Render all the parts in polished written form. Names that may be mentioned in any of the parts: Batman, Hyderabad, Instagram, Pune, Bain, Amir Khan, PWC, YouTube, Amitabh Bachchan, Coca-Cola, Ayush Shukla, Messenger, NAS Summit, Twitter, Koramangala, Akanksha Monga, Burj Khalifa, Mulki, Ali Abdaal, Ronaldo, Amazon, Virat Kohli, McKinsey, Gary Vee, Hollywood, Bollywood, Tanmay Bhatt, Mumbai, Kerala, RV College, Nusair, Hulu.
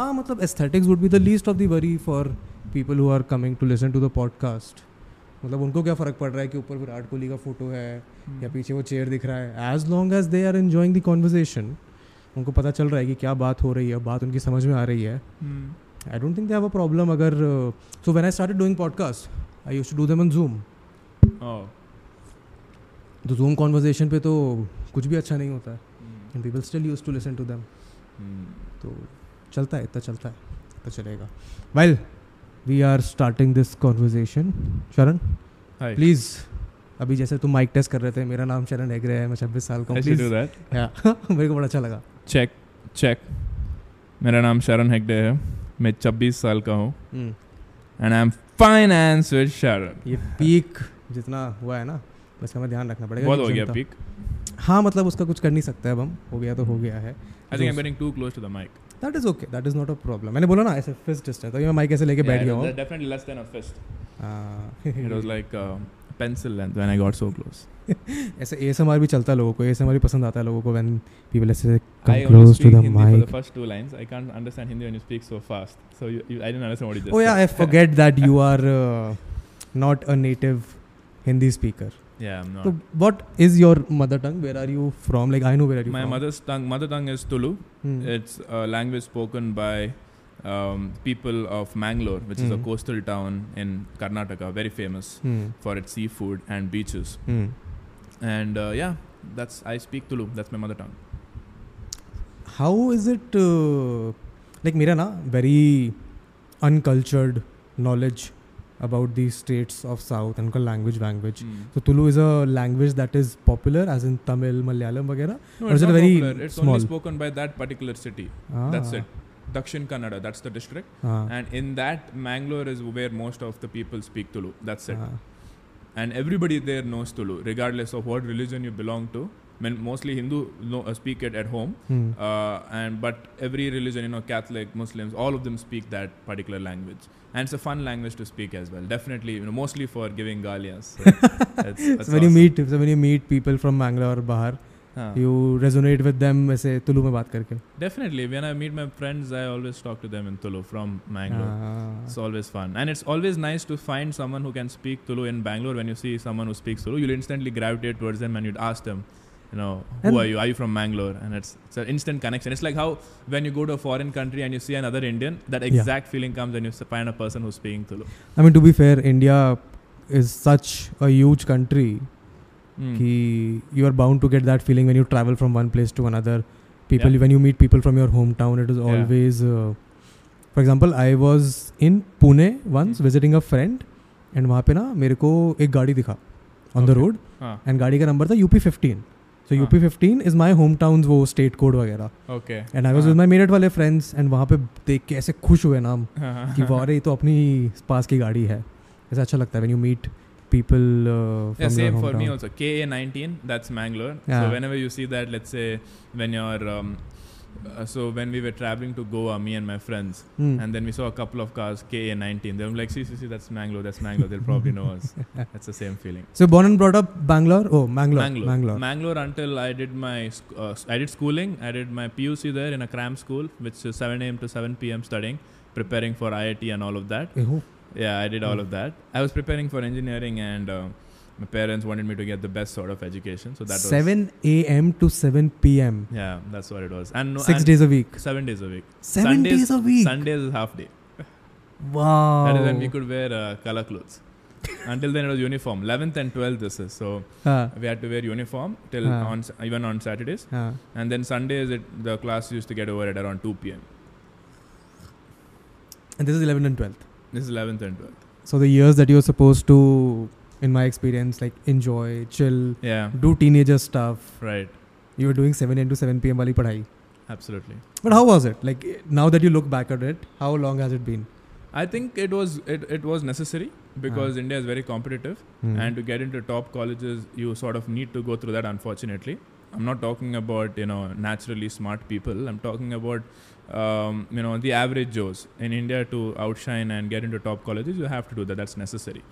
हाँ मतलब aesthetics would be the least of the worry for people who are coming to listen to the podcast. मतलब उनको क्या फ़र्क पड़ रहा है कि ऊपर विराट कोहली का फोटो है या पीछे वो चेयर दिख रहा है, as long as they are enjoying the conversation. उनको पता चल रहा है कि क्या बात हो रही है, बात उनकी समझ में आ रही है. I don't think they have a problem. अगर so when I started doing podcast I used to do them on Zoom. तो जूम कॉन्वर्जेसन पे तो कुछ भी अच्छा नहीं होता है and people still used to listen to them. तो चलता है, इतना चलता है, इतना चलेगा. Well we are starting this conversation. Sharan please, अभी जैसे तुम माइक टेस्ट कर रहे थे, मेरा नाम शरण हेगड़े है, मैं 26 साल का हूँ. मेरे को बड़ा अच्छा लगा. चेक चेक, मेरा नाम शरण हेगड़े है, मैं 26 साल का हूँ and I am finance with Sharan. ये पीक जितना हुआ है ना, बस हमें ध्यान रखना पड़ेगा. बहुत हो गया पीक. हाँ मतलब उसका कुछ कर नहीं सकते अब हम, हो गया तो हो गया है. I think I am getting too close to the mic. That is okay. That is not a problem. मैंने बोला ना ऐसे fist distance. तो ये मैं mic ऐसे लेके बैठ गया हूँ. Definitely less than a fist. It was like pencil length when I got so close. ऐसे ASMR भी चलता है लोगों को. ASMR भी पसंद आता है लोगों को when people ऐसे come close to the mic. I only speak Hindi for the first two lines. I can't understand Hindi when you speak so fast. So I didn't understand what you just said. Oh yeah, I forget that you are not a native Hindi speaker. Yeah, I'm not. So what is your mother tongue? Where are you from? Like I know where are you from. My mother tongue is Tulu. It's a language spoken by people of Mangalore, which is a coastal town in Karnataka, very famous for its seafood and beaches. And yeah, that's I speak Tulu. That's my mother tongue. How is it like mera na very uncultured knowledge about the states of South and language. So Tulu is a language that is popular as in Tamil, Malayalam, vagera. No, it's not very popular. It's only spoken by that particular city. That's it. Dakshin Kannada, that's the district. And in that, Mangalore is where most of the people speak Tulu. That's it. And everybody there knows Tulu, regardless of what religion you belong to. I mean, mostly Hindu speak it at home. But every religion, you know, Catholic, Muslims, all of them speak that particular language. And it's a fun language to speak as well. Definitely, you know, mostly for giving galias. So that's so when awesome. when you meet people from Mangalore or bahar, you resonate with them वैसे Tulu में बात करके. Definitely, when I meet my friends, I always talk to them in Tulu from Mangalore. It's always fun, and it's always nice to find someone who can speak Tulu in Bangalore. When you see someone who speaks Tulu, you'll instantly gravitate towards them and you'd ask them, you know, who are you? Are you from Mangalore? And it's an instant connection. It's like how when you go to a foreign country and you see another Indian, that exact feeling comes when you find a person who's speaking Tulu. I mean, to be fair, India is such a huge country that you are bound to get that feeling when you travel from one place to another. People, when you meet people from your hometown, it is always... for example, I was in Pune once visiting a friend, and वहाँ पे ना मेरे को एक गाड़ी दिखा on the road, and गाड़ी का नंबर था UP15. So UP15 is my hometown's वो state code वगैरह. And I was with my Meerut वाले friends and वहाँ पे देख के ऐसे खुश हुए ना कि वाह रे ये तो अपनी पास की गाड़ी है. ऐसा अच्छा लगता है when you meet people from your hometown. Same for me also. KA19, that's Mangalore. So whenever you see that, let's say when you're so when we were traveling to Goa, me and my friends, and then we saw a couple of cars KA19. They were like, see, that's Mangalore. They'll probably know us. That's the same feeling. So born and brought up Bangalore. Oh, Mangalore. Until I did my schooling. I did my PWC there in a cram school, which is 7 a.m. to 7 p.m. studying, preparing for IIT and all of that. Yeah, I did all of that. I was preparing for engineering and. My parents wanted me to get the best sort of education, so that 7 a.m. to 7 p.m. Yeah, that's what it was. And 6 days a week. 7 days a week. Seven days a week. Sundays is half day. Wow. That is when we could wear color clothes. Until then it was uniform. 11th and 12th this is so we had to wear uniform till even on Saturdays, and then Sundays the class used to get over at around 2 p.m. And this is 11th and 12th. This is 11th and 12th. So the years that you're supposed to. In my experience, like enjoy, chill, do teenager stuff. Right. You were doing 7 a.m. to 7 p.m. wali padhai. Absolutely. But how was it? Like now that you look back at it, how long has it been? I think it was necessary because India is very competitive, and to get into top colleges, you sort of need to go through that. Unfortunately, I'm not talking about naturally smart people. I'm talking about the average Joes in India. To outshine and get into top colleges, you have to do that. That's necessary.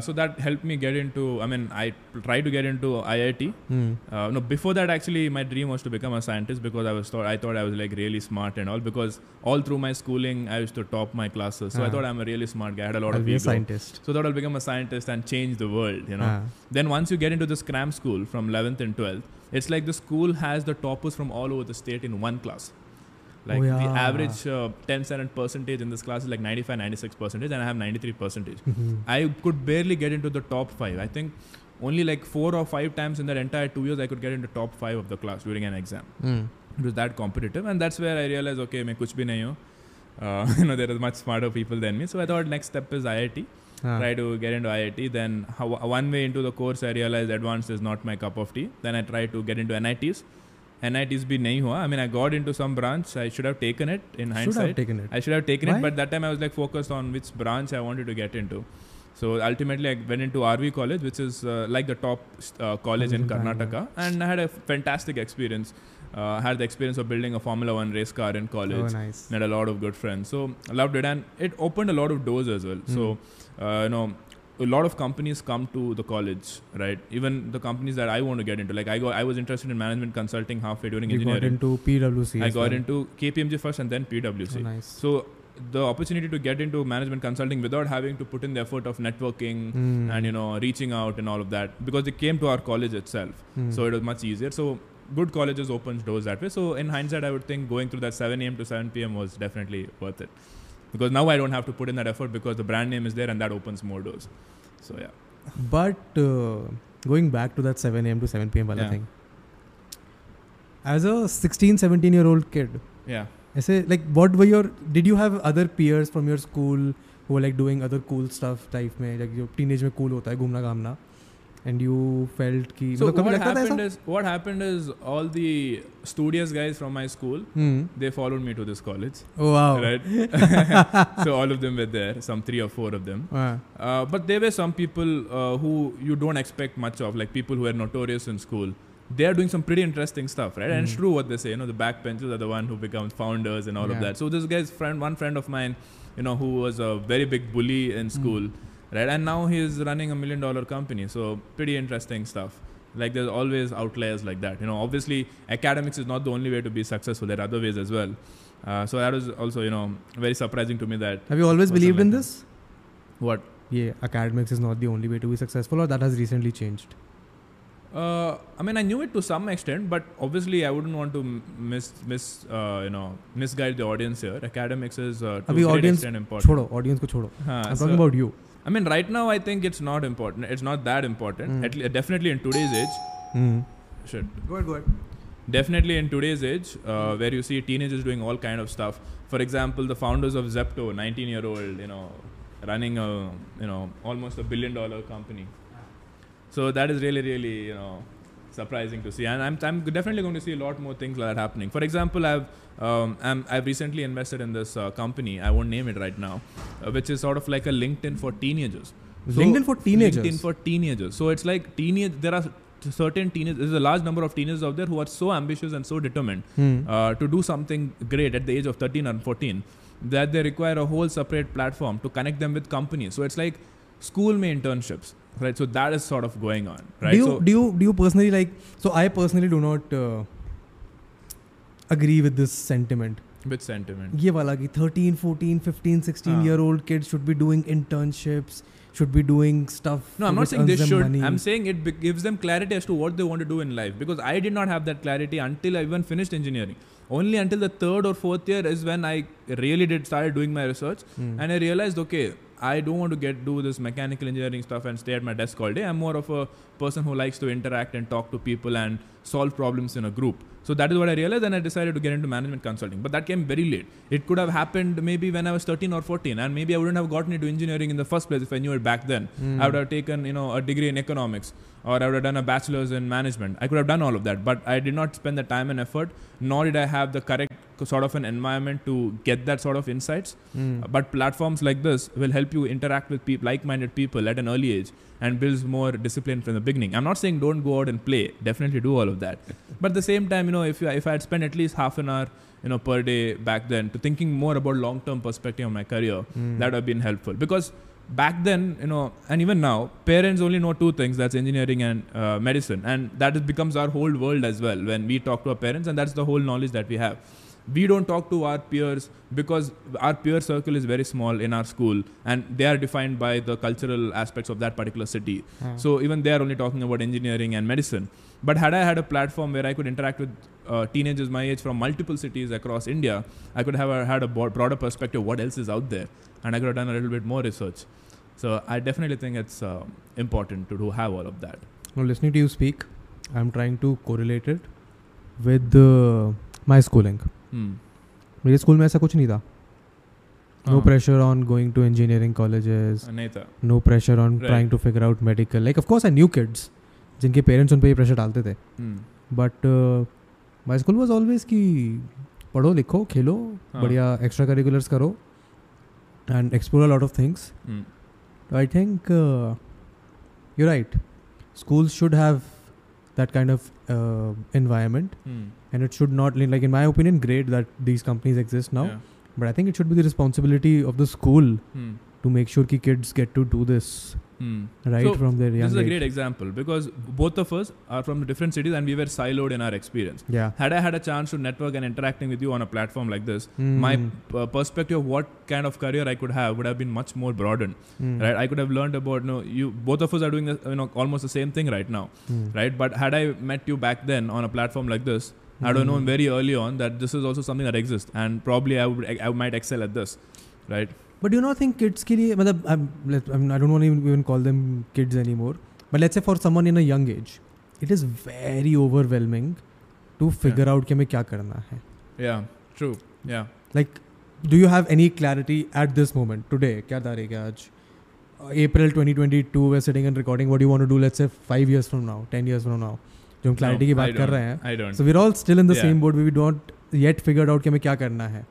So that helped me get into, I mean, I tried to get into IIT. No, before that, actually, my dream was to become a scientist because I thought I was like really smart and all, because all through my schooling, I used to top my classes. So I thought I'm a really smart guy. I had a lot of ego. Scientist. So I thought I'll become a scientist and change the world, you know. Then once you get into this cram school from 11th and 12th, it's like the school has the toppers from all over the state in one class. Like the average 10% percentage in this class is like 95-96%, and I have 93%. I could barely get into the top 5. I think only like 4 or 5 times in that entire 2 years I could get into top 5 of the class during an exam. It was that competitive, and that's where I realized, okay, main kuch bhi nahi hu. You know, there are much smarter people than me. So I thought next step is IIT. Try to get into IIT. Then one way into the course I realized advanced is not my cup of tea. Then I tried to get into NITs. NITs bhi nahi hua. I mean, I got into some branch. I should have taken it in hindsight. I should have taken it, but that time I was like focused on which branch I wanted to get into. So ultimately, I went into RV College, which is like the top college in Karnataka, and I had a fantastic experience. I had the experience of building a Formula 1 race car in college. Met a lot of good friends. So I loved it, and it opened a lot of doors as well. So you know, a lot of companies come to the college, right? Even the companies that I want to get into. Like I was interested in management consulting halfway during engineering. You got into PWC. I got into KPMG first and then PWC. So the opportunity to get into management consulting without having to put in the effort of networking and, you know, reaching out and all of that, because they came to our college itself. So it was much easier. So good colleges opens doors that way. So in hindsight, I would think going through that 7 a.m. to 7 p.m. was definitely worth it. Because now I don't have to put in that effort because the brand name is there, and that opens more doors. So yeah. But going back to that 7 a.m. to 7 p.m. wala thing. As a 16, 17-year-old kid. Say, like, what were your? Did you have other peers from your school who were like doing other cool stuff? Life mein, like your teenage mein cool hota hai, ghumna ghamna. And you felt ki. So what happened is all the studious guys from my school, they followed me to this college. Right? So all of them were there, some 3 or 4 of them. But there were some people who you don't expect much of, like people who are notorious in school. They are doing some pretty interesting stuff, right? And it's true what they say, you know, the backbenchers are the one who become founders and all of that. So this guy's friend, one friend of mine, you know, who was a very big bully in school. Right, and now he is running $1 million company. So pretty interesting stuff. Like there's always outliers like that. You know, obviously academics is not the only way to be successful. There are other ways as well. So that was also, you know, very surprising to me that. Have you always believed in this? What? Yeah, academics is not the only way to be successful, or that has recently changed? I mean, I knew it to some extent, but obviously I wouldn't want to misguide the audience here. Academics is to a great extent important. Chodo, audience ko chodo. I'm talking about you. I mean, right now, I think it's not important. It's not that important. At least, definitely in today's age. Go ahead. Definitely in today's age, where you see teenagers doing all kind of stuff. For example, the founders of Zepto, 19-year-old, you know, running a, you know, almost $1 billion company. So that is really, really, you know, surprising to see. And I'm definitely going to see a lot more things like that happening. For example, I've recently invested in this company. I won't name it right now, which is sort of like a LinkedIn for teenagers. So So it's like there are certain teenagers. There's a large number of teenagers out there who are so ambitious and so determined to do something great at the age of 13 or 14 that they require a whole separate platform to connect them with companies. So it's like school mein internships. Right, so that is sort of going on, right? Do you personally like? So I personally do not agree with this sentiment. Which sentiment? ये वाला कि 13, 14, 15, 16-year-old kids should be doing internships, should be doing stuff. No, I'm not saying they should. Money. I'm saying it gives them clarity as to what they want to do in life. Because I did not have that clarity until I even finished engineering. Only until the 3rd or 4th year is when I really started doing my research, and I realized, okay, I don't want to do this mechanical engineering stuff and stay at my desk all day. I'm more of a person who likes to interact and talk to people and solve problems in a group. So that is what I realized, and I decided to get into management consulting. But that came very late. It could have happened maybe when I was 13 or 14, and maybe I wouldn't have gotten into engineering in the first place if I knew it back then. I would have taken, you know, a degree in economics, or I would have done a bachelor's in management. I could have done all of that, but I did not spend the time and effort, nor did I have the correct sort of an environment to get that sort of insights. But platforms like this will help you interact with like-minded people at an early age and builds more discipline from the beginning. I'm not saying don't go out and play. Definitely do all of that. But at the same time, you know, if I had spent at least half an hour, you know, per day back then to thinking more about long-term perspective on my career, that would have been helpful. Because back then, you know, and even now, parents only know two things, that's engineering and medicine. And that becomes our whole world as well when we talk to our parents, and that's the whole knowledge that we have. We don't talk to our peers because our peer circle is very small in our school, and they are defined by the cultural aspects of that particular city. So even they are only talking about engineering and medicine. But had I had a platform where I could interact with teenagers my age from multiple cities across India, I could have had a broader perspective what else is out there, and I could have done a little bit more research. So I definitely think it's important to have all of that. Now, listening to you speak, I'm trying to correlate it with my schooling. मेरे school में ऐसा कुछ नहीं था. No pressure on going to engineering colleges. नहीं था. No pressure on trying to figure out medical. Like, of course, I knew kids जिनके parents उन पे ये pressure डालते थे. But my school was always कि पढ़ो, लिखो, खेलो, बढ़िया extra curriculars करो and explore a lot of things. I think you're right. Schools should have that kind of environment. And it should not, like, in my opinion, great that these companies exist now. Yeah. But I think it should be the responsibility of the school to make sure ki kids get to do this right so from their young age. This is a great example because both of us are from different cities and we were siloed in our experience. Yeah. Had I had a chance to network and interacting with you on a platform like this, my perspective of what kind of career I could have would have been much more broadened. Right? I could have learned about, you know, you, both of us are doing, you know, almost the same thing right now. Right? But had I met you back then on a platform like this, I don't know very early on that this is also something that exists, and probably I might excel at this, right? But do you not think kids के लिए, मतलब I don't want to even call them kids anymore, but let's say for someone in a young age, it is very overwhelming to figure out कि हमें क्या करना है. Yeah, true. Yeah. Like, do you have any clarity at this moment today? क्या तारीख है आज? April 2022. We're sitting and recording. What do you want to do? Let's say 5 years from now, 10 years from now. जो हम clarity की बात कर रहे हैं, so we're all still in the same boat. We don't yet figured out कि हमें क्या करना है.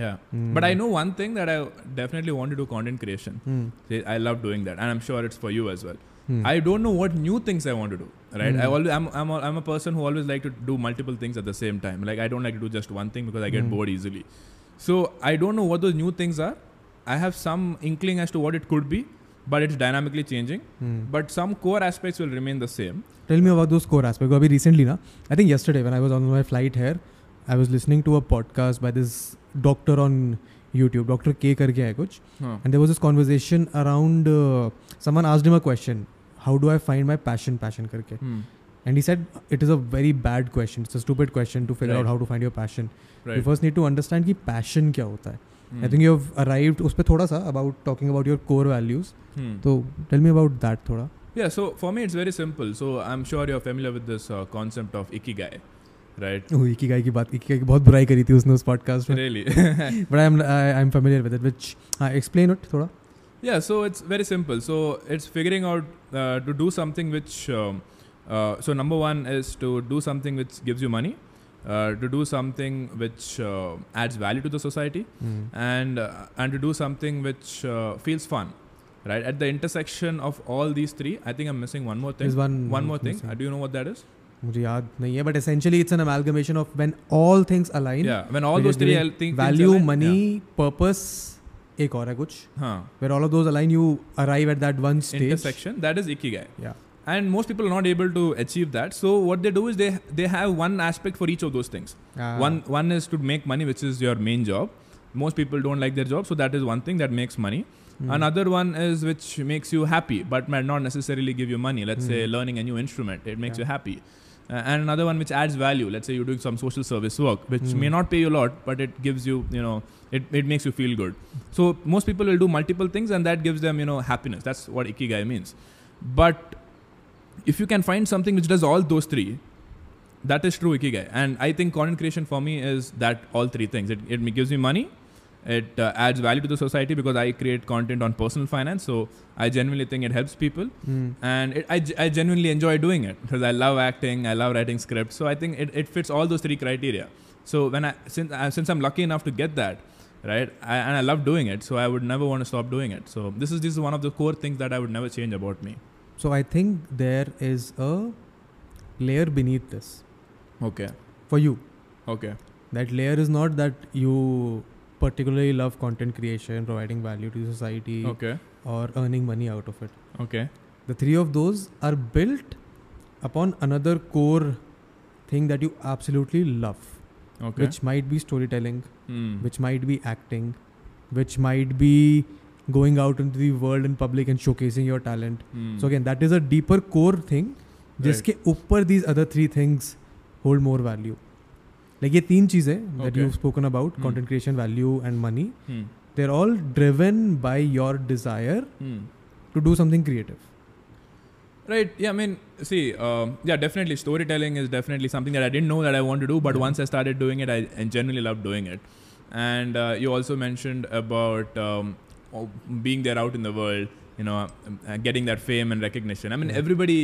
Yeah, but I know one thing that I definitely want to do content creation. I love doing that, and I'm sure it's for you as well. I don't know what new things I want to do. Right? I'm a person who always like to do multiple things at the same time. Like, I don't like to do just one thing because I get bored easily. So I don't know what those new things are. I have some inkling as to what it could be, but it's dynamically changing. But some core aspects will remain the same. Tell me about those core aspects. Abhi recently, na, I think yesterday when I was on my flight here, I was listening to a podcast by this doctor on YouTube, Dr. K karke hai kuch. And there was this conversation around, someone asked him a question, how do I find my passion karke. And he said, it is a very bad question. It's a stupid question to figure out how to find your passion. You first need to understand ki passion kya hota hai. I think you have arrived उस पे थोड़ा सा about talking about your core values. So tell me about that थोड़ा. Yeah, so for me it's very simple. So I'm sure you're familiar with this concept of Ikigai, right? Oh, Ikigai की बहुत बुराई करी थी उसने उस podcast में. Really? But I'm familiar with it. Which explain it थोड़ा. Yeah, so it's very simple. So it's figuring out to do something which. So number one is to do something which gives you money. To do something which adds value to the society, and to do something which feels fun, right? At the intersection of all these three, I think I'm missing one more thing. One more thing. Do you know what that is? मुझे याद नहीं है, but essentially it's an amalgamation of when all things align. Yeah, when all those three things value, align, money, purpose. एक और है कुछ. हाँ. Where all of those align, you arrive at that one stage. Intersection. That is Ikigai. Yeah. And most people are not able to achieve that. So what they do is they have one aspect for each of those things. One is to make money, which is your main job. Most people don't like their job, so that is one thing that makes money. Another one is which makes you happy, but might not necessarily give you money. Let's say learning a new instrument, it makes you happy. And another one which adds value. Let's say you're doing some social service work, which may not pay you a lot, but it gives you, you know, it makes you feel good. So most people will do multiple things, and that gives them, you know, happiness. That's what Ikigai means. But if you can find something which does all those three, that is true Ikigai. And I think content creation for me is that all three things. It gives me money, it adds value to the society because I create content on personal finance, so I genuinely think it helps people, and I genuinely enjoy doing it because I love acting, I love writing scripts. So I think it fits all those three criteria. So when since I'm lucky enough to get that, right, I love doing it, so I would never want to stop doing it. So this is one of the core things that I would never change about me. So I think there is a layer beneath this. Okay. For you. Okay. That layer is not that you particularly love content creation, providing value to society. Okay. or earning money out of it. Okay. The three of those are built upon another core thing that you absolutely love, okay, which might be storytelling, which might be acting, which might be going out into the world in public and showcasing your talent. So again, that is a deeper core thing, जिसके ऊपर these other three things hold more value. Like ये तीन चीज़ें that you've spoken about, content creation, value and money, they're all driven by your desire to do something creative. Right. Yeah, I mean, see, yeah, definitely storytelling is definitely something that I didn't know that I want to do, but once I started doing it, I genuinely loved doing it. And you also mentioned about being there out in the world, you know, getting that fame and recognition. I mean, everybody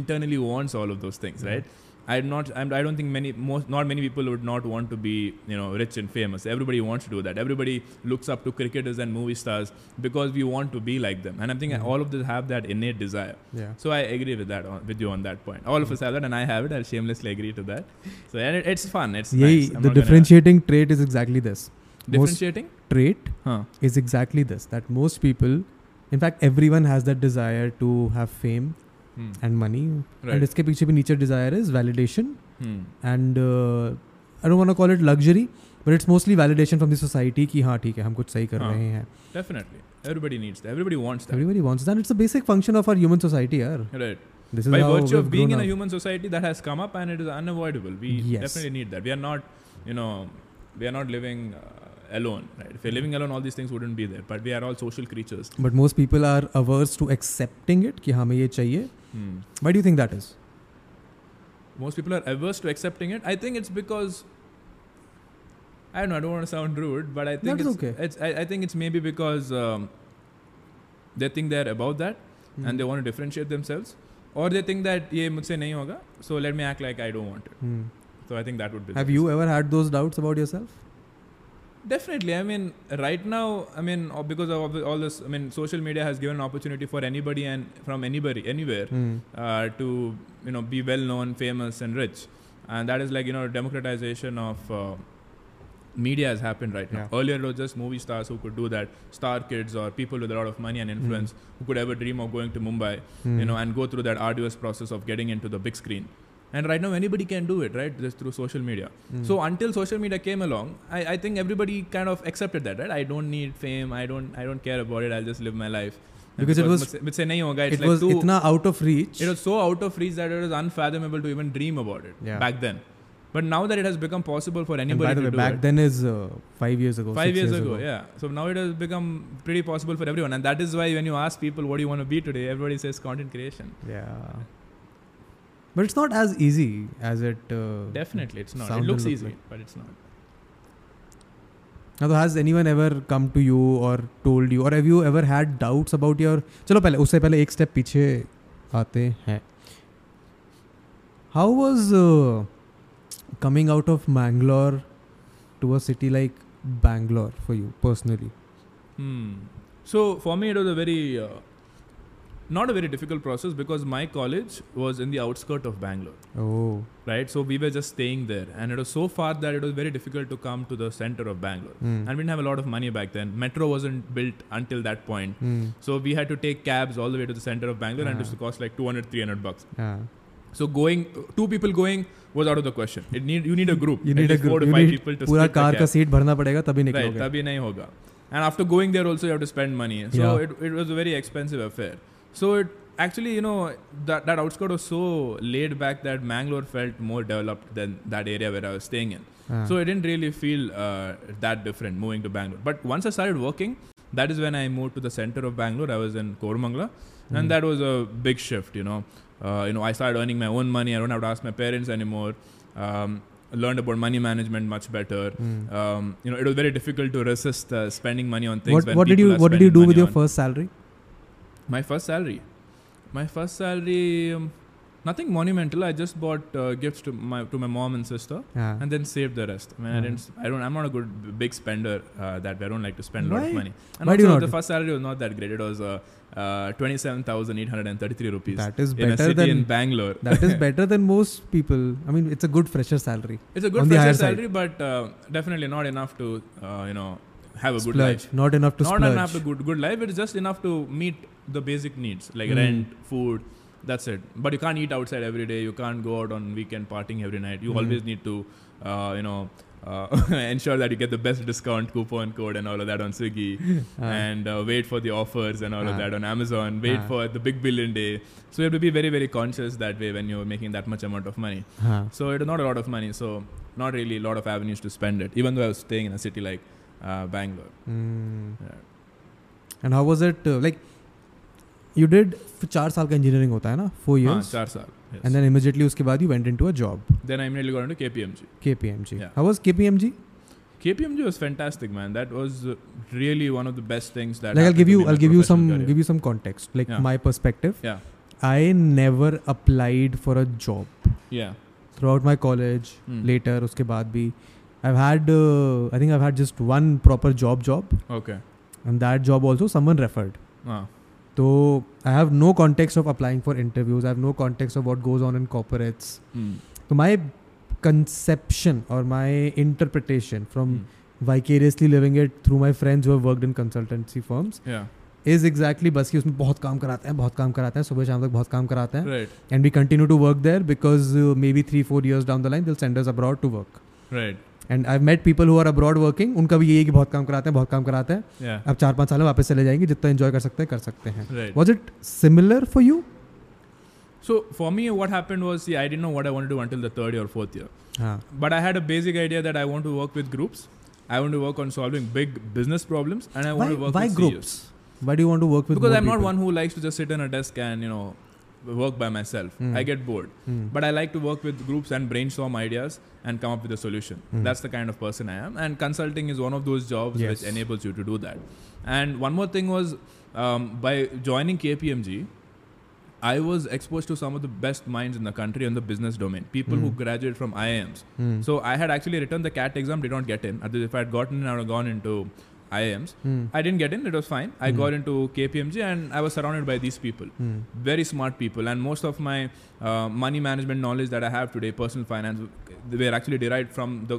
internally wants all of those things, right? I don't think not many people would not want to be, you know, rich and famous. Everybody wants to do that. Everybody looks up to cricketers and movie stars because we want to be like them. And I think all of us have that innate desire. Yeah. So I agree with that, with you on that point. All of us have that, and I have it. I shamelessly agree to that. So and it's fun. It's nice. The differentiating trait is exactly this. Differentiating trait is exactly this. That most people, in fact, everyone has that desire to have fame and money, and इसके पीछे भी नीचे desire is validation, and I don't want to call it luxury, but it's mostly validation from the society कि हाँ ठीक है हम कुछ सही कर रहे हैं. Definitely, everybody needs that. Everybody wants that. Everybody wants that. It's a basic function of our human society, yaar. Right. This is by virtue of being in a human society that has come up, and it is unavoidable. We definitely need that. We are not, you know, we are not living alone, right? If you're living alone, all these things wouldn't be there. But we are all social creatures. But most people are averse to accepting it. कि हमें ये चाहिए. Why do you think that is? Most people are averse to accepting it. I think it's because, I don't know. I don't want to sound rude, but I think that's okay. I think it's maybe because they think they're above that, and they want to differentiate themselves, or they think that ये मुझसे नहीं होगा. So let me act like I don't want it. So I think that would be. Have you ever had those doubts about yourself? Definitely. I mean, right now, I mean, because of all this, I mean, social media has given an opportunity for anybody and from anybody, anywhere, to, you know, be well known, famous and rich. And that is like, you know, democratization of media has happened right now. Earlier it was just movie stars who could do that, star kids or people with a lot of money and influence who could ever dream of going to Mumbai, you know, and go through that arduous process of getting into the big screen. And right now anybody can do it, right? Just through social media. So until social media came along, I think everybody kind of accepted that, right? I don't need fame. I don't care about it. I'll just live my life. Because it was itna out of reach. It was so out of reach that it was unfathomable to even dream about it back then. But now that it has become possible for anybody to do it. Back then is 5 years ago. 5 years ago, yeah. So now it has become pretty possible for everyone. And that is why when you ask people, what do you want to be today? Everybody says content creation. Yeah. But it's not as easy as it definitely it's not. It looks easy, but it's not. Now, has anyone ever come to you or told you, or have you ever had doubts about your? चलो पहले उससे पहले एक step पीछे आते हैं. How was coming out of Mangalore to a city like Bangalore for you personally? So for me, it was a very not a very difficult process because my college was in the outskirts of Bangalore. Oh. Right? So we were just staying there. And it was so far that it was very difficult to come to the center of Bangalore. And we didn't have a lot of money back then. Metro wasn't built until that point. So we had to take cabs all the way to the center of Bangalore and it used to cost like 200, 300 bucks. So two people going was out of the question. You need a group. You need a group. 4 to 5 people to split the cab. पूरा car का seat भरना पड़ेगा तभी निकलोगे. Right, तभी नहीं होगा. And after going there also you have to spend money. So it was a very expensive affair. So it actually, you know, that outskirt was so laid back that Mangalore felt more developed than that area where I was staying in. So it didn't really feel that different moving to Bangalore. But once I started working, that is when I moved to the center of Bangalore. I was in Koramangala, and that was a big shift, you know. I started earning my own money. I don't have to ask my parents anymore. Learned about money management much better. It was very difficult to resist spending money on things. What did you do with your first salary? My first salary, nothing monumental. I just bought gifts to my mom and sister, and then saved the rest. I mean, I'm not a good big spender that way. I don't like to spend a lot of money. And also, the first salary was not that great. It was 27,833 rupees. That is better in Bangalore. That is better than most people. I mean, it's a good fresher salary. But definitely not enough to have a good life. Not enough to splurge. Not enough to good life. It's just enough to meet the basic needs like rent, food. That's it. But you can't eat outside every day. You can't go out on weekend partying every night. You always need to, ensure that you get the best discount coupon code and all of that on Swiggy and wait for the offers and all of that on Amazon. Wait for the big billion day. So you have to be very, very conscious that way when you're making that much amount of money. So it's not a lot of money. So not really a lot of avenues to spend it. Even though I was staying in a city like Bangalore. Yeah. And how was it? Like you did 4 years of engineering, hota hai na? 4 years. 4 years. Yes. And then immediately उसके बाद you went into a job. Then I immediately got into KPMG. Yeah. How was KPMG? KPMG was fantastic, man. That was really one of the best things that. Like I'll give you some context. Like my perspective. Yeah. I never applied for a job. Yeah. Throughout my college, later उसके बाद भी, I think I've had just one proper job. Okay. And that job also someone referred. So I have no context of applying for interviews. I have no context of what goes on in corporates. So my conception or my interpretation from vicariously living it through my friends who have worked in consultancy firms is exactly बस कि उसमें बहुत काम कराते हैं सुबह शाम तक बहुत काम कराते हैं and we continue to work there because maybe 3-4 years down the line they'll send us abroad to work. And I've met people who are abroad working. उनका भी यही है कि बहुत काम कराते हैं अब 4-5 साल में वापस चले जाएंगे जितना enjoy कर सकते हैं Was it similar for you? So for me what happened was I didn't know what I wanted to do until the 3rd or 4th year but I had a basic idea that I want to work with groups. I want to work on solving big business problems and I want to work with groups. Why do you want to work with because I'm not people? One who likes to just sit in a desk and work by myself. I get bored. But I like to work with groups and brainstorm ideas and come up with a solution. That's the kind of person I am. And consulting is one of those jobs which enables you to do that. And one more thing was by joining KPMG, I was exposed to some of the best minds in the country in the business domain. People who graduated from IIMs. So I had actually written the CAT exam, did not get in. If I had gotten in, I would have gone into IIMs. I didn't get in, it was fine. I got into KPMG and I was surrounded by these people. Very smart people, and most of my money management knowledge that I have today, personal finance, they were actually derived from the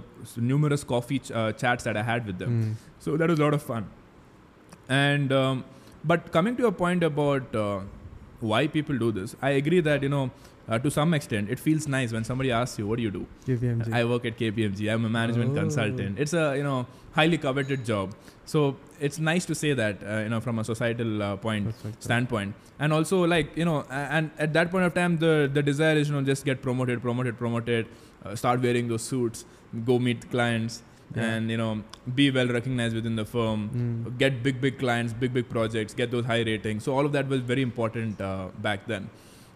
numerous coffee chats that I had with them. So that was a lot of fun. And but coming to your point about why people do this, I agree that to some extent, it feels nice when somebody asks you, what do you do? KPMG. I work at KPMG. I'm a management consultant. It's a, highly coveted job. So it's nice to say that, from a societal standpoint. And also and at that point of time, the desire is, just get promoted, start wearing those suits, go meet clients. And be well recognized within the firm, get big clients, big projects, get those high ratings. So all of that was very important back then.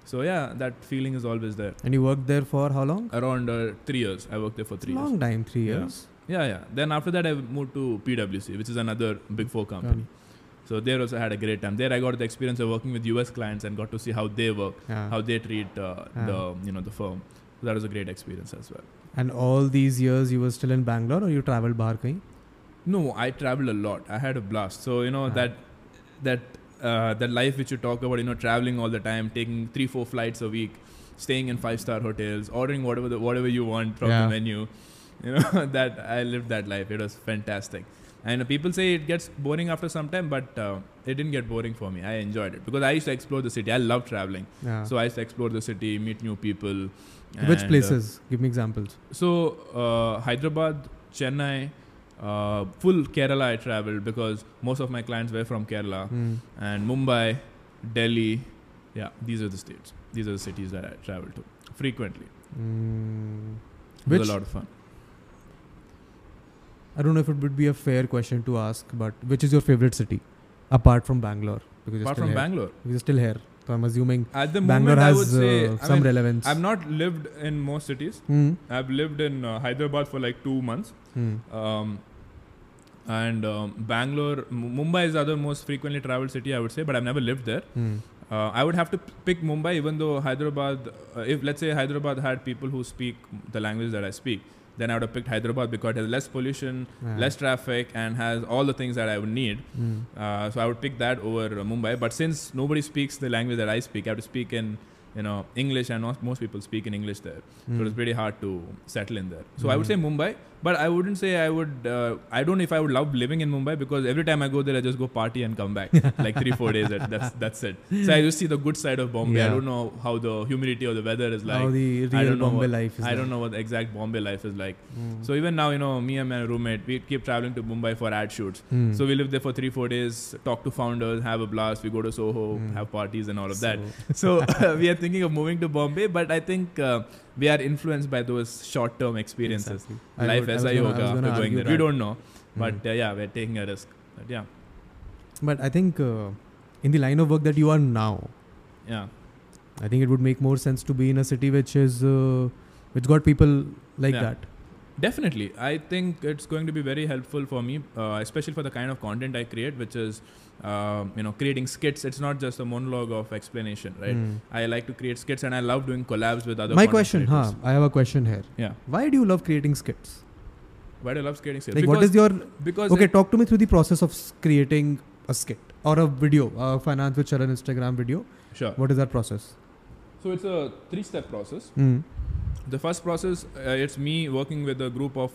So yeah, that feeling is always there. And you worked there for how long? Around 3 years. I worked there for three years. Long time, 3 years. Yeah. Then after that, I moved to PWC, which is another big four company. So there also I had a great time. There I got the experience of working with US clients and got to see how they work, how they treat the firm. So that was a great experience as well. And all these years you were still in Bangalore, or you traveled bahar kahin? No, I traveled a lot. I had a blast. So that life which you talk about, traveling all the time, taking 3-4 flights a week, staying in 5-star hotels, ordering whatever you want from the menu, that I lived that life. It was fantastic. And people say it gets boring after some time, but it didn't get boring for me. I enjoyed it because I used to explore the city. I love traveling. So I used to explore the city, meet new people. Which places? Give me examples. So Hyderabad, Chennai, full Kerala I traveled because most of my clients were from Kerala, and Mumbai, Delhi, these are the states. These are the cities that I traveled to frequently. It was a lot of fun. I don't know if it would be a fair question to ask, but which is your favorite city apart from Bangalore? Because you're still here. So I'm assuming at the Bangalore moment, has some relevance. I've not lived in most cities. I've lived in Hyderabad for like 2 months. And Bangalore, Mumbai is the other most frequently traveled city, I would say, but I've never lived there. I would have to pick Mumbai, even though Hyderabad, if let's say Hyderabad had people who speak the language that I speak, then I would have picked Hyderabad because it has less pollution, less traffic, and has all the things that I would need. So I would pick that over Mumbai. But since nobody speaks the language that I speak, I have to speak in you know, English, and most people speak in English there. So it's pretty hard to settle in there. So I would say Mumbai, but I wouldn't say I would, I don't know if I would love living in Mumbai, because every time I go there, I just go party and come back like 3-4 days. That's it. So I just see the good side of Bombay. Yeah. I don't know how the humidity or the weather is like. How the real Bombay life is. I don't know what the exact Bombay life is like. So even now, you know, me and my roommate, we keep traveling to Mumbai for ad shoots. So we live there for 3-4 days, talk to founders, have a blast. We go to Soho, have parties and all of that. So we are thinking of moving to Bombay, but I think we are influenced by those short-term experiences. Exactly. Life as a yoga after going there. We don't know, but yeah, we're taking a risk. But yeah. But I think in the line of work that you are now, yeah, I think it would make more sense to be in a city which is which got people like that. Definitely. I think it's going to be very helpful for me, especially for the kind of content I create, which is, you know, creating skits. It's not just a monologue of explanation, right? I like to create skits, and I love doing collabs with other. My question, I have a question here. Yeah. Why do you love creating skits? Why do you love creating skits? Like, because what is your... Because okay, talk to me through the process of creating a skit or a video, a Finance with Charan Instagram video. Sure. What is that process? So it's a 3-step process. The first process, it's me working with a group of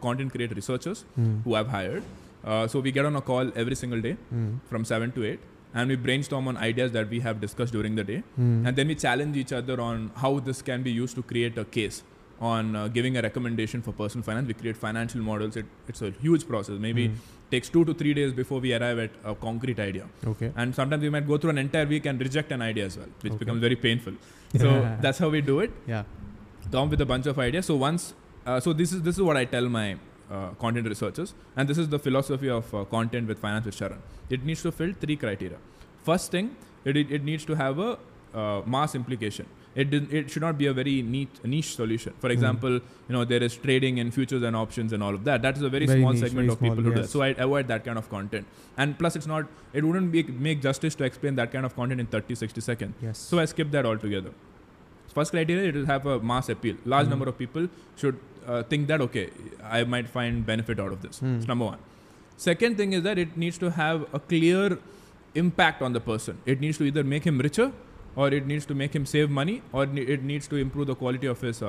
content creator researchers who I've hired. So we get on a call every single day from 7 to 8. And we brainstorm on ideas that we have discussed during the day. And then we challenge each other on how this can be used to create a case on giving a recommendation for personal finance. We create financial models. It's a huge process. Maybe takes 2 to 3 days before we arrive at a concrete idea. Okay. And sometimes we might go through an entire week and reject an idea as well, which becomes very painful. So that's how we do it. Yeah. Come with a bunch of ideas. So once, so this is what I tell my content researchers, and this is the philosophy of content with Finance with Charan. It needs to fill 3 criteria. First thing, it needs to have a mass implication. It should not be a very niche solution. For example, you know, there is trading in futures and options and all of that. That is a very small niche, segment of people who do that. So I avoid that kind of content. And plus, it wouldn't make justice to explain that kind of content in 30-60 seconds. Yes. So I skip that altogether. First criteria, it will have a mass appeal. Large number of people should think that, okay, I might find benefit out of this. That's number one. Second thing is that it needs to have a clear impact on the person. It needs to either make him richer, or it needs to make him save money, or it needs to improve the quality of his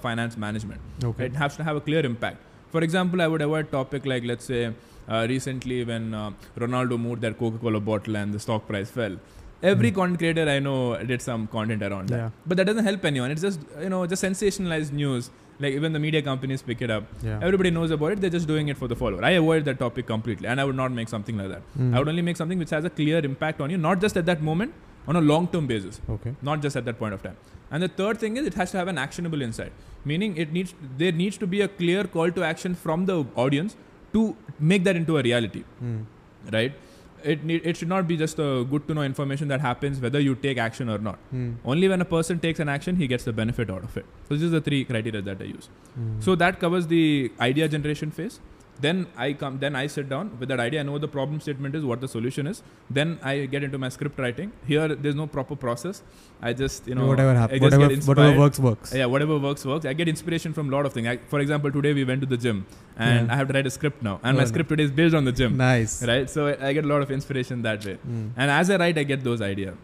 finance management. Okay. It has to have a clear impact. For example, I would avoid topic like, let's say, recently when Ronaldo moved that Coca-Cola bottle and the stock price fell. Every content creator I know did some content around that. But that doesn't help anyone. It's just, you know, just sensationalized news. Like, even the media companies pick it up. Yeah. Everybody knows about it. They're just doing it for the follower. I avoid that topic completely. And I would not make something like that. I would only make something which has a clear impact on you, not just at that moment, on a long-term basis. Okay. Not just at that point of time. And the third thing is, it has to have an actionable insight. Meaning, there needs to be a clear call to action from the audience to make that into a reality. Right? It should not be just a good to know information that happens whether you take action or not. Only when a person takes an action, he gets the benefit out of it. So this is the 3 criteria that I use. So that covers the idea generation phase. Then I sit down with that idea. I know what the problem statement is, what the solution is. Then I get into my script writing. Here, there's no proper process. I just, you know, whatever happens, whatever works. Yeah, whatever works. I get inspiration from a lot of things. For example, today we went to the gym, and I have to write a script now. And my script today is based on the gym. Nice, right? So I get a lot of inspiration that way. And as I write, I get those ideas.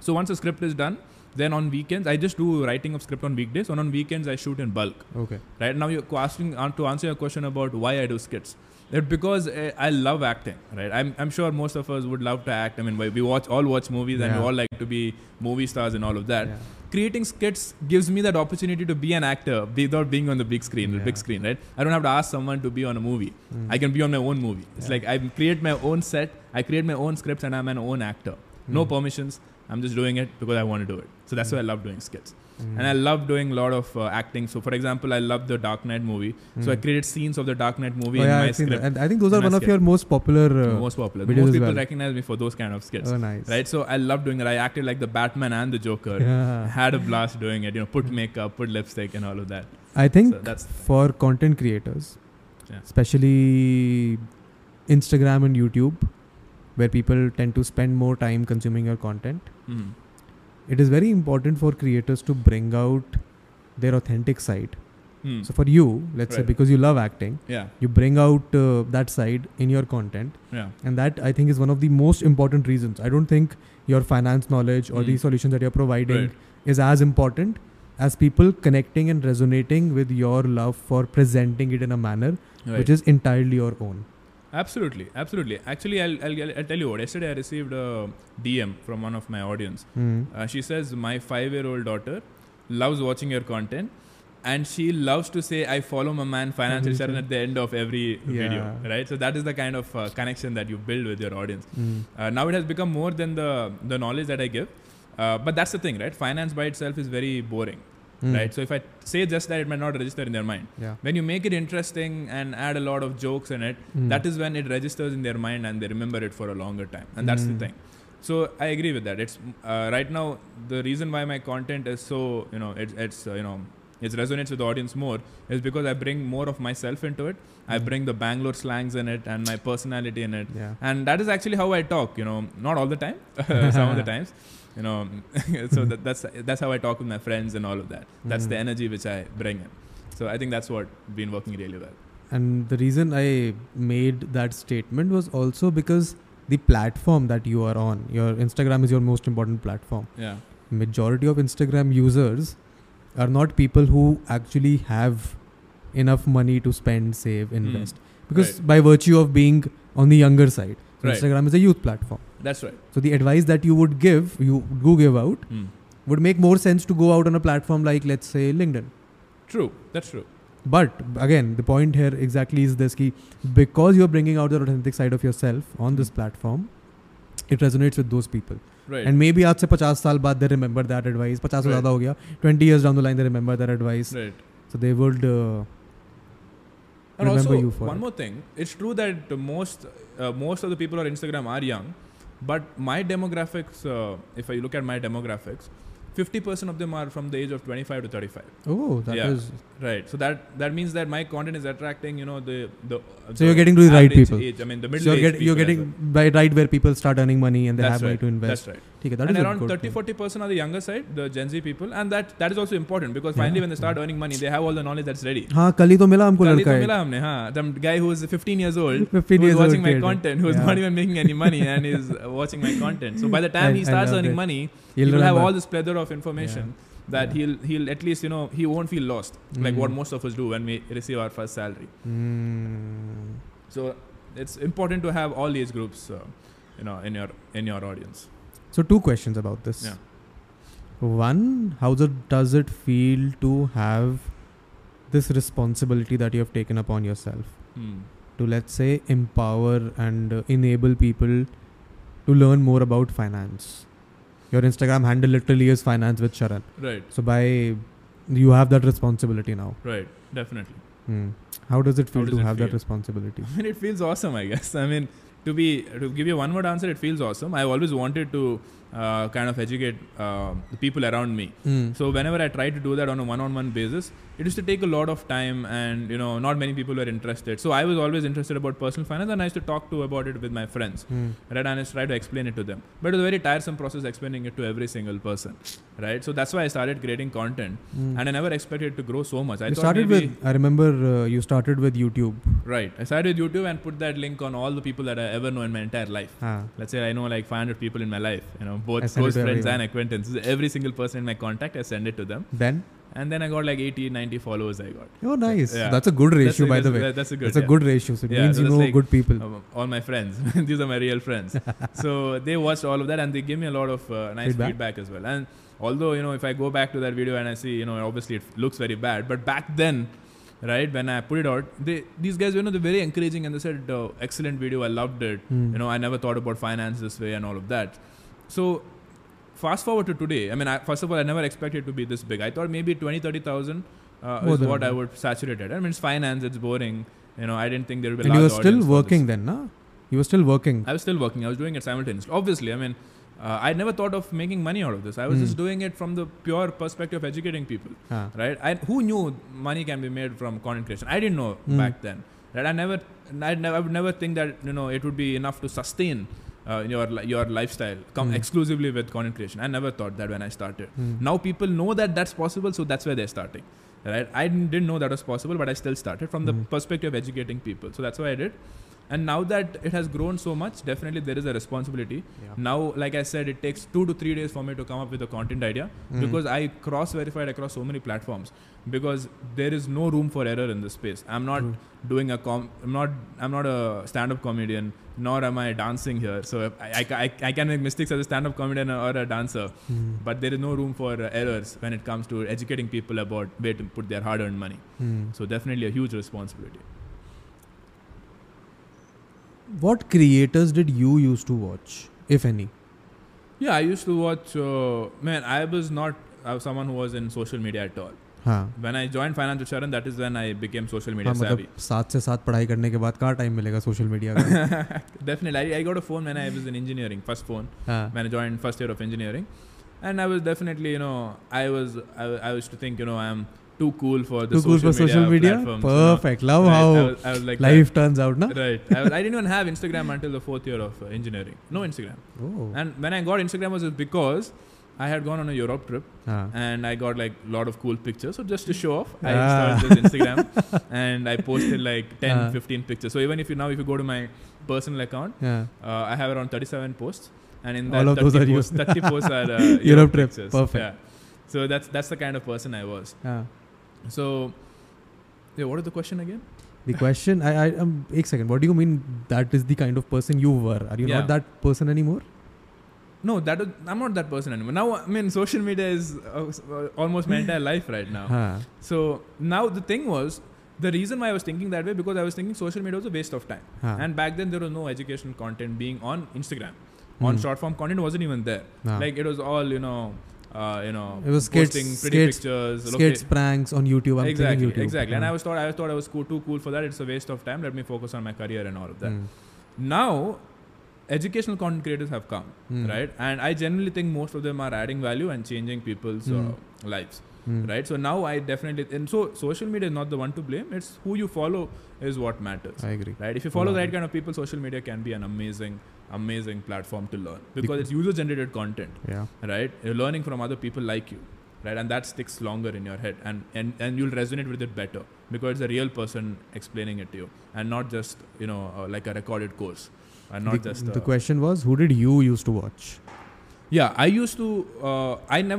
So once the script is done, then on weekends, I just do writing of script on weekdays, and on weekends I shoot in bulk. Okay. Right now you're asking to answer your question about why I do skits. Because I love acting, right? I'm sure most of us would love to act. I mean, we all watch movies, and we all like to be movie stars and all of that. Yeah. Creating skits gives me that opportunity to be an actor without being on the big screen, right? I don't have to ask someone to be on a movie. I can be on my own movie. It's like I create my own set, I create my own scripts, and I'm an own actor. No permissions. I'm just doing it because I want to do it. So that's why I love doing skits. And I love doing a lot of acting. So for example, I love the Dark Knight movie. So I created scenes of the Dark Knight movie in my script. And I think those are one of your most popular videos. Most people recognize me for those kind of skits. Oh, nice. Right? So I love doing that. I acted like the Batman and the Joker. Yeah. I had a blast doing it. You know, put makeup, put lipstick and all of that. I think so that's for content creators, especially Instagram and YouTube, where people tend to spend more time consuming your content. It is very important for creators to bring out their authentic side. So for you, let's say, because you love acting, you bring out that side in your content. And that, I think, is one of the most important reasons. I don't think your finance knowledge or the solutions that you're providing is as important as people connecting and resonating with your love for presenting it in a manner which is entirely your own. Absolutely, absolutely. Actually, I'll tell you what. Yesterday, I received a DM from one of my audience. She says, my 5-year-old daughter loves watching your content. And she loves to say, I follow my man financial Sharan at the end of every video, right? So that is the kind of connection that you build with your audience. Now it has become more than the knowledge that I give. But that's the thing, right? Finance by itself is very boring, right? So if I say just that, it might not register in their mind. When you make it interesting and add a lot of jokes in it, that is when it registers in their mind and they remember it for a longer time. And that's the thing. So I agree with that. It's right now, the reason why my content is so, you know, it resonates with the audience more is because I bring more of myself into it. I bring the Bangalore slangs in it and my personality in it. And that is actually how I talk, you know, not all the time, some of the times, you know, so that's how I talk with my friends and all of that. That's the energy which I bring in. So I think that's what been working really well. And the reason I made that statement was also because the platform that you are on, your Instagram is your most important platform. Majority of Instagram users are not people who actually have enough money to spend, save, invest. Because by virtue of being on the younger side, Instagram is a youth platform. That's right. So the advice that you would give, you do give out, would make more sense to go out on a platform like, let's say, LinkedIn. True. That's true. But again, the point here exactly is this, ki because you're bringing out the authentic side of yourself on this platform, it resonates with those people. Right. And maybe aaj se 50 saal baad they remember that advice. 50 se zyada ho gaya. 20 years down the line they remember that advice. Right. So they would remember also, you for one it. More thing. It's true that most of the people on Instagram are young. But my demographics, if I look at my demographics, 50% of them are from the age of 25 to 35. Oh, that is... Right. So that means that my content is attracting, you know, So you're getting to the right people. Age, I mean, the middle so age you're getting right where people start earning money and they have money to invest. That's right. Okay, that and is around 30-40% are the younger side, the Gen Z people. And that is also important because finally when they start earning money, they have all the knowledge that's ready. Haan, kali to mila humko ladka hai. Kali to mila humne, haan. Some guy who is 15 years old, who is watching my content, who is not even making any money and is watching my content. So by the time he starts earning money, he'll have all this plethora of information that he'll at least, you know, he won't feel lost like what most of us do when we receive our first salary. So it's important to have all age groups, you know, in your audience. So 2 questions about this. One, how does it feel to have this responsibility that you have taken upon yourself to, let's say, empower and enable people to learn more about finance? Your Instagram handle literally is Finance with Sharan. Right. So you have that responsibility now. Right. Definitely. How does it feel to have that responsibility? I mean, it feels awesome, I guess. I mean, to give you a one-word answer, it feels awesome. I've always wanted to kind of educate the people around me. So whenever I try to do that on a one-on-one basis, it used to take a lot of time and, you know, not many people were interested. So I was always interested about personal finance and I used to talk about it with my friends. Right? And I used to try to explain it to them. But it was a very tiresome process explaining it to every single person. Right? So that's why I started creating content and I never expected it to grow so much. I remember you started with YouTube. Right. I started with YouTube and put that link on all the people that I ever know in my entire life. Let's say I know like 500 people in my life, you know, both close friends and acquaintances. Every single person in my contact, I send it to them. And then I got like 80, 90 followers I got. Oh, nice. That's a good ratio, by the way. That's a good ratio. So it means you know like good people. All my friends. These are my real friends. So they watched all of that and they gave me a lot of nice feedback as well. And although, you know, if I go back to that video and I see, you know, obviously it looks very bad. But back then, right, when I put it out, these guys, you know, they're very encouraging and they said, excellent video. I loved it. You know, I never thought about finance this way and all of that. So fast forward to today. I mean, first of all, I never expected it to be this big. I thought maybe 20,000-30,000 is what I would saturate it. I mean, it's finance, it's boring. You know, I didn't think there would be a large audience. And you were still working then, no? You were still working. I was still working. I was doing it simultaneously. Obviously, I mean, I never thought of making money out of this. I was just doing it from the pure perspective of educating people, right? Who knew money can be made from content creation? I didn't know back then. Right? I would never think that, you know, it would be enough to sustain your lifestyle exclusively with content creation. I never thought that when I started. Now people know that that's possible, so that's where they're starting. Right? I didn't know that was possible, but I still started from the perspective of educating people. So that's why I did. And now that it has grown so much, definitely there is a responsibility. Yeah. Now, like I said, it takes 2 to 3 days for me to come up with a content idea because I cross-verified across so many platforms because there is no room for error in this space. I'm not doing a I'm not a stand-up comedian, nor am I dancing here. So I can make mistakes as a stand-up comedian or a dancer, but there is no room for errors when it comes to educating people about where to put their hard-earned money. So definitely a huge responsibility. What creators did you used to watch, if any? Yeah, I used to watch, I was someone who was in social media at all. Haan. When I joined Financial Sharan, that is when I became social media savvy. साथ से साथ पढ़ाई करने के बाद कहाँ time मिलेगा social media का? Definitely, I got a phone when I was in engineering, first phone. Haan. When I joined first year of engineering, and I was definitely, you know, I used to think, you know, I'm too cool for the social media platforms. Perfect. You know? Love how I was like life turns out, na? Right. I didn't even have Instagram until the fourth year of engineering. No Instagram. Oh. And when I got Instagram was because I had gone on a Europe trip and I got like a lot of cool pictures. So just to show off, I started this Instagram and I posted like 10, 15 pictures. So even if you go to my personal account, I have around 37 posts. And in that 30 posts are Europe trips. Perfect. Yeah. So that's the kind of person I was. So, yeah, what is the question again? The question, one second, what do you mean that is the kind of person you were? Are you not that person anymore? No, I'm not that person anymore. Now, I mean, social media is almost my entire life right now. Huh. So, now the thing was, the reason why I was thinking that way, because I was thinking social media was a waste of time. Huh. And back then, there was no educational content being on Instagram. On short form content wasn't even there. Huh. Like, it was all, it was skates, pranks on YouTube. Exactly. And I thought I was too cool for that. It's a waste of time. Let me focus on my career and all of that. Now, educational content creators have come, right? And I generally think most of them are adding value and changing people's lives, right? So now I definitely, and so social media is not the one to blame. It's who you follow is what matters. I agree. Right? If you follow the right kind of people, social media can be an amazing platform to learn because it's user generated content, right? You're learning from other people like you, right? And that sticks longer in your head and you'll resonate with it better because it's a real person explaining it to you and not just, like a recorded course and not the question was, who did you used to watch? Yeah, I used to, since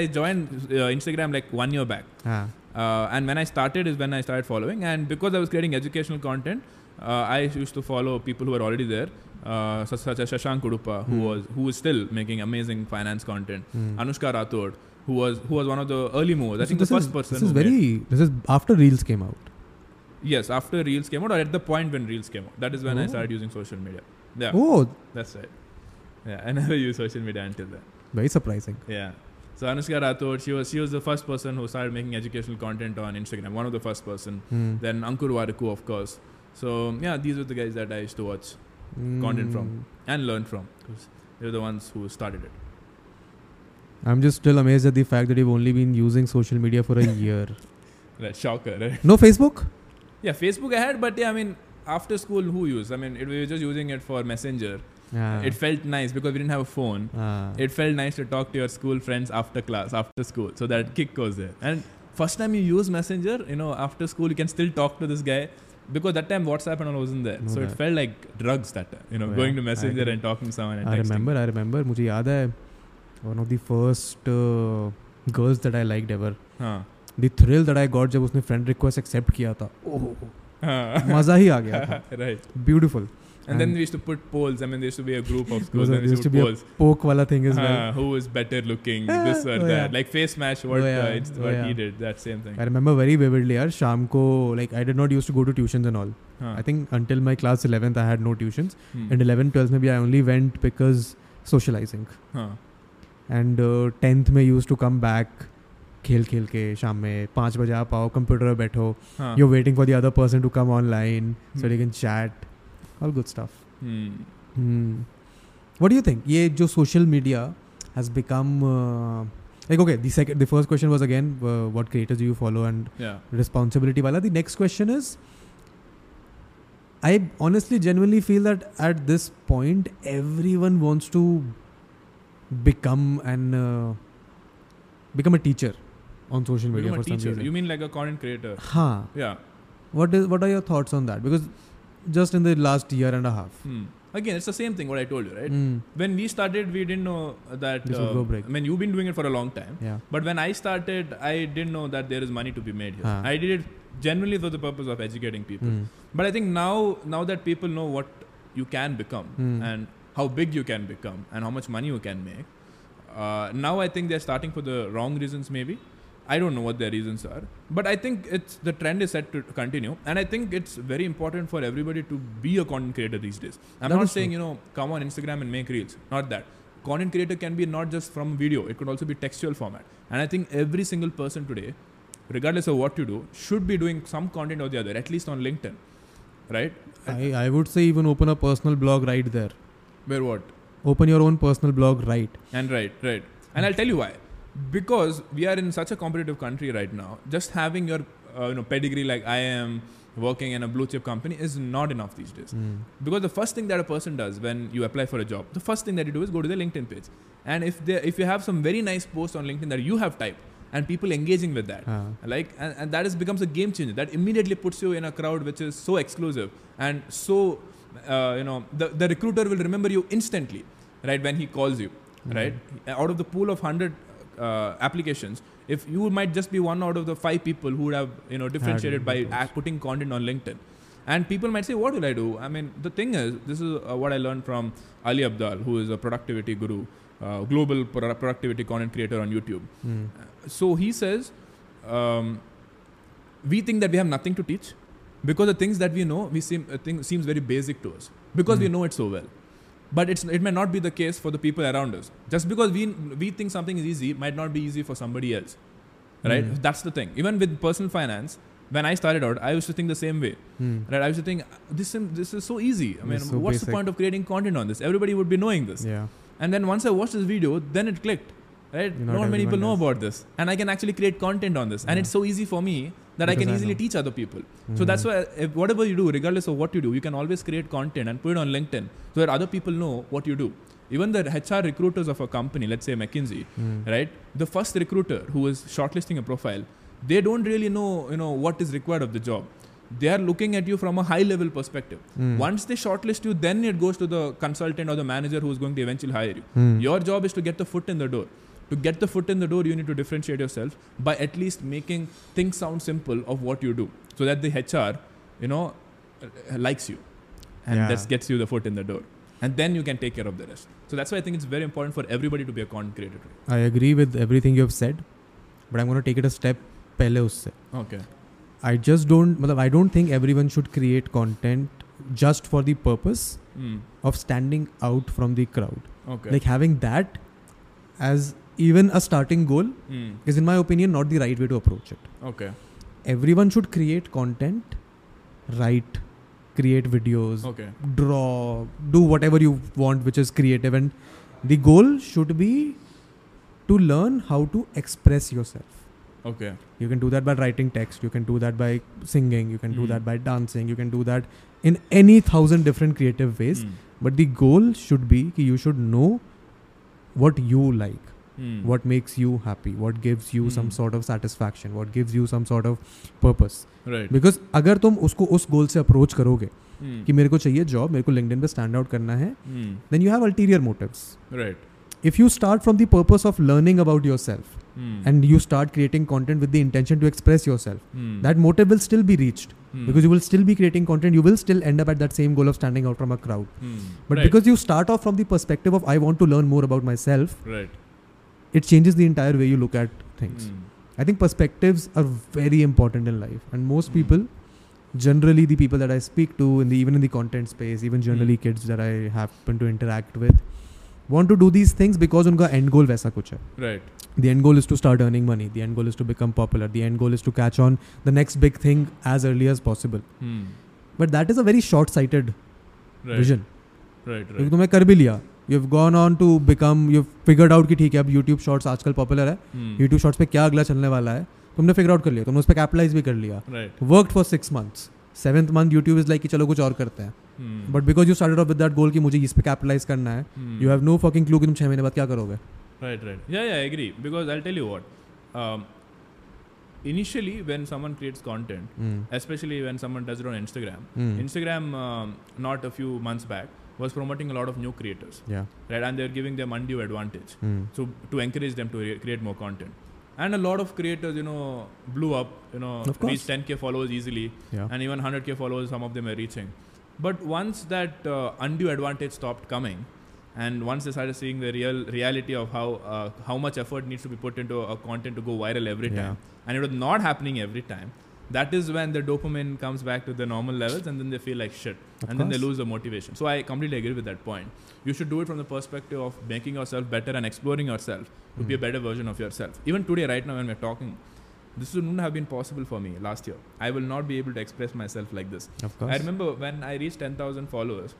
I joined Instagram like 1 year back and when I started is when I started following, and because I was creating educational content, I used to follow people who were already there, such as Shashank Kudupa, who is still making amazing finance content. Anushka Rathod, who was one of the early movers. I think the first person. This is after Reels came out. Yes, after Reels came out, or at the point when Reels came out. That is when I started using social media. Yeah. Oh, that's right. Yeah, I never used social media until then. Very surprising. Yeah. So Anushka Rathod, she was the first person who started making educational content on Instagram. One of the first person. Then Ankur Wariku, of course. So, yeah, these were the guys that I used to watch content from and learn from because they were the ones who started it. I'm just still amazed at the fact that you've only been using social media for a year. Right, shocker, right? No Facebook? Yeah, Facebook I had, but yeah, I mean, after school, who used? I mean, we were just using it for Messenger. It felt nice because we didn't have a phone. It felt nice to talk to your school friends after class, after school. So that kick goes there. And first time you use Messenger, after school, you can still talk to this guy. Because that time WhatsApp and all wasn't there. No, so it felt like drugs that time. Going to Messenger and talking to someone and texting. I remember. मुझे याद है, one of the first girls that I liked ever. Huh. The thrill that I got जब उसने friend request accept किया था. Oh. मजा ही आ गया था. Right. Beautiful. And then we used to put polls. I mean, there used to be a group of schools. There used to be polls. A poke wala thing as well. Who is better looking, this or that. Like face match, what he did, that same thing. I remember very vividly, Sham ko, like I did not used to go to tuitions and all. I think until my class 11th, I had no tuitions. And 11th, 12th, maybe I only went because socializing. And 10th, I used to come back. खेल के शाम में 5 बजे आप आओ, computer बैठो. You're waiting for the other person to come online so they can chat. All good stuff. What do you think? ये जो social media has become like okay. The first question was again what creators do you follow and responsibility. Wala. The next question is, I honestly genuinely feel that at this point everyone wants to become a teacher on social media for some reason. You mean like a content creator? Haan. Yeah. What are your thoughts on that? Because just in the last year and a half. Again, it's the same thing what I told you, right? When we started, we didn't know that... This will go break. I mean, you've been doing it for a long time. Yeah. But when I started, I didn't know that there is money to be made here. I did it generally for the purpose of educating people. But I think now that people know what you can become and how big you can become and how much money you can make, now I think they're starting for the wrong reasons maybe. I don't know what their reasons are, but I think the trend is set to continue, and I think it's very important for everybody to be a content creator these days. I'm not saying, come on Instagram and make reels, not that. Content creator can be not just from video, it could also be textual format. And I think every single person today, regardless of what you do, should be doing some content or the other, at least on LinkedIn, right? I would say even open a personal blog right there. Where what? Open your own personal blog right. And I'll tell you why. Because we are in such a competitive country right now, just having your pedigree like I am working in a blue chip company is not enough these days. Because the first thing that a person does when you apply for a job, the first thing that you do is go to their LinkedIn page. And if you have some very nice posts on LinkedIn that you have typed and people engaging with that, and that becomes a game changer. That immediately puts you in a crowd which is so exclusive and so the recruiter will remember you instantly, right, when he calls you, right? Out of the pool of 100 applications, if you might just be one out of the 5 people who would have differentiated by putting content on LinkedIn. And people might say, what will I do? I mean, the thing is, this is what I learned from Ali Abdaal, who is a productivity guru, global productivity content creator on YouTube. So he says, we think that we have nothing to teach because the things that we know, seems very basic to us because we know it so well. But it may not be the case for the people around us. Just because we think something is easy might not be easy for somebody else, right? That's the thing. Even with personal finance, when I started out, I used to think the same way, right? I used to think this is so easy. I mean, so what's basic. The point of creating content on this? Everybody would be knowing this. Yeah. And then once I watched this video, then it clicked, right? Not many people know about this, and I can actually create content on this, and it's so easy for me that because I can easily teach other people. So that's why whatever you do, regardless of what you do, you can always create content and put it on LinkedIn so that other people know what you do. Even the HR recruiters of a company, let's say McKinsey, right? The first recruiter who is shortlisting a profile, they don't really know, what is required of the job. They are looking at you from a high level perspective. Once they shortlist you, then it goes to the consultant or the manager who is going to eventually hire you. Your job is to get the foot in the door. To get the foot in the door, you need to differentiate yourself by at least making things sound simple of what you do so that the HR, likes you and that gets you the foot in the door. And then you can take care of the rest. So that's why I think it's very important for everybody to be a content creator. I agree with everything you have said, but I'm going to take it a step pehle usse. Okay. I don't think everyone should create content just for the purpose of standing out from the crowd. Okay. Like having that as even a starting goal is, in my opinion, not the right way to approach it. Okay. Everyone should create content, write, create videos, draw, do whatever you want, which is creative. And the goal should be to learn how to express yourself. Okay. You can do that by writing text. You can do that by singing. You can do that by dancing. You can do that in any 1,000 different creative ways. But the goal should be that you should know what you like, what makes you happy, what gives you some sort of satisfaction, what gives you some sort of purpose. Right. Because अगर तुम उसको उस goal से approach करोगे कि मेरे को चाहिए job, मेरे को LinkedIn पे stand out करना है, then you have ulterior motives. Right. If you start from the purpose of learning about yourself and you start creating content with the intention to express yourself, that motive will still be reached because you will still be creating content. You will still end up at that same goal of standing out from a crowd. But because you start off from the perspective of I want to learn more about myself, it changes the entire way you look at things. I think perspectives are very important in life, and most people, generally the people that I speak to, even in the content space, even generally kids that I happen to interact with, want to do these things because उनका end goal वैसा कुछ है. Right. The end goal is to start earning money. The end goal is to become popular. The end goal is to catch on the next big thing as early as possible. But that is a very short-sighted vision. Right. क्योंकि तुमने कर भी लिया. You've gone on to become. You've figured out कि ठीक है अब YouTube Shorts आजकल popular है. YouTube Shorts पे क्या अगला चलने वाला है? तुमने figure out कर लिया. तुमने उस पे capitalize भी कर लिया. Right. Worked for 6 months. 7th month YouTube is like कि चलो कुछ और करते हैं. But because you started off with that goal कि मुझे इस पे capitalize करना है, you have no fucking clue कि तुम 6 महीने बाद क्या करोगे. Right. Yeah, I agree. Because I'll tell you what, initially when someone creates content, especially when someone does it on Instagram, Instagram not a few months back was promoting a lot of new creators, right? And they're giving them undue advantage, so to encourage them to create more content. And a lot of creators, you know, blew up, you know, reached 10K followers easily, and even 100K followers, some of them are reaching. But once that undue advantage stopped coming, and once they started seeing the reality of how much effort needs to be put into a content to go viral every time, and it was not happening every time, that is when the dopamine comes back to the normal levels, and then they feel like shit, and then they lose the motivation. So I completely agree with that point. You should do it from the perspective of making yourself better and exploring yourself to be a better version of yourself. Even today, right now, when we're talking, this wouldn't have been possible for me last year. I will not be able to express myself like this. I remember when I reached 10,000 followers,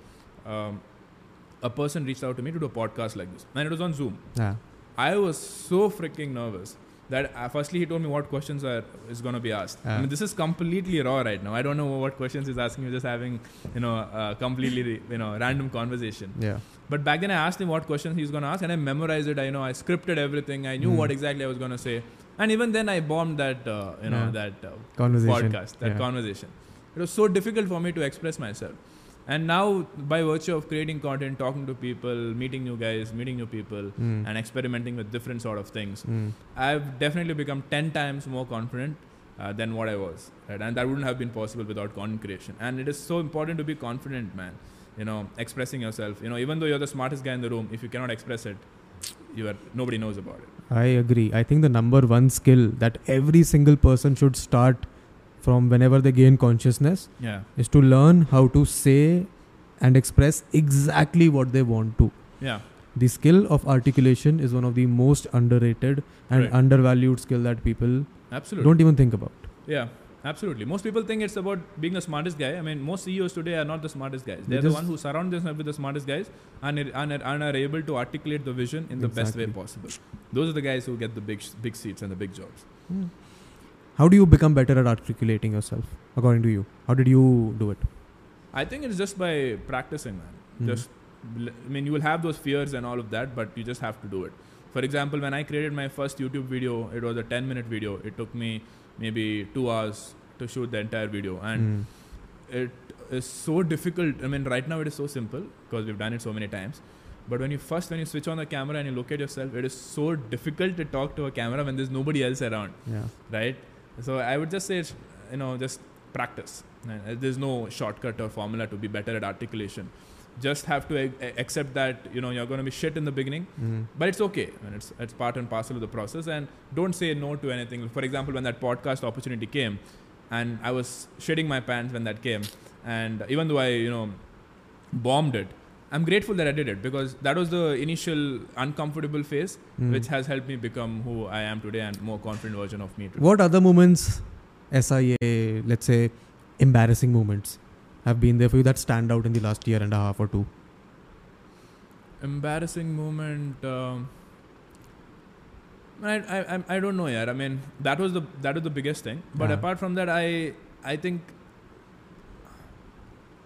a person reached out to me to do a podcast like this, and it was on Zoom. I was so freaking nervous that firstly he told me what questions is going to be asked. I mean, this is completely raw right now. I don't know what questions he's asking. We're just having, you know, completely, you know, random conversation. But back then I asked him what questions he's going to ask, and I memorized it. I, you know, I scripted everything. I knew what exactly I was going to say. And even then I bombed that, you know, that conversation. Conversation. It was so difficult for me to express myself. And now, by virtue of creating content, talking to people, meeting new guys, meeting new people, and experimenting with different sort of things, I've definitely become 10 times more confident than what I was. Right? And that wouldn't have been possible without content creation. And it is so important to be confident, man. You know, expressing yourself. You know, even though you're the smartest guy in the room, if you cannot express it, nobody knows about it. I agree. I think the number one skill that every single person should start from whenever they gain consciousness is to learn how to say and express exactly what they want to. The skill of articulation is one of the most underrated and undervalued skill that people don't even think about. Most people think it's about being the smartest guy. I mean, most CEOs today are not the smartest guys. They're the ones who surround themselves with the smartest guys and are able to articulate the vision in the best way possible. Those are the guys who get the big seats and the big jobs. How do you become better at articulating yourself, according to you? How did you do it? I think it's just by practicing, man. I mean, you will have those fears and all of that, but you just have to do it. For example, when I created my first YouTube video, it was a 10-minute video. It took me maybe 2 hours to shoot the entire video. And it is so difficult. I mean, right now it is so simple because we've done it so many times. But when you switch on the camera and you look at yourself, it is so difficult to talk to a camera when there's nobody else around. Right? So I would just say, you know, just practice. There's no shortcut or formula to be better at articulation. Just have to accept that, you know, you're going to be shit in the beginning, but it's okay. I mean, it's part and parcel of the process. And don't say no to anything. For example, when that podcast opportunity came, and I was shitting my pants when that came, and even though I, you know, bombed it, I'm grateful that I did it, because that was the initial uncomfortable phase, which has helped me become who I am today and more confident version of me today. What other moments, SIA, let's say embarrassing moments, have been there for you that stand out in the last year and a half or two? Embarrassing moment. I don't know, yaar. I mean, that was the biggest thing. But apart from that, I think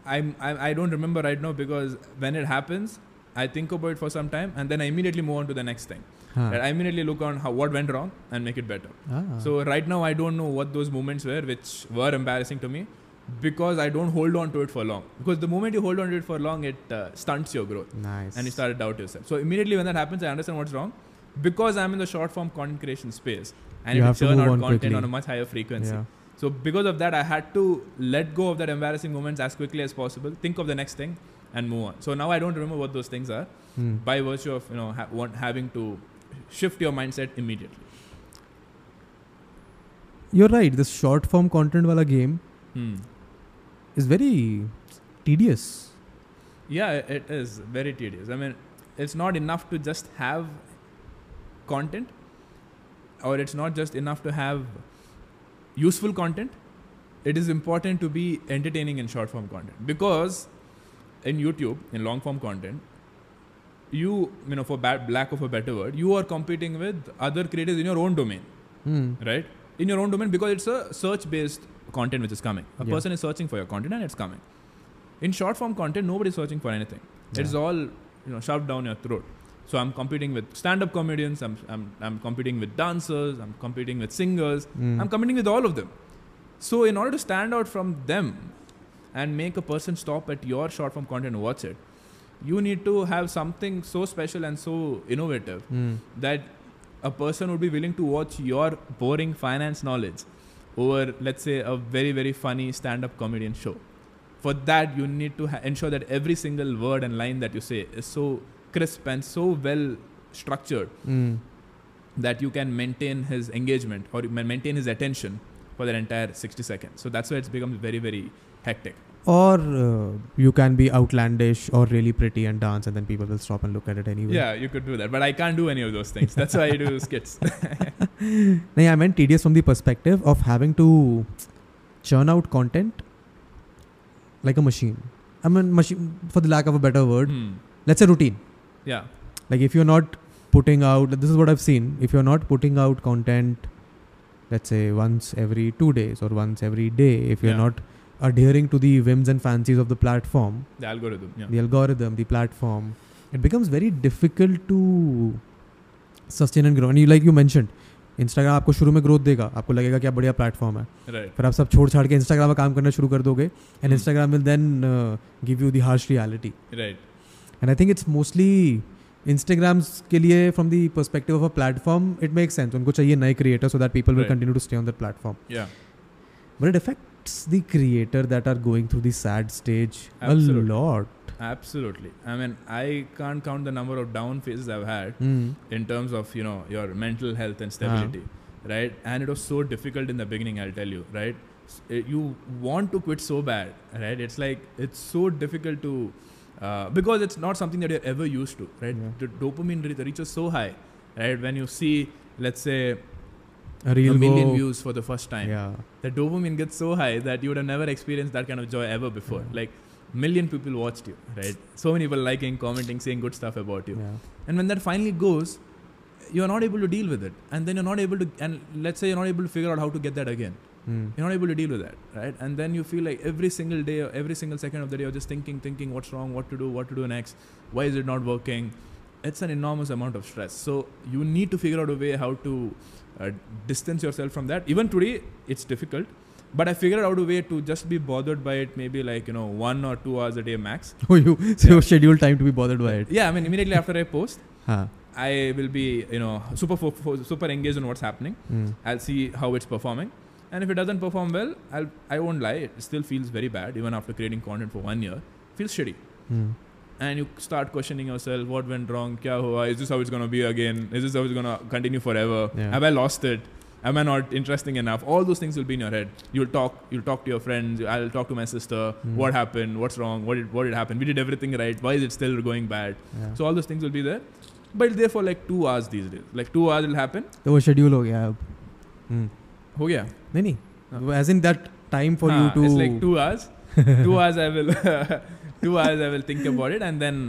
I don't remember right now, because when it happens, I think about it for some time and then I immediately move on to the next thing. I immediately look on what went wrong and make it better. So right now I don't know what those moments were which were embarrassing to me, because I don't hold on to it for long. Because the moment you hold on to it for long, it stunts your growth. And you start to doubt yourself. So immediately when that happens, I understand what's wrong, because I'm in the short form content creation space and you have to churn out content quickly on a much higher frequency. So because of that, I had to let go of that embarrassing moments as quickly as possible, think of the next thing and move on. So now I don't remember what those things are by virtue of, you know, having to shift your mindset immediately. You're right. This short form content wala game is very tedious. Yeah, it is very tedious. I mean, it's not enough to just have content, or it's not just enough to have useful content. It is important to be entertaining in short form content, because in YouTube, in long form content, you know, for lack of a better word, you are competing with other creators in your own domain, right? In your own domain, because it's a search based content which is coming. A person is searching for your content and it's coming. In short form content, nobody's searching for anything. It's all, you know, shoved down your throat. So I'm competing with stand-up comedians, I'm competing with dancers, I'm competing with singers, I'm competing with all of them. So in order to stand out from them and make a person stop at your short-form content and watch it, you need to have something so special and so innovative that a person would be willing to watch your boring finance knowledge over, let's say, a very, very funny stand-up comedian show. For that, you need to ensure that every single word and line that you say is so crisp and so well structured that you can maintain his engagement or maintain his attention for that entire 60 seconds. So that's why it's become very, very hectic. Or you can be outlandish or really pretty and dance, and then people will stop and look at it anyway. Yeah, you could do that. But I can't do any of those things. That's why I do skits. No, I meant tedious from the perspective of having to churn out content like a machine. I mean, machine, for the lack of a better word. Let's say routine. Yeah. Like if you're not putting out, this is what I've seen. If you're not putting out content, let's say once every 2 days or once every day, if you're not adhering to the whims and fancies of the platform, the platform, it becomes very difficult to sustain and grow. And you, like you mentioned, Instagram आपको शुरू में growth देगा, आपको लगेगा क्या बढ़िया platform है, फिर आप सब छोड़ छाड़ के इंस्टाग्राम में काम करना शुरू कर दोगे, and Instagram will then give you the harsh reality. And I think it's mostly Instagram's के लिए from the perspective of a platform it makes sense, उनको चाहिए नए creator so that people will continue to stay on that platform. But it affects the creator that are going through the sad stage a lot. Absolutely. I mean, I can't count the number of down phases I've had in terms of, you know, your mental health and stability, right? And it was so difficult in the beginning, I'll tell you, right? You want to quit so bad, right? It's like, it's so difficult to, because it's not something that you're ever used to, right? Yeah. The dopamine reach is so high, right? When you see, let's say, a million views for the first time, the dopamine gets so high that you would have never experienced that kind of joy ever before. Like, million people watched you, right? So many people liking, commenting, saying good stuff about you. And when that finally goes, you're not able to deal with it. And then you're not able to, and let's say you're not able to figure out how to get that again. You're not able to deal with that, right? And then you feel like every single day or every single second of the day, you're just thinking what's wrong, what to do next, why is it not working? It's an enormous amount of stress. So you need to figure out a way how to distance yourself from that. Even today, it's difficult. But I figured out a way to just be bothered by it, maybe like, you know, 1 or 2 hours a day max. Your scheduled time to be bothered by it. Yeah, I mean, immediately after I post, I will be, you know, super engaged in what's happening. I'll see how it's performing. And if it doesn't perform well, I won't lie, it still feels very bad, even after creating content for 1 year. It feels shitty. And you start questioning yourself, what went wrong? Kya hua? Is this how it's going to be again? Is this how it's going to continue forever? Have I lost it? Am I not interesting enough? All those things will be in your head. You'll talk to your friends. I'll talk to my sister. What happened? What's wrong? What did happen? We did everything right. Why is it still going bad? Yeah. So all those things will be there. But it's there for like 2 hours these days. Like 2 hours will happen. So schedule ho gaya. Ho gaya? No. As in that time for you to... It's like 2 hours. 2 hours I will... 2 hours I will think about it, and then...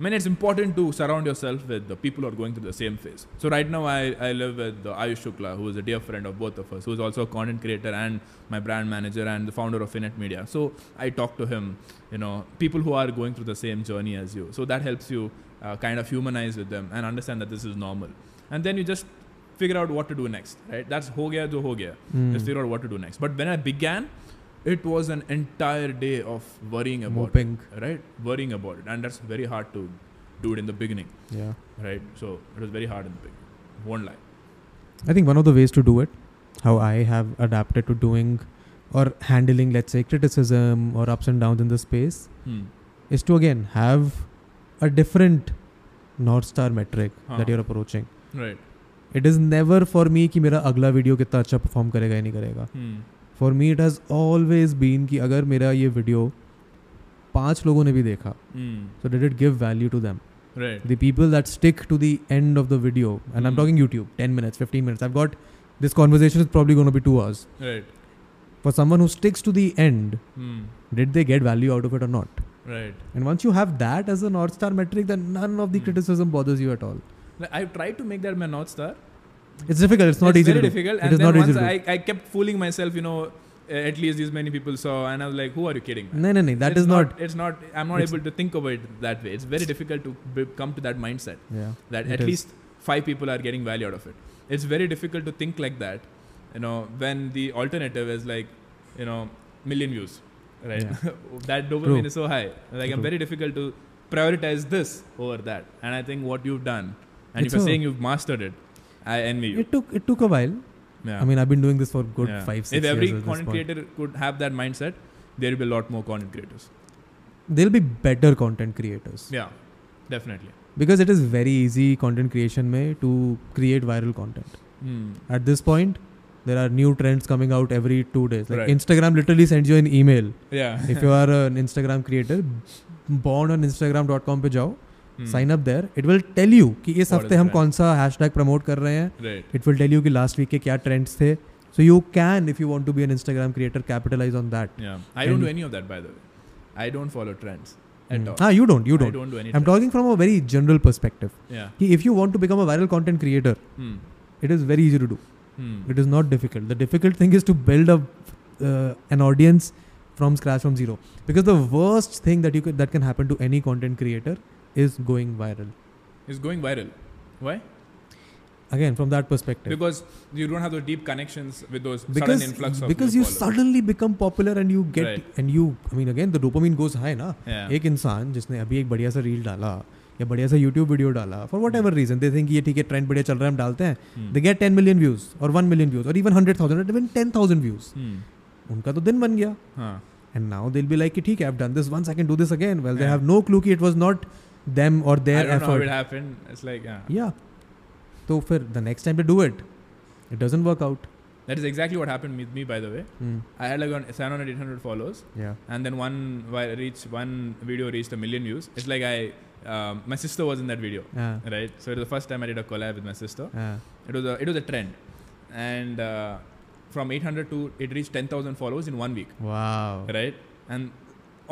I mean, it's important to surround yourself with the people who are going through the same phase. So right now I live with Ayush Shukla, who is a dear friend of both of us, who is also a content creator and my brand manager and the founder of Finnet Media. So I talk to him, you know, people who are going through the same journey as you. So that helps you kind of humanize with them and understand that this is normal. And then you just figure out what to do next, right? That's ho gaya jo ho gaya. Just figure out what to do next. But when I began, it was an entire day of worrying about it, right? Worrying about it. And that's very hard to do it in the beginning. Yeah. Right? So it was very hard in the beginning. Won't lie. I think one of the ways to do it, how I have adapted to doing or handling, let's say, criticism or ups and downs in the space, is to again have a different North Star metric that you're approaching. Right. It is never for me ki mera agla video kitna acha perform karega ya nahi karega. For me it has always been कि अगर मेरा ये video 5 लोगों ने भी देखा, so did it give value to them. The people that stick to the end of the video, and I am talking YouTube 10 minutes 15 minutes, I got this conversation is probably gonna be 2 hours. For someone who sticks to the end, did they get value out of it और not? And once you have that as a north star metric, then none of the criticism bothers you at all. I try to make that my north star. It's difficult. It's not easy. It's very difficult. And then once I kept fooling myself, you know, at least these many people saw, and I was like, who are you kidding, man? No, that it's is not. It's not. I'm not able to think of it that way. It's very difficult to come to that mindset. Yeah. That at least 5 people are getting value out of it. It's very difficult to think like that, you know, when the alternative is like, you know, million views, right? Yeah. That dopamine is so high. Like I'm very difficult to prioritize this over that. And I think what you've done, and if you're saying you've mastered it, I envy you. It took a while. Yeah. I mean, I've been doing this for good 5-6 years. If every content creator could have that mindset, there will be a lot more content creators. There'll be better content creators. Yeah, definitely. Because it is very easy content creation mein to create viral content. At this point, there are new trends coming out every 2 days. Like Instagram literally sends you an email. Yeah. If you are an Instagram creator, born on Instagram.com पे जाओ. Sign up there it will tell you कि इस हफ्ते हम कौन सा hashtag promote कर रहे हैं. इट विल टेल यू कि लास्ट वीक के क्या ट्रेंड्स थे. So you can if you want to be an Instagram creator capitalize on that. I don't do any of that by the way. I don't follow trends at all. हां you don't I am talking from a very general perspective कि if you want to become a viral content creator it is very easy to do. It is not difficult. The difficult thing is to build up an audience from scratch from zero because the worst thing that can happen to any content creator is going viral. Is going viral. Why? Again, from that perspective. Because you don't have the deep connections with those sudden influx of because you followers. Suddenly become popular and you get and you, I mean, again, the dopamine goes high, na? एक इंसान जिसने अभी एक बढ़िया सा reel डाला या बढ़िया सा YouTube video डाला for whatever reason, they think ये ठीक है trend बढ़िया चल रहा है हम डालते हैं. They get 10 million views or 1 million views or even 100,000 or even 10,000 views. उनका तो दिन बन गया. And now they'll be like कि ठीक है I've done this once, I can do this again. Well, they have no clue कि it was not them or their effort. I don't know how it happened. It's like so for the next time to do it, it doesn't work out. That is exactly what happened with me, by the way. I had like 700-800 followers. And then one video reached 1 million views. It's like my sister was in that video, right? So it was the first time I did a collab with my sister. It was a trend, and from 800 to it reached 10,000 followers in 1 week. Wow. Right? And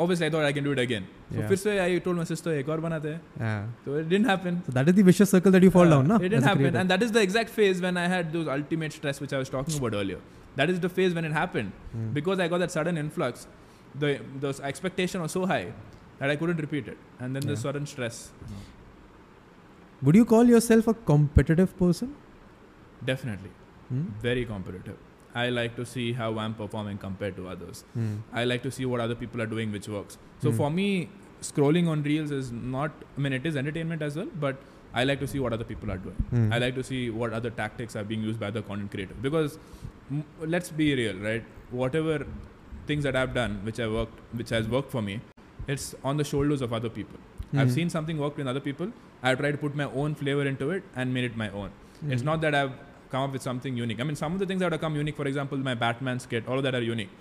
obviously I thought I can do it again. So फिर से I told my sister एक और बनाते हैं. So it didn't happen. So that is the vicious circle that you fall down, na? It didn't happen, and that is the exact phase when I had those ultimate stress which I was talking about earlier. That is the phase when it happened because I got that sudden influx. The expectation was so high that I couldn't repeat it, and then the sudden stress. Would you call yourself a competitive person? Definitely, very competitive. I like to see how I'm performing compared to others. I like to see what other people are doing, which works. So for me, scrolling on reels is not, I mean, it is entertainment as well, but I like to see what other people are doing. I like to see what other tactics are being used by the content creator. Because let's be real, right? Whatever things that I've done, which has worked for me, it's on the shoulders of other people. I've seen something worked in other people. I've tried to put my own flavor into it and made it my own. It's not that I've come up with something unique. I mean, some of the things that have come unique, for example, my Batman skit, all of that are unique.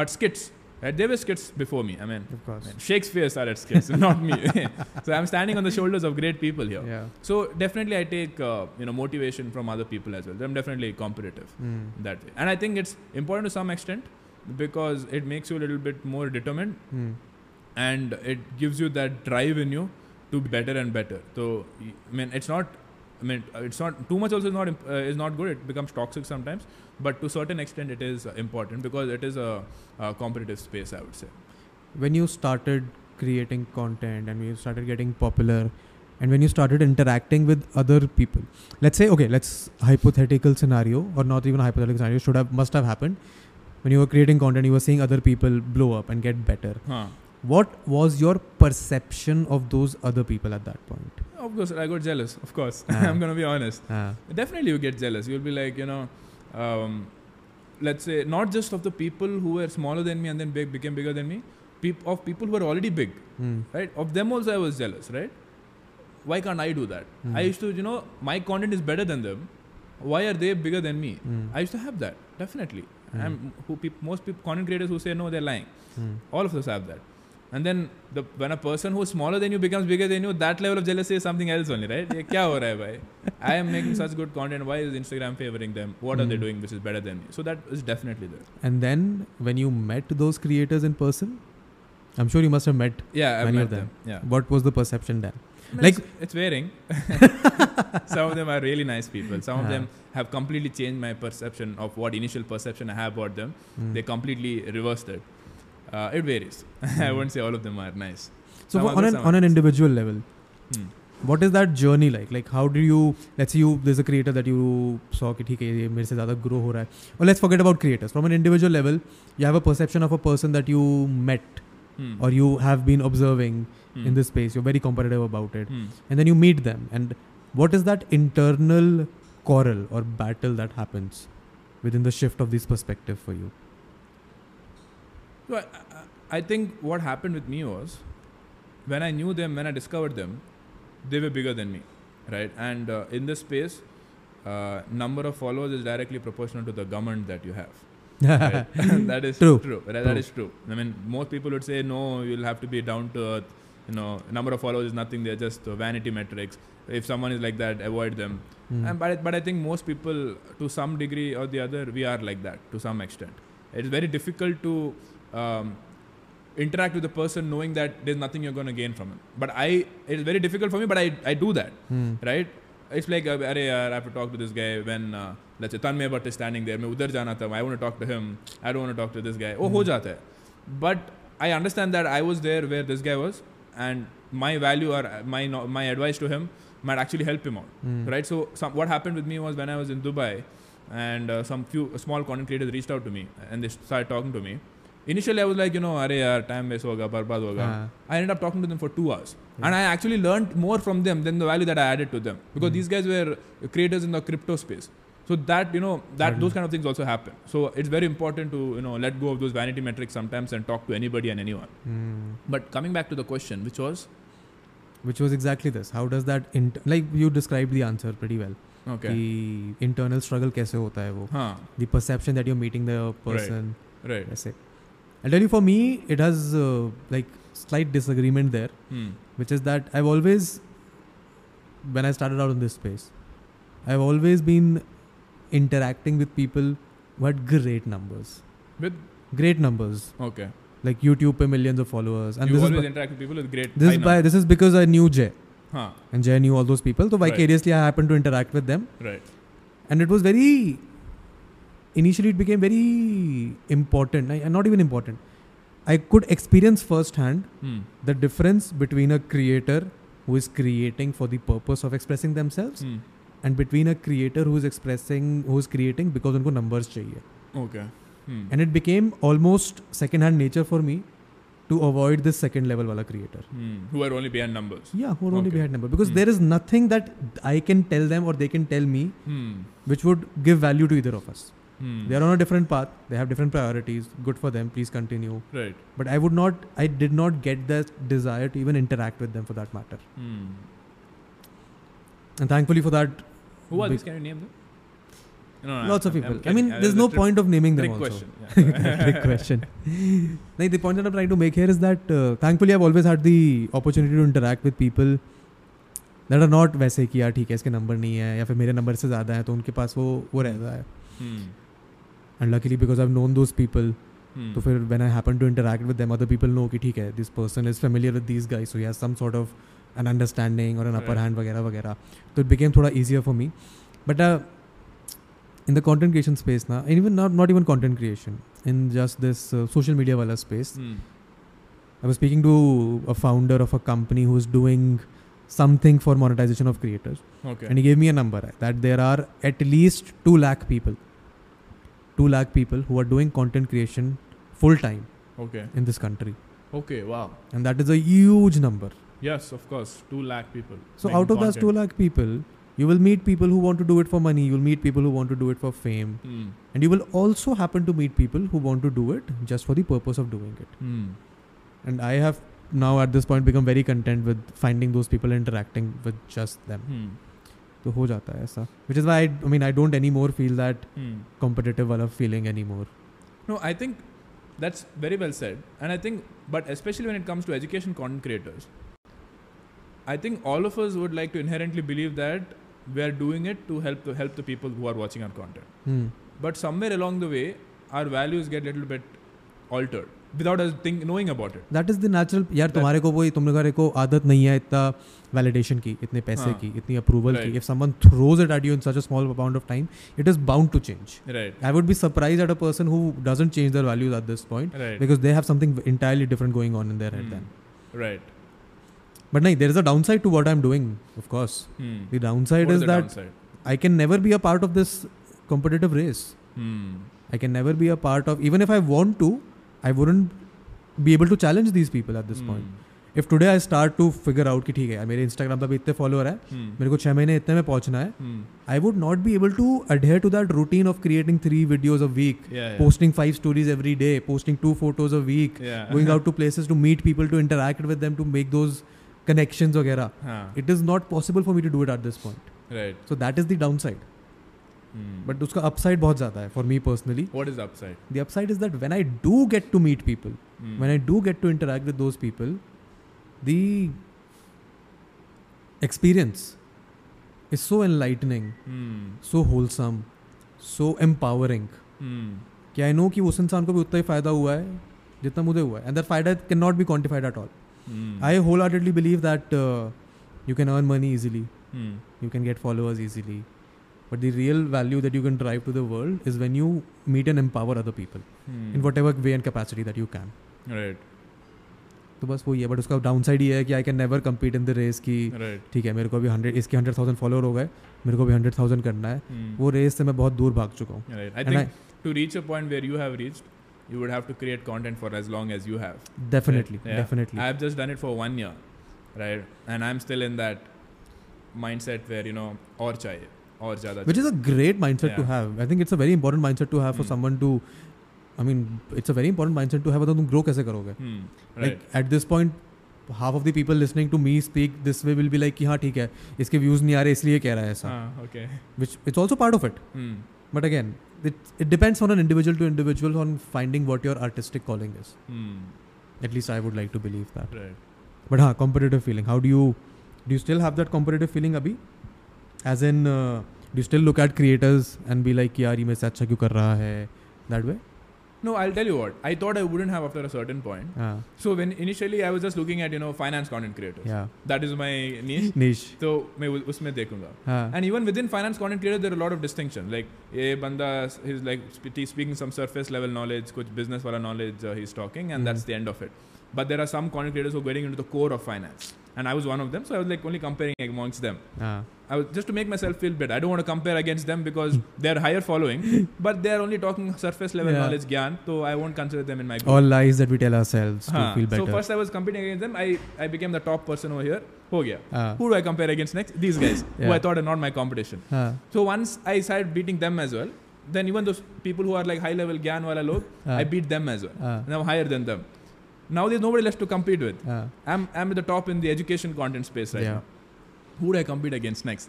But skits, right? There were skits before me. I mean, of course. Shakespeare started skits, not me. So I'm standing on the shoulders of great people here. Yeah. So definitely I take motivation from other people as well. I'm definitely competitive that way. And I think it's important to some extent because it makes you a little bit more determined and it gives you that drive in you to be better and better. So, I mean, it's not too much also is not good. It becomes toxic sometimes, but to a certain extent it is important because it is a competitive space, I would say. When you started creating content and when you started getting popular and when you started interacting with other people, let's say, okay, let's hypothetical scenario or not even a hypothetical scenario, must have happened. When you were creating content, you were seeing other people blow up and get better. What was your perception of those other people at that point? Of course, I got jealous, of course. I'm going to be honest. Definitely you get jealous. You'll be like, you know, let's say, not just of the people who were smaller than me and then became bigger than me, of people who were already big, right? Of them also I was jealous, right? Why can't I do that? I used to, you know, my content is better than them. Why are they bigger than me? I used to have that, definitely. Most content creators who say no, they're lying. All of us have that. And then when a person who is smaller than you becomes bigger than you, that level of jealousy is something else only, right? Kya ho raha hai bhai? I am making such good content. Why is Instagram favoring them? What are they doing which is better than me? So that is definitely there. And then when you met those creators in person, I'm sure you must have met many of them. Yeah. What was the perception then? Like it's varying. Some of them are really nice people. Some of them have completely changed my perception of what initial perception I have about them. They completely reversed it. It varies. I won't say all of them are nice. So on an individual level, what is that journey like? Like how do you, let's say you, there's a creator that you saw कि ठीक है ये मेरे से ज़्यादा grow हो रहा है. Or let's forget about creators. From an individual level, you have a perception of a person that you met or you have been observing in this space. You're very competitive about it. And then you meet them. And what is that internal quarrel or battle that happens within the shift of this perspective for you? So I think what happened with me was when I knew them, when I discovered them, they were bigger than me, right? And in this space, number of followers is directly proportional to the government that you have. Right? That is true. Right? That is true. I mean, most people would say, no, you'll have to be down to earth. You know, number of followers is nothing. They're just vanity metrics. If someone is like that, avoid them. And, but I think most people, to some degree or the other, we are like that to some extent. It's very difficult to interact with the person knowing that there's nothing you're going to gain from him. But it's very difficult for me, but I do that, right? It's like, I have to talk to this guy when, let's say, Tanmay Bhatt is standing there. I want to talk to him. I don't want to talk to this guy. Ho jata hai. But I understand that I was there where this guy was and my value or my advice to him might actually help him out, right? So what happened with me was when I was in Dubai and some few small content creators reached out to me and they started talking to me. Initially, I was like, you know, time waste hoga, barbad hoga. I ended up talking to them for 2 hours. And I actually learned more from them than the value that I added to them. Because these guys were creators in the crypto space. So that, you know, those kind of things also happen. So it's very important to, you know, let go of those vanity metrics sometimes and talk to anybody and anyone. But coming back to the question, which was exactly this. How does that, like you described the answer pretty well. Okay. The internal struggle kaise hota hai wo. The perception that you're meeting the person. Right. That's it. I'll tell you, for me, it has like slight disagreement there, which is that I've always, when I started out in this space, I've always been interacting with people who had great numbers. With? Great numbers. Okay. Like YouTube pe millions of followers. And you always interact with people with great numbers. This is because I knew Jay. And Jay knew all those people. So vicariously, I happened to interact with them. Right. And it was very... Initially, it became very important. Not even important. I could experience firsthand the difference between a creator who is creating for the purpose of expressing themselves and between a creator who is creating because उनको numbers चाहिए. Okay. And it became almost second-hand nature for me to avoid this second-level wala creator. Who are only behind numbers. Yeah, who are only behind numbers. Because there is nothing that I can tell them or they can tell me which would give value to either of us. They are on a different path. They have different priorities. Good for them. Please continue. Right. But I did not get that desire to even interact with them for that matter. And thankfully for that. Who are these? Can you name them? No, lots of people. I mean, there's no point of naming them also. Trick question. Yeah. Trick question. Like, the point that I'm trying to make here is that thankfully I've always had the opportunity to interact with people that are not वैसे कि यार ठीक है इसके number नहीं है या फिर मेरे number से ज़्यादा है तो उनके पास वो रहता है. And luckily, because I've known those people, so when I happen to interact with them, other people know that this person is familiar with these guys, so he has some sort of an understanding or an upper hand, वगैरह. So it became thoda easier for me. But in the content creation space, and even not even content creation, in just this social media wala space, I was speaking to a founder of a company who's doing something for monetization of creators, and he gave me a number that there are at least 2 lakh people who are doing content creation full time in this country. Okay, wow. And that is a huge number. Yes, of course, 2 lakh people. So out of those 2 lakh people, you will meet people who want to do it for money, you'll meet people who want to do it for fame, and you will also happen to meet people who want to do it just for the purpose of doing it. And I have now at this point become very content with finding those people, interacting with just them. तो हो जाता है ऐसा, which is why I don't anymore feel that competitive वाला feeling anymore. No, I think that's very well said, and I think, but especially when it comes to education content creators, I think all of us would like to inherently believe that we are doing it to help the people who are watching our content. But somewhere along the way, our values get a little bit altered without us knowing about it. That is the natural. यार तुम्हारे को वही तुम्हारे को आदत नहीं है इतना validation की, इतने पैसे की, इतनी approval की. If someone throws it at you in such a small amount of time, it is bound to change. Right. I would be surprised at a person who doesn't change their values at this point because they have something entirely different going on in their head then. Right. But no, there is a downside to what I'm doing, of course. The downside is that I can never be a part of this competitive race. I can never be a part of, even if I want to, I wouldn't be able to challenge these people at this point. If today I start to figure out कि ठीक है मेरे Instagram पर भी इतने follower है, मेरे को 6 महीने इतने में पहुंचना है, I would not be able to adhere to that routine of creating 3 videos a week, posting 5 stories every day, posting 2 photos a week, going out to places to meet people, to interact with them, to make those connections वगैरह. It is not possible for me to do it at this point. Right. So that is the downside. But उसका upside बहुत ज़्यादा है for me personally. What is the upside? The upside is that when I do get to meet people, when I do get to interact with those people, the experience is so enlightening, so wholesome, so empowering. कि I know कि उस इंसान को भी उतना ही फायदा हुआ है जितना मुझे हुआ है. And that फायदा cannot be quantified at all. I wholeheartedly believe that you can earn money easily, you can get followers easily, but the real value that you can drive to the world is when you meet and empower other people in whatever way and capacity that you can. Right. तो बस वो ही है. But उसका downside ये है कि I can never compete in the race कि ठीक है मेरे को अभी 100 इसके 100,000 follower हो गए, मेरे को भी 100,000 करना है. वो race से मैं बहुत दूर भाग चुका हूँ. Right. I think to reach a point where you have reached, you would have to create content for as long as you have. Definitely, right? Definitely. I've just done it for 1 year, right? And I'm still in that mindset where, you know, aur chahiye, aur zyada chahiye. Which is a great mindset to have. I think it's a very important mindset to have for someone to, I mean, it's a very important mindset to have, but tum grow kaise karoge? Right. Like, at this point, half of the people listening to me speak this way will be like, ki haan, theek hai, iske views nahi aa rahe, isliye keh raha hai aisa. Okay. Which, it's also part of it. But again, it depends on an individual to individual on finding what your artistic calling is. At least I would like to believe that. Right. But हाँ, competitive feeling. How do you still have that competitive feeling अभी? As in, do you still look at creators and be like, यार ये मेरे से अच्छा क्यों कर रहा है? That way? No, I'll tell you what. I thought I wouldn't have after a certain point. So when initially I was just looking at, you know, finance content creators. That is my niche. So मैं उसमें देखूँगा. And even within finance content creators, there are a lot of distinction. Like ये बंदा he's like speaking some surface level knowledge, कुछ business वाला knowledge he's talking, and that's the end of it. But there are some content creators who are getting into the core of finance, and I was one of them. So I was like only comparing amongst them. I was just to make myself feel better. I don't want to compare against them because they're higher following, but they're only talking surface level knowledge, gyan. So I won't consider them in my group. All lies that we tell ourselves to feel better. So first I was competing against them. I became the top person over here. Ho gaya. Who do I compare against next? These guys who I thought are not my competition. So once I started beating them as well, then even those people who are like high level gyan wala log, I beat them as well. And I'm higher than them. Now there's nobody left to compete with. I'm at the top in the education content space right now. Who do I compete against next?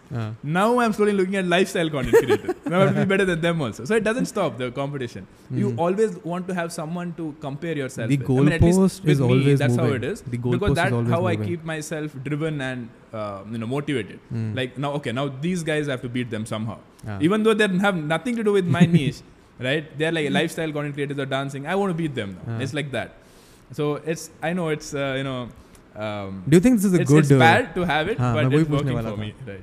Now I'm slowly looking at lifestyle content creators. Now I have to be better than them also. So it doesn't stop the competition. You always want to have someone to compare yourself with. The goalpost is always moving. That's how it is. Because that's how I keep myself driven and motivated. Like now these guys have to beat them somehow. Even though they have nothing to do with my niche, right? They're like lifestyle content creators or dancing. I want to beat them now. It's like that. So it's, I know it's, do you think this is a good? It's bad to have it, but it's working for me. Right.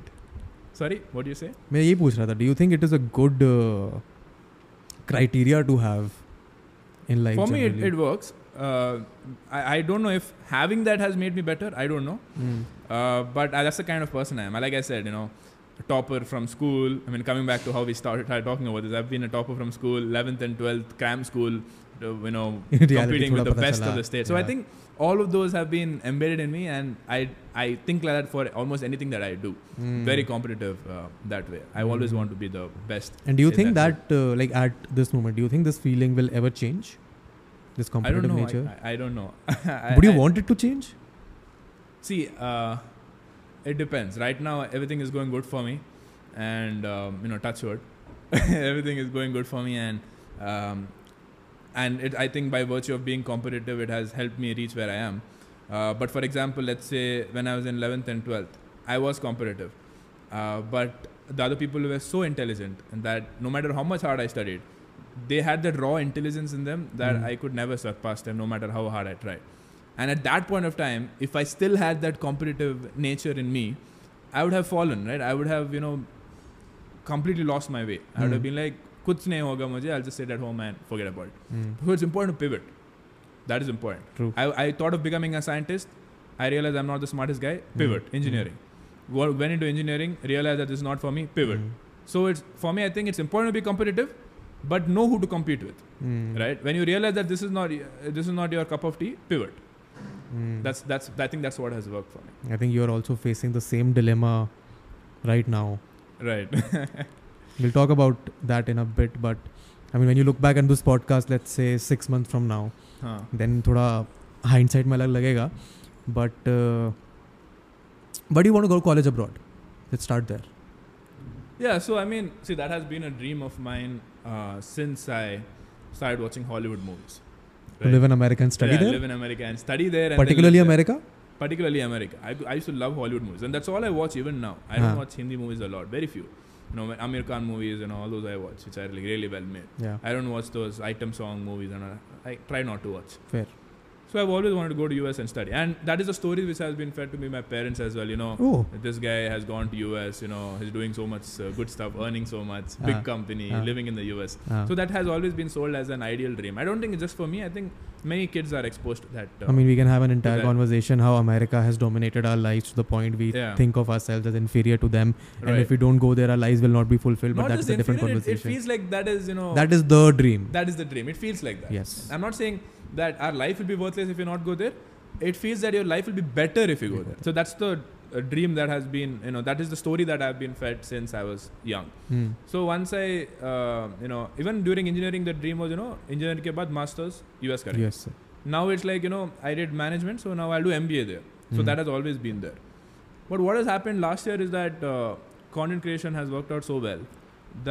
Sorry, what do you say? मैं यही पूछ रहा था. Do you think it is a good criteria to have in life? For me, it works. I don't know if having that has made me better. I don't know. But that's the kind of person I am. Like I said, a topper from school. I mean, coming back to how we started talking about this, I've been a topper from school, 11th and 12th cram school. Competing with the best of the state. So I think all of those have been embedded in me, and I think like that for almost anything that I do. Very competitive that way. I always want to be the best. And do you think that like at this moment, do you think this feeling will ever change? This competitive nature? I don't know. Would you want it to change? See, it depends. Right now, everything is going good for me, and touch wood, everything is going good for me, and I think by virtue of being competitive, it has helped me reach where I am. But for example, let's say when I was in 11th and 12th, I was competitive. But the other people were so intelligent that no matter how much hard I studied, they had that raw intelligence in them that I could never suck past them no matter how hard I tried. And at that point of time, if I still had that competitive nature in me, I would have fallen, right? I would have, you know, completely lost my way. I would have been like, kuch nahi hoga mujhe, I'll just sit at home and forget about it. So it's important to pivot. That is important. True. I thought of becoming a scientist. I realized I'm not the smartest guy. Pivot. Engineering. Went into engineering, realized that this is not for me. Pivot. So it's, for me, I think it's important to be competitive, but know who to compete with, right? When you realize that this is not your cup of tea, pivot. That's I think that's what has worked for me. I think you're also facing the same dilemma right now. Right. We'll talk about that in a bit, but I mean, when you look back on this podcast, let's say 6 months from now, then thoda hindsight mein alag lagega, but you want to go to college abroad. Let's start there. Yeah, so I mean, see, that has been a dream of mine since I started watching Hollywood movies. Right? Live in America and study there? Yeah, live in America and study there. And particularly America? Particularly America. I used to love Hollywood movies. And that's all I watch even now. I don't watch Hindi movies a lot. Very few. You know, Amir Khan movies and all those I watch, which are like really well made. Yeah. I don't watch those item song movies. And I try not to watch. Fair. So I've always wanted to go to US and study. And that is a story which has been fed to me by my parents as well. You know, this guy has gone to US, you know, he's doing so much good stuff, earning so much, big company, living in the US. So that has always been sold as an ideal dream. I don't think it's just for me. I think many kids are exposed to that. I mean, we can have an entire conversation how America has dominated our lives to the point we think of ourselves as inferior to them. Right. And if we don't go there, our lives will not be fulfilled. Not but that's a different conversation. It feels like that is, you know... That is the dream. That is the dream. It feels like that. Yes. I'm not saying... that our life will be worthless if you not go there. It feels that your life will be better if you go there. So that's the dream that has been, you know, that is the story that I've been fed since I was young. So once I, you know, even during engineering, the dream was, you know, engineering ke baad masters, US career. Yes, sir. Now it's like, you know, I did management, so now I'll do MBA there. So that has always been there. But what has happened last year is that content creation has worked out so well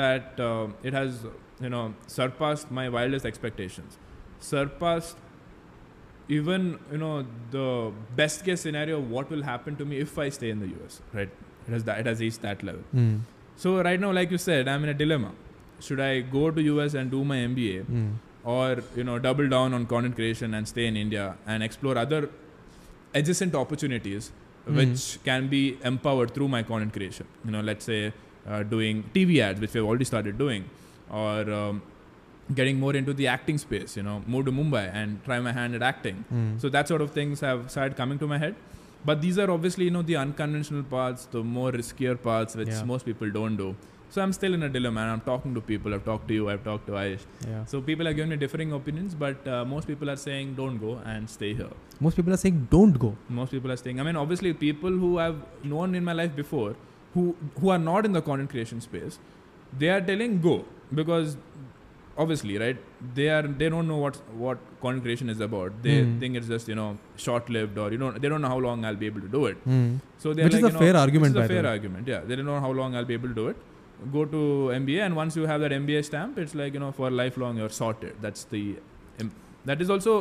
that it has, you know, surpassed my wildest expectations. Surpassed even, you know, the best case scenario of what will happen to me if I stay in the US, right? It has reached that level. So right now, like you said, I'm in a dilemma. Should I go to US and do my MBA or, you know, double down on content creation and stay in India and explore other adjacent opportunities which can be empowered through my content creation? You know, let's say doing TV ads, which we've already started doing, or getting more into the acting space, you know, move to Mumbai and try my hand at acting. So that sort of things have started coming to my head. But these are obviously, you know, the unconventional paths, the more riskier paths, which most people don't do. So I'm still in a dilemma, and I'm talking to people. I've talked to you, I've talked to Aish. Yeah. So people are giving me differing opinions, but most people are saying don't go and stay here. Most people are saying don't go. Most people are saying, I mean, obviously people who I've known in my life before, who are not in the content creation space, they are telling go, because obviously, right? They don't know what content creation is about. They think it's just, you know, short-lived, or they don't know how long I'll be able to do it. So they're which is a fair argument. Yeah, they don't know how long I'll be able to do it. Go to MBA, and once you have that MBA stamp, it's like, you know, for lifelong you're sorted. That is also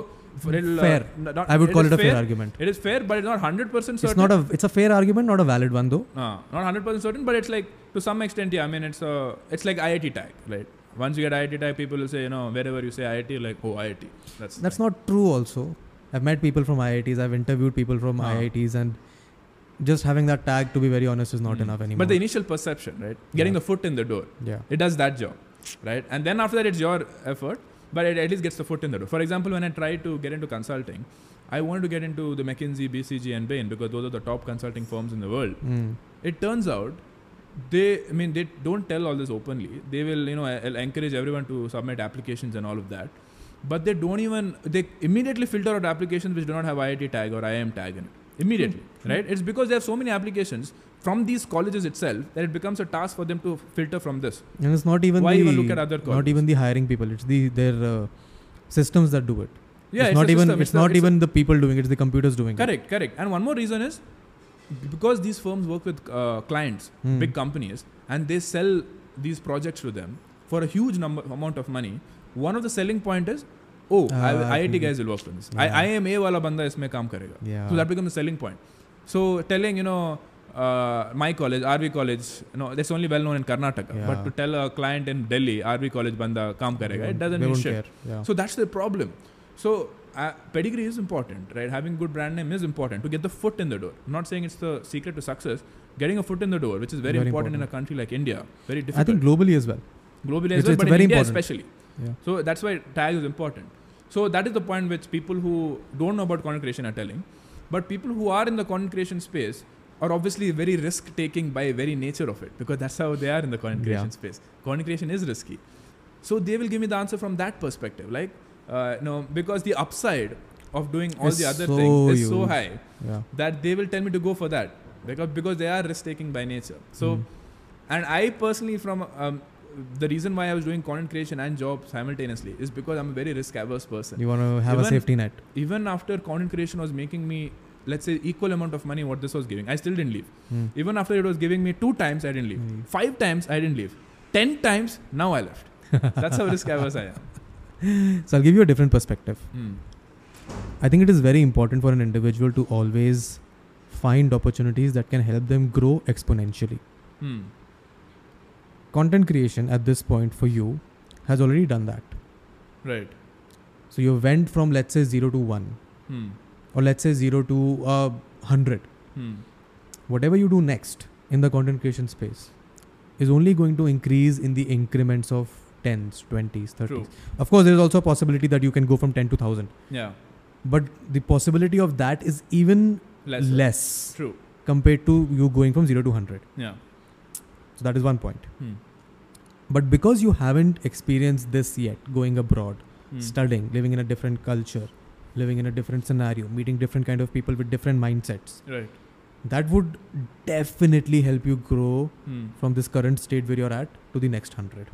fair. I would call it a fair argument. It is fair, but it's not 100% certain. It's a fair argument, not a valid one though. Not 100% certain, but it's like to some extent, yeah. I mean, it's like IIT tag, right? Once you get IIT tag, people will say, you know, wherever you say IIT, like, oh, IIT. That's not true also. I've met people from IITs. I've interviewed people from IITs, and just having that tag, to be very honest, is not enough anymore. But the initial perception, right? Getting the foot in the door. Yeah. It does that job, right? And then after that, it's your effort, but it at least gets the foot in the door. For example, when I tried to get into consulting, I wanted to get into the McKinsey, BCG, and Bain, because those are the top consulting firms in the world. It turns out, they don't tell all this openly. They will, you know, encourage everyone to submit applications and all of that. But they immediately filter out applications which do not have IIT tag or IIM tag in it. Immediately, right? It's because they have so many applications from these colleges itself that it becomes a task for them to filter from this. And it's not even even look at other colleges? Not even the hiring people. It's their systems that do it. Yeah, it's not even system. It's not even the people doing it. It's the computers doing it. Correct. And one more reason is, because these firms work with clients, big companies, and they sell these projects to them for a huge amount of money. One of the selling point is, IIT guys will work on this. IIMA wala banda isme kaam karega. So that becomes a selling point. So telling, you know, my college, RV College, no, that's only well known in Karnataka. Yeah. But to tell a client in Delhi, RV College banda kaam karega, it doesn't mean shit. Yeah. So that's the problem. So pedigree is important, right? Having good brand name is important to get the foot in the door. I'm not saying it's the secret to success. Getting a foot in the door, which is very, very important in a country like India. Very difficult. I think globally as well. Globally as well, but in India especially. Yeah. So that's why tag is important. So that is the point which people who don't know about content creation are telling. But people who are in the content creation space are obviously very risk-taking by very nature of it, because that's how they are in the content creation space. Content creation is risky. So they will give me the answer from that perspective. Like, no, because the upside of doing all the other things is so high that they will tell me to go for that because they are risk-taking by nature. So, and I personally from... the reason why I was doing content creation and job simultaneously is because I'm a very risk averse person. You want to have a safety net. Even after content creation was making me, let's say, equal amount of money what this was giving, I still didn't leave. Even after it was giving me 2 times, I didn't leave. 5 times, I didn't leave. 10 times, now I left. That's how risk averse I am. So I'll give you a different perspective. I think it is very important for an individual to always find opportunities that can help them grow exponentially. Content creation at this point for you has already done that. Right. So you went from, let's say, 0 to 1 or let's say 0 to 100. Whatever you do next in the content creation space is only going to increase in the increments of 10s, 20s, 30s. True. Of course, there is also a possibility that you can go from 10 to 1000. Yeah. But the possibility of that is even less. True. Compared to you going from 0 to 100. Yeah. So that is one point. But because you haven't experienced this yet, going abroad, studying, living in a different culture, living in a different scenario, meeting different kind of people with different mindsets, right? That would definitely help you grow from this current state where you're at to the next 100.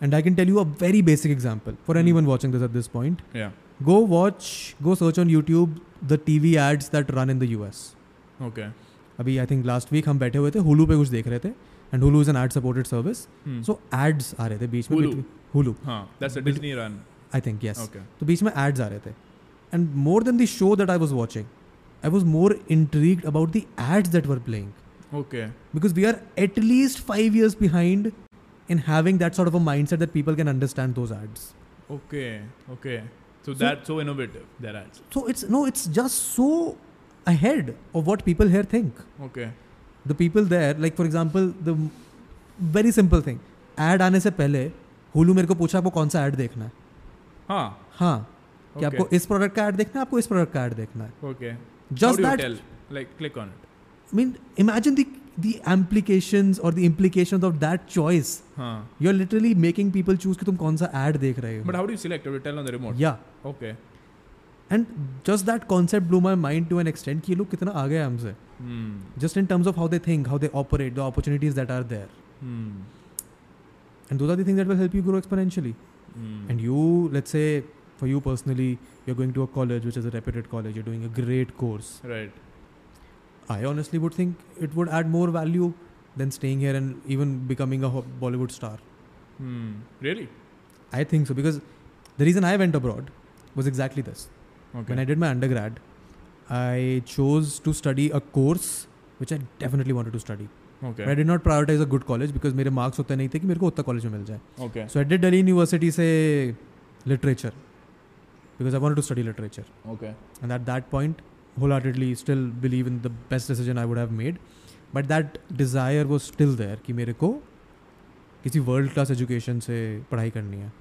And I can tell you a very basic example for anyone watching this at this point. Yeah. Go search on YouTube the TV ads that run in the US. Okay. अभी I think last week हम बैठे हुए थे, Hulu पे कुछ देख रहे थे, and Hulu is an ad supported service, so ads आ रहे थे बीच में. Hulu, that's a Disney run I think, yes. तो बीच में एड्स आ रहे थे, and more than the show that I was watching, I was more intrigued about the ads that were playing. Okay, because we are at least 5 years behind in having that sort of a mindset that people can understand those ads. Okay, okay, so that's so innovative, their ads. So it's no, it's just so ahead of what people here think. Okay. The people there, like for example, the very simple thing. Ad आने से पहले Hulu मेरे को पूछा आपको कौन सा ad देखना है. हाँ. हाँ. Okay. कि आपको इस product का ad देखना है, आपको इस product का ad देखना है. Okay. Just that. How do you tell? Like click on it. I mean, imagine the implications or the implications of that choice. हाँ. You're literally making people choose कि तुम कौन सा ad देख रहे हो. But how do you select? Do you tell on the remote? Yeah. Okay. And just that concept blew my mind to an extent कि ये लोग कितना आगे हैं हमसे. Just in terms of how they think, how they operate, the opportunities that are there. And those are the things that will help you grow exponentially. And you, let's say, for you personally, you're going to a college which is a reputed college. You're doing a great course. Right. I honestly would think it would add more value than staying here and even becoming a Bollywood star. Really? I think so, because the reason I went abroad was exactly this. Okay. When I did my undergrad, I chose to study a course which I definitely wanted to study. Okay. But I did not prioritize a good college because मेरे marks उतने नहीं थे कि मेरे को उतना college में मिल जाए. Okay. So I did Delhi University से literature because I wanted to study literature. Okay. And at that point, wholeheartedly still believe in the best decision I would have made, but that desire was still there कि मेरे को किसी world class education से पढ़ाई करनी है.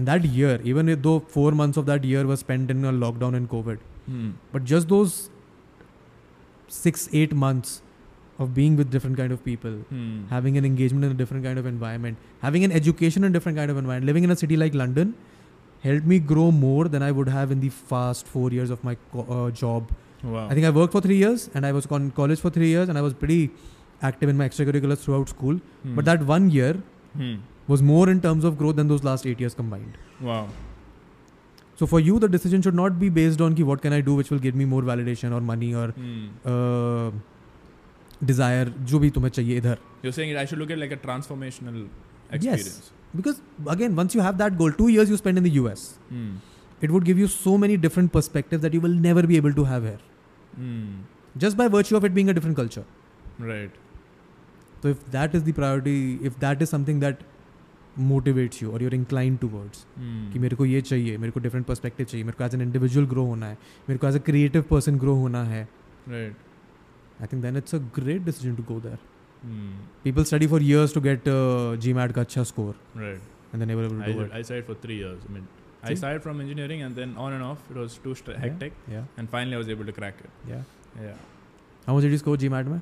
And that year, even though 4 months of that year was spent in a lockdown and COVID, but just those 6-8 months of being with different kind of people, having an engagement in a different kind of environment, having an education in a different kind of environment, living in a city like London, helped me grow more than I would have in the past 4 years of my job. Wow. I think I worked for 3 years and I was in college for 3 years and I was pretty active in my extracurriculars throughout school. But that 1 year... was more in terms of growth than those last 8 years combined. Wow. So for you, the decision should not be based on what can I do which will give me more validation or money or desire, जो भी तुम्हें चाहिए इधर. You're saying I should look at like a transformational experience. Yes, because again, once you have that goal, 2 years you spend in the US, it would give you so many different perspectives that you will never be able to have here. just by virtue of it being a different culture. Right. So if that is the priority, if that is something that motivates you or you're inclined towards, कि मेरे को ये चाहिए, मेरे को different perspective चाहिए, मेरे को as an individual grow होना है, मेरे को as a creative person grow होना है. Right. I think then it's a great decision to go there. People study for years to get GMAT ka achha score. Right. And then they were able to do it. I studied for 3 years. I mean, see? I started from engineering and then on and off it was too hectic. Yeah. And finally I was able to crack it. Yeah. Yeah. How much did you score GMAT में?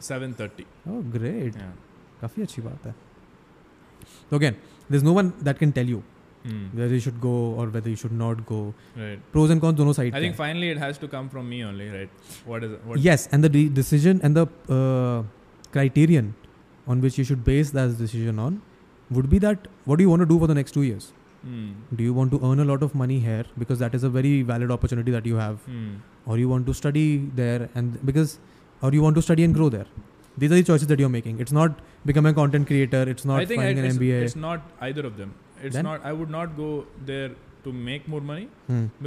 730. Oh, great. Yeah. काफी अच्छी बात है. So again, there's no one that can tell you whether you should go or whether you should not go. Right. Pros and cons दोनों side. I think finally it has to come from me only, right? What is it? What yes, and the decision and the criterion on which you should base that decision on would be that what do you want to do for the next 2 years? Do you want to earn a lot of money here because that is a very valid opportunity that you have, or you want to study there and because, or you want to study and grow there? These are the choices that you're making. It's not becoming a content creator. It's not finding an MBA. It's not either of them. It's then? Not. I would not go there to make more money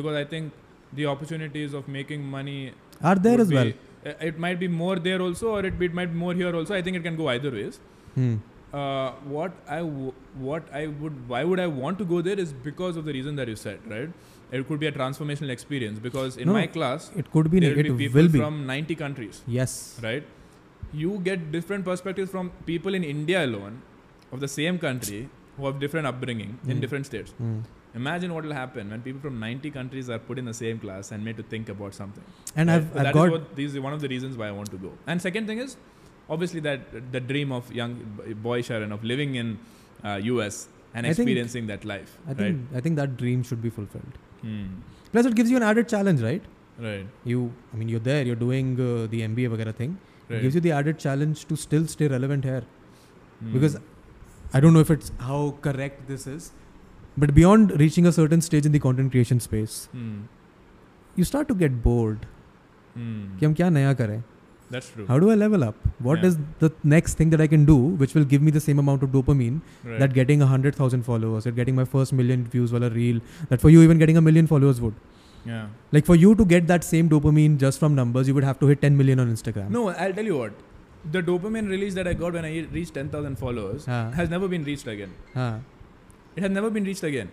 because I think the opportunities of making money are there as well. It might be more there also, or it might be more here also. I think it can go either ways. Why would I want to go there is because of the reason that you said, right? It could be a transformational experience because in my class, it could be negative. Will be people from 90 countries. Yes. Right. You get different perspectives from people in India alone of the same country who have different upbringing in different states. Imagine what will happen when people from 90 countries are put in the same class and made to think about something. And right? These are one of the reasons why I want to go. And second thing is obviously that the dream of young boy Sharan of living in US and experiencing that life. I think that dream should be fulfilled. Plus it gives you an added challenge, right? Right. You're there, you're doing the MBA vagara thing. Right. Gives you the added challenge to still stay relevant here, because I don't know if it's how correct this is, but beyond reaching a certain stage in the content creation space, you start to get bored. कि हम क्या नया करें? That's true. How do I level up? What is the next thing that I can do which will give me the same amount of dopamine that getting 100,000 followers, that getting my first million views while a reel, that for you even getting a million followers would. Yeah. Like for you to get that same dopamine just from numbers, you would have to hit 10 million on Instagram. No, I'll tell you what. The dopamine release that I got when I reached 10,000 followers has never been reached again. It has never been reached again.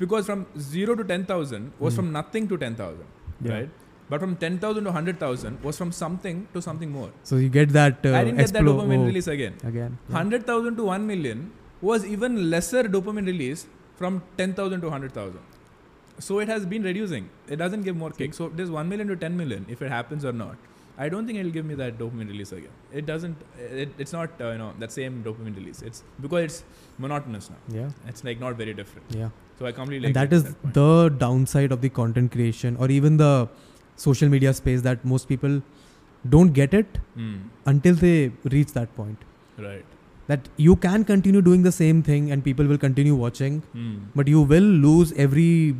Because from 0 to 10,000 was from nothing to 10,000. Yeah. Right? But from 10,000 to 100,000 was from something to something more. So you get that I didn't get that dopamine release again. Yeah. 100,000 to 1 million was even lesser dopamine release from 10,000 to 100,000. So it has been reducing. It doesn't give more kick. So there's 1 million to 10 million if it happens or not. I don't think it'll give me that dopamine release again. It doesn't, it's not, that same dopamine release. It's because it's monotonous now. Yeah. It's like not very different. Yeah. So I completely agree. And that is the downside of the content creation or even the social media space that most people don't get it until they reach that point. Right. That you can continue doing the same thing and people will continue watching, but you will lose every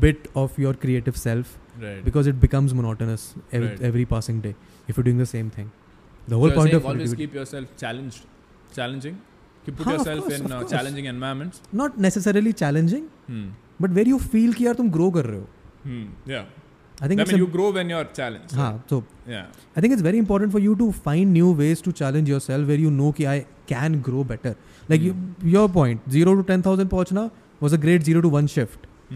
bit of your creative self because it becomes monotonous every passing day if you're doing the same thing. The whole point of always keep yourself challenging. Put yourself in challenging environments. Not necessarily challenging, but where you feel कि यार तुम grow कर रहे हो. Yeah. I think you grow when you're challenged. Right? So yeah. I think it's very important for you to find new ways to challenge yourself where you know कि I can grow better. Like your point, 0 to 10,000 पहुँचना was a great 0 to 1 shift. I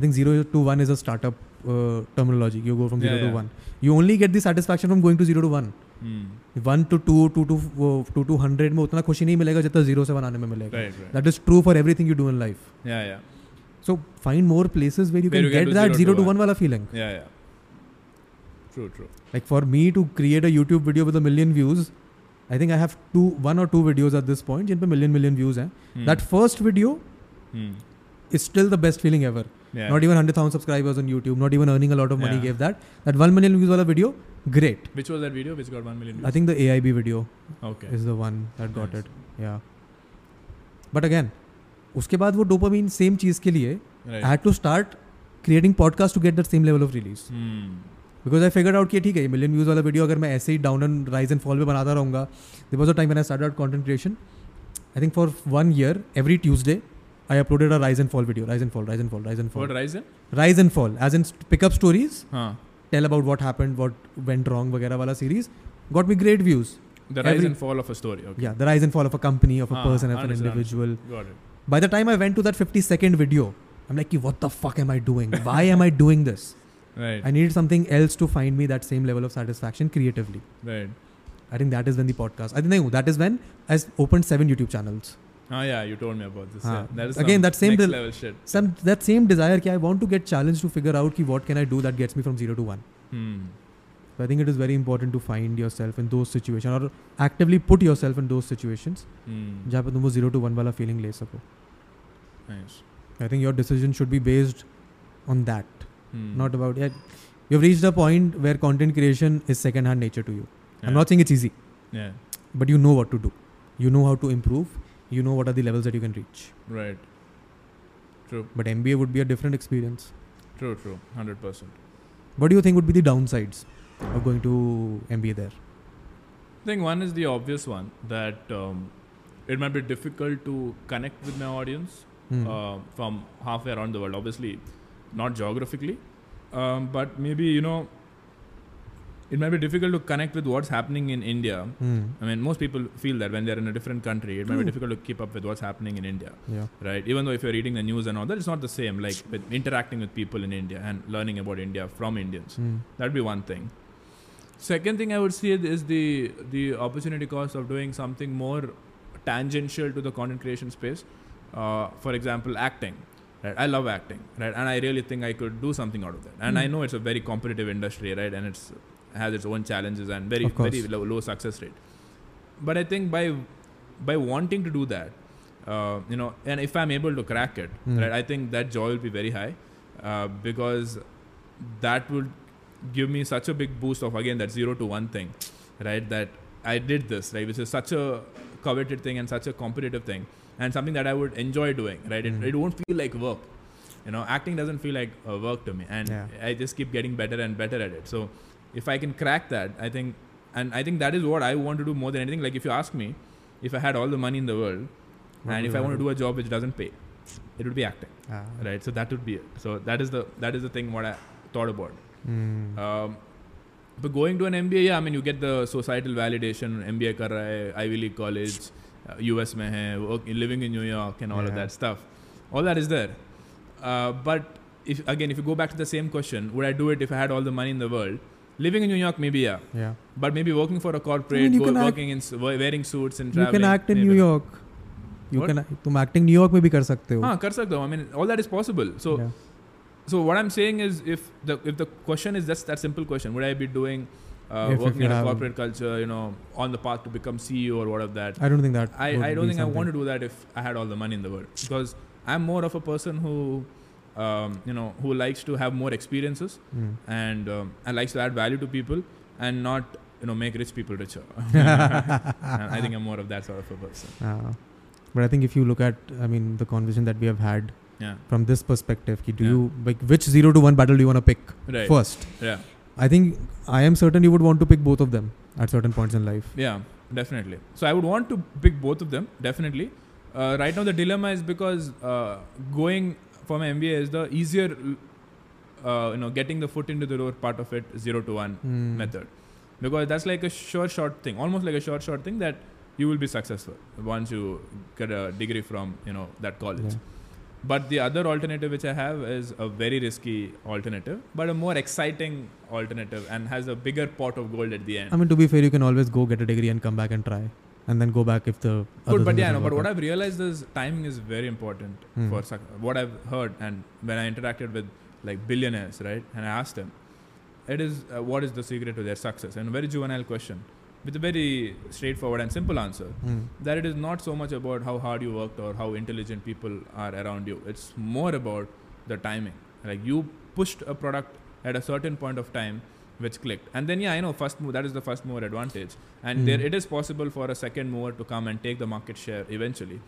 think 0 to 1 is a startup terminology. You go from 0 to 1. You only get the satisfaction from going to 0 to 1. 1 to 2, 2 to 100 में उतना खुशी नहीं मिलेगा जितना 0 से 1 आने में मिलेगा. That is true for everything you do in life. Yeah. So find more places where you can get that 0 to 1 वाला feeling. Yeah. True. Like for me to create a YouTube video with a million views, I think I have one or two videos at this point जिन पे million views हैं. That first video is still the best feeling ever. Yeah. Not even 100,000 subscribers on YouTube, not even earning a lot of money gave that. That 1 million views wala video, great. Which was that video which got 1 million views? I think the AIB video is the one that got it. Yeah. But again, uske baad wo dopamine same cheez ke liye, I had to start creating podcasts to get that same level of release. Because I figured out कि ठीक है million views वाला video अगर मैं ऐसे ही down and rise and fall पे बनाता रहूँगा. There was a time when I started out content creation. I think for 1 year, every Tuesday, I uploaded a rise and fall video. Rise and fall. What rise and? Rise and fall. As in pick up stories tell about what happened, what went wrong वगैरह वाला series got me great views. The rise and fall of a story. Okay. Yeah, the rise and fall of a company, of a person, of an individual. Got it. By the time I went to that 50-second video, I'm like, what the fuck am I doing? Why am I doing this? Right. I needed something else to find me that same level of satisfaction creatively. Right. I think that is when the podcast. I think that is when I opened 7 YouTube channels. Ah, yeah, you told me about this. Yeah. That is again that same next level shit. That same desire that I want to get challenged to figure out what can I do that gets me from 0 to 1. So I think it is very important to find yourself in those situations or actively put yourself in those situations जहाँ पे तुम वो 0 to 1 वाला feeling ले सको. Nice. I think your decision should be based on that, not about you've reached a point where content creation is second-hand nature to you. Yeah. I'm not saying it's easy, but you know what to do, you know how to improve, you know what are the levels that you can reach. Right. True. But MBA would be a different experience. True. True. 100%. What do you think would be the downsides of going to MBA there? I think one is the obvious one that it might be difficult to connect with my audience from halfway around the world. Obviously, not geographically, but maybe it might be difficult to connect with what's happening in India. I mean, most people feel that when they're in a different country, it might be difficult to keep up with what's happening in India. Yeah. Right? Even though if you're reading the news and all that, it's not the same. Like with interacting with people in India and learning about India from Indians, that'd be one thing. Second thing I would say is the opportunity cost of doing something more tangential to the content creation space. For example, acting. Right? I love acting, right? And I really think I could do something out of that. And I know it's a very competitive industry, right? And it has its own challenges and very low success rate. But I think by wanting to do that, and if I'm able to crack it, right? I think that joy will be very high because that would give me such a big boost of again that 0 to 1 thing, right? That I did this, right? Which is such a coveted thing and such a competitive thing, and something that I would enjoy doing, right? It won't feel like work, Acting doesn't feel like work to me, and I just keep getting better and better at it. So if I can crack that, I think that is what I want to do more than anything. Like if you ask me, if I had all the money in the world, and if I want to do a job which doesn't pay, it would be acting, right? So that would be it. So that is the thing what I thought about. But going to an MBA, I mean, you get the societal validation. MBA kar raha hai, Ivy League college, US mein hai, living in New York, and all of that stuff. All that is there. But if you go back to the same question, would I do it if I had all the money in the world? Living in New York, maybe yeah. But maybe working for a corporate, wearing suits and traveling. You can act in New York. तुम acting New York में भी कर सकते हो. हाँ, कर सकते हो. I mean, all that is possible. So. Yeah. So what I'm saying is, if the question is just that simple question, would I be doing working in a corporate culture, on the path to become CEO or what of that? I don't think that. I don't think I want to do that if I had all the money in the world, because I'm more of a person who likes to have more experiences and likes to add value to people and not make rich people richer. I think I'm more of that sort of a person. But I think if you look at, the conversation that we have had. Yeah. From this perspective, do you which 0 to 1 battle do you want to pick first? Yeah. I think I am certain you would want to pick both of them at certain points in life. Yeah, definitely. So I would want to pick both of them, definitely. Right now the dilemma is because going for my MBA is the easier, getting the foot into the door part of it, 0 to 1 method, because that's like a sure shot thing, almost like a sure shot thing that you will be successful once you get a degree from that college. Yeah. But the other alternative which I have is a very risky alternative, but a more exciting alternative and has a bigger pot of gold at the end. I mean, to be fair, you can always go get a degree and come back and try and then go back if the other. But but what I've realized is timing is very important for what I've heard. And when I interacted with like billionaires, right? And I asked them, it is, what is the secret to their success? And a very juvenile question with a very straightforward and simple answer, that it is not so much about how hard you worked or how intelligent people are around you. It's more about the timing. Like you pushed a product at a certain point of time which clicked. And then, I know first move, that is the first mover advantage. And there it is possible for a second mover to come and take the market share eventually.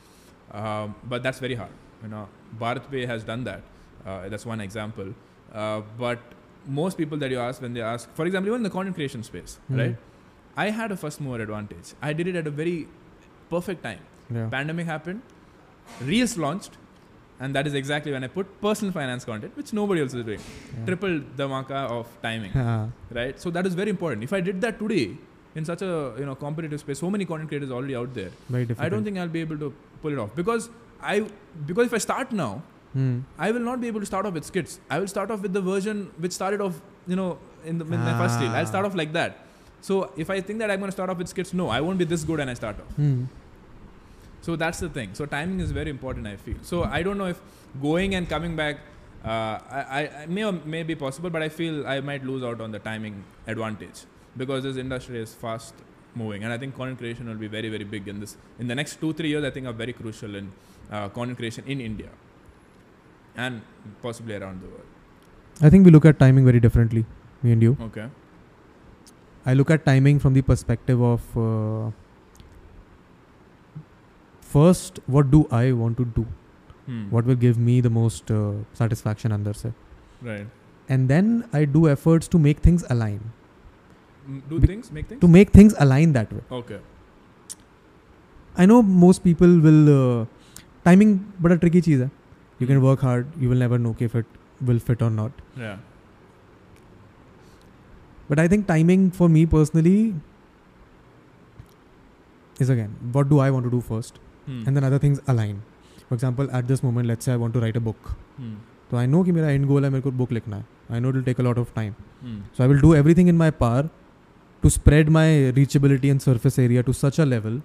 But that's very hard. Bharat Pay has done that. That's one example. But most people that you ask, when they ask, for example, even in the content creation space, right? I had a first mover advantage. I did it at a very perfect time. Pandemic happened, Reels launched, And that is exactly when I put personal finance content, which nobody else is doing. Yeah. Triple dhamaka of timing, right? So that is very important. If I did that today in such a competitive space, so many content creators already out there. Very difficult. I don't think I'll be able to pull it off because if I start now, I will not be able to start off with skits. I will start off with the version which started off, in my first reel. I'll start off like that. So if I think that I'm going to start off with skits, no, I won't be this good and I start off. So that's the thing. So timing is very important, I feel. So I don't know if going and coming back I may or may be possible, but I feel I might lose out on the timing advantage because this industry is fast moving, and I think content creation will be very, very big in the next 2-3 years. I think are very crucial in content creation in India and possibly around the world. I think we look at timing very differently, me and you. Okay. I look at timing from the perspective of first, what do I want to do? What will give me the most satisfaction अंदर से? Right. And then I do efforts to make things align. To make things align that way. Okay. I know most people will timing बड़ा tricky चीज़ है. You can work hard. You will never know if it will fit or not. Yeah. But I think timing for me personally is again, what do I want to do first? And then other things align. For example, at this moment, let's say I want to write a book. So I know कि मेरा end goal है मेरे को book लिखना है. I know it will take a lot of time. So I will do everything in my power to spread my reachability and surface area to such a level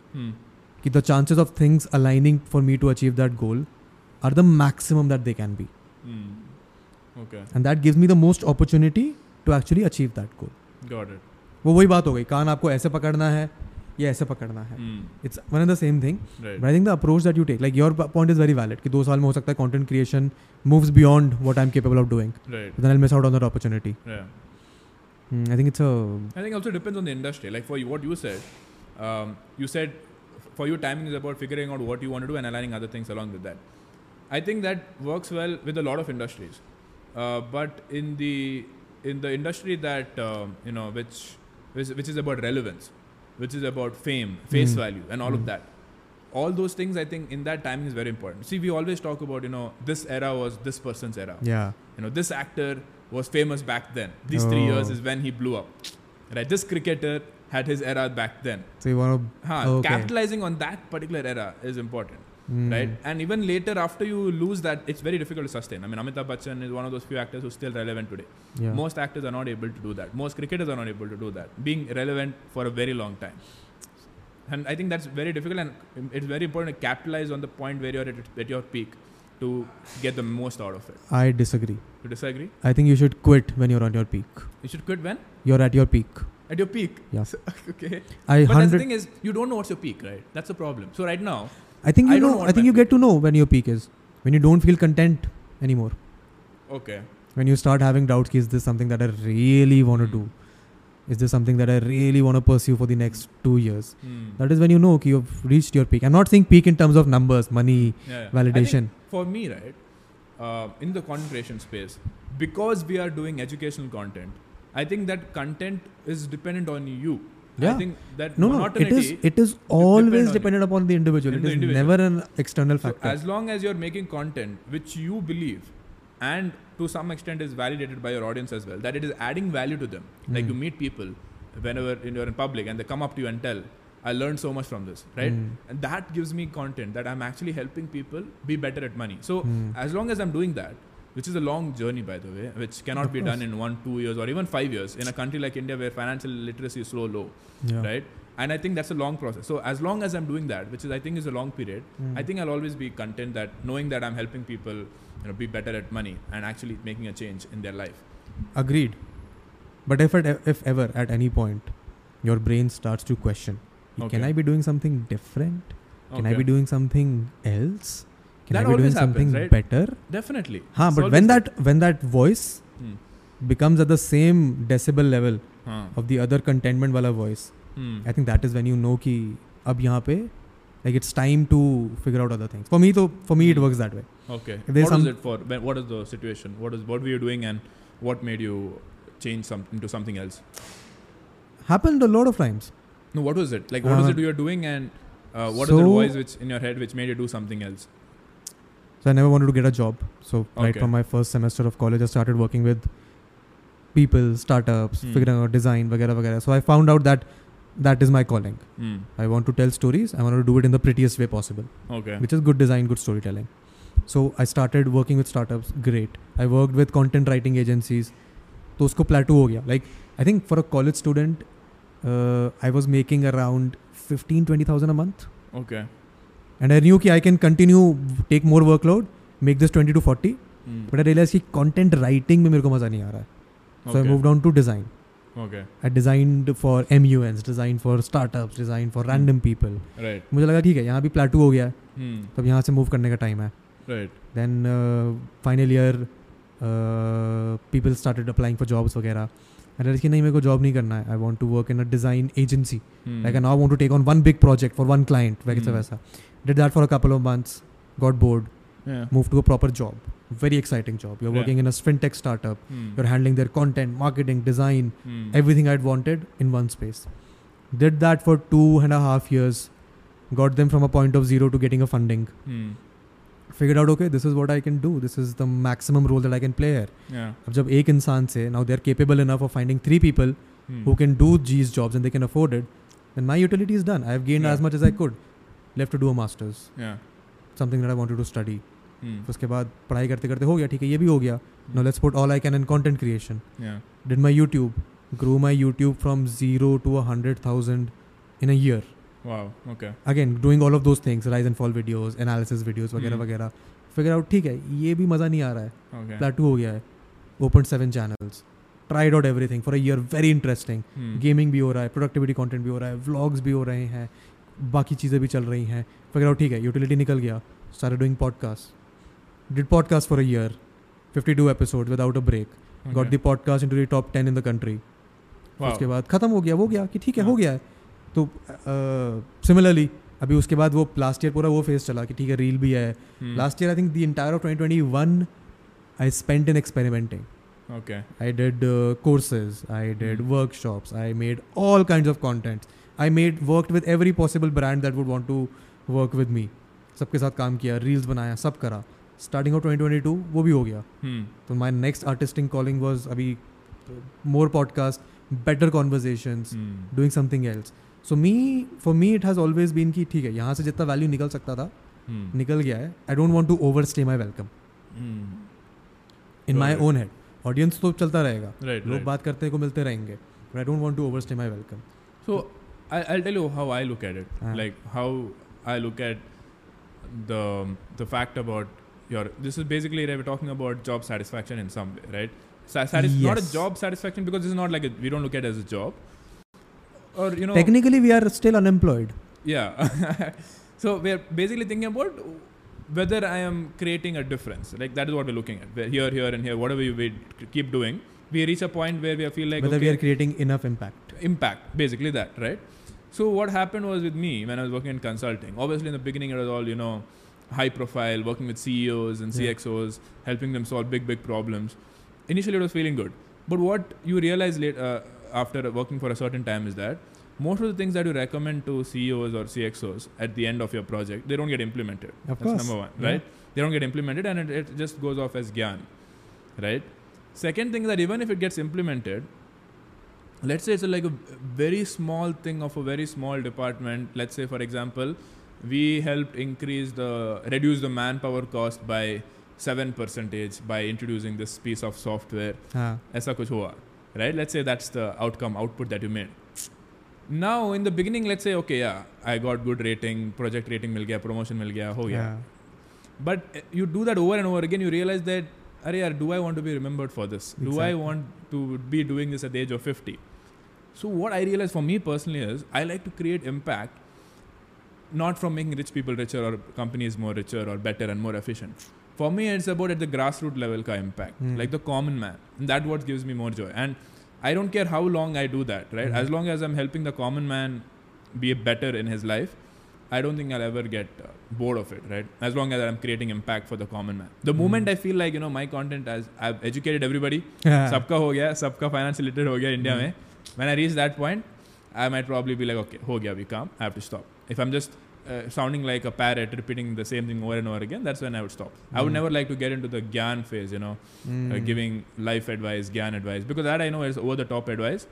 कि the chances of things aligning for me to achieve that goal are the maximum that they can be. Okay. And that gives me the most opportunity to actually achieve that goal. Got it. वो वही बात हो गई. कान आपको ऐसे पकड़ना है. ये ऐसे पकड़ना है. It's one and the same thing. Right. But I think the approach that you take, like your point is very valid कि 2 साल में हो सकता है content creation moves beyond what I'm capable of doing. Right. Then I'll miss out on that opportunity. Yeah. I think I think also depends on the industry. Like for you, what you said for you timing is about figuring out what you want to do and aligning other things along with that. I think that works well with a lot of industries. But in the industry that which is about relevance, which is about fame, face value, and all of that. All those things, I think, in that timing is very important. See, we always talk about, this era was this person's era. Yeah. This actor was famous back then. These 3 years is when he blew up. Right? This cricketer had his era back then. So you want to... Okay. Capitalizing on that particular era is important. Right? And even later, after you lose that, it's very difficult to sustain. I mean, Amitabh Bachchan is one of those few actors who's still relevant today. Yeah. Most actors are not able to do that. Most cricketers are not able to do that. Being relevant for a very long time. And I think that's very difficult, and it's very important to capitalize on the point where you're at your peak to get the most out of it. I disagree. You disagree? I think you should quit when you're on your peak. You should quit when? You're at your peak. At your peak? Yeah. So, okay. But the thing is, you don't know what's your peak, right? That's the problem. So right now... I think you get to know when your peak is. When you don't feel content anymore. Okay. When you start having doubts, is this something that I really want to do? Is this something that I really want to pursue for the next 2 years? That is when you know you've reached your peak. I'm not saying peak in terms of numbers, money, validation. For me, right, in the content creation space, because we are doing educational content, I think that content is dependent on you. Yeah. I think that it is always dependent upon the individual. It is never an external factor. As long as you're making content which you believe and to some extent is validated by your audience as well, that it is adding value to them. Like you meet people whenever you're in public and they come up to you and tell, I learned so much from this, right? And that gives me content that I'm actually helping people be better at money. So as long as I'm doing that, which is a long journey, by the way, which cannot be done in 1-2 years or even 5 years in a country like India where financial literacy is so low, right? And I think that's a long process. So as long as I'm doing that, which is I think is a long period, I think I'll always be content that knowing that I'm helping people be better at money and actually making a change in their life. Agreed. But if ever at any point your brain starts to question, can I be doing something different? Can I be doing soming else? Can that I be doing something happens, right? better? Definitely. But when that voice becomes at the same decibel level of the other contentment wala voice, I think that is when you know ki ab yahan pe, like it's time to figure out other things. For me it works that way. Okay. What is the situation? What were you doing and what made you change into something else? Happened a lot of times. No, what was it? Like what was it you were doing and what is the voice which in your head which made you do something else? So I never wanted to get a job. So right from my first semester of college, I started working with people, startups, figuring out design, वगैरह वगैरह. So I found out that that is my calling. I want to tell stories. I want to do it in the prettiest way possible. Okay. Which is good design, good storytelling. So I started working with startups. Great. I worked with content writing agencies. तो उसको plateau हो गया. Like I think for a college student, I was making around 15,000-20,000 a month. Okay. And I knew कि I can continue take more workload, make this 20 to 40. But I realized कि content writing में मेरे को मजा नहीं आ रहा है. So I moved on to design. Okay. I designed for MUNs, designed for startups, designed for random people. Right. मुझे लगा ठीक है यहाँ भी plateau हो गया है. तब यहाँ से move करने का time है. Right. Then final year, people started applying for jobs वगैरह. And I realized कि नहीं मेरे को job नहीं करना है. I want to work in a design agency. Like I now want to take on one big project for one client. वैसा. Did that for a couple of months. Got bored. Yeah. Moved to a proper job. Very exciting job. You're working in a fintech startup. You're handling their content, marketing, design, everything I'd wanted in one space. Did that for 2.5 years. Got them from a point of zero to getting a funding. Figured out, okay, this is what I can do. This is the maximum role that I can play here. अब जब एक इंसान से, now they're capable enough of finding 3 people who can do these jobs and they can afford it. Then my utility is done. I've gained as much as I could. Left to do a master's. Yeah. Something that I wanted to study. उसके बाद पढ़ाई करते करते हो गया ठीक है ये भी हो गया now let's put all I can in content creation did my YouTube grew my YouTube from 0 to 100,000 in a year wow okay again doing all of those things rise and fall videos analysis videos वगैरह वगैरह figure out ठीक है ये भी मज़ा नहीं आ रहा है plateau हो गया है opened 7 channels tried out everything for a year very interesting gaming भी हो रहा है productivity content भी हो रहा है vlogs भी हो रहे हैं बाकी चीज़ें भी चल रही हैं figure out ठीक है utility निकल गया started doing podcasts Did podcast for a year, 52 episodes without a break. Okay. Got the podcast into the top 10 in the country. Wow. उसके बाद खत्म हो गया वो गया कि ठीक है हो गया है तो similarly अभी उसके बाद वो last year पूरा वो phase चला कि ठीक है reel भी है last year I think the entire of 2021 I spent in experimenting. Okay. I did courses, I did workshops, I made all kinds of content. I made worked with every possible brand that would want to work with me. सबके साथ काम किया reels बनाया सब करा Starting of 2022 वो भी हो गया तो my next artistic calling was अभी more podcast better conversations doing something else so me for me it has always been कि ठीक है यहाँ से जितना value निकल सकता था निकल गया है I don't want to overstay my welcome in my own head audience तो चलता रहेगा लोग बात करते को मिलते रहेंगे but I don't want to overstay my welcome so I'll tell you how I look at it like how I look at the fact about this is basically right, we're talking about job satisfaction in some way, right? Not a job satisfaction because this is not like we don't look at it as a job. Or you know, technically we are still unemployed. Yeah. So we are basically thinking about whether I am creating a difference. Like that is what we're looking at. We're here, and here. Whatever we keep doing, we reach a point where we feel like whether we are creating enough impact. Impact, basically that, right? So what happened was with me when I was working in consulting. Obviously, in the beginning, it was all high profile, working with CEOs and CXOs, helping them solve big problems. Initially, it was feeling good. But what you realize later, after working for a certain time is that most of the things that you recommend to CEOs or CXOs at the end of your project, they don't get implemented. Of course. That's number one, right? They don't get implemented and it just goes off as gyan, right? Second thing is that even if it gets implemented, let's say it's like a very small thing of a very small department. Let's say, for example, we helped reduce the manpower cost by 7% by introducing this piece of software. Aisa kuch hua, right? Let's say that's the output that you made. Now in the beginning, let's say, okay, yeah, I got good rating, project rating mil gaya, promotion mil gaya, ho gaya. But you do that over and over again, you realize that, arey yaar, do I want to be remembered for this? Exactly. Do I want to be doing this at the age of 50? So what I realized for me personally is I like to create impact not from making rich people richer or companies more richer or better and more efficient. For me, it's about at the grassroots level ka impact, like the common man. And that's what gives me more joy. And I don't care how long I do that, right? As long as I'm helping the common man be better in his life, I don't think I'll ever get bored of it, right? As long as I'm creating impact for the common man. The moment I feel like, my content, I've educated everybody. Sabka ho gaya, sabka financially literate ho gaya India mein. When I reach that point, I might probably be like, okay, ho gaya, we calm, I have to stop. If I'm just sounding like a parrot, repeating the same thing over and over again, that's when I would stop. I would never like to get into the gyan phase, you know, giving life advice, gyan advice, because that I know is over the top advice.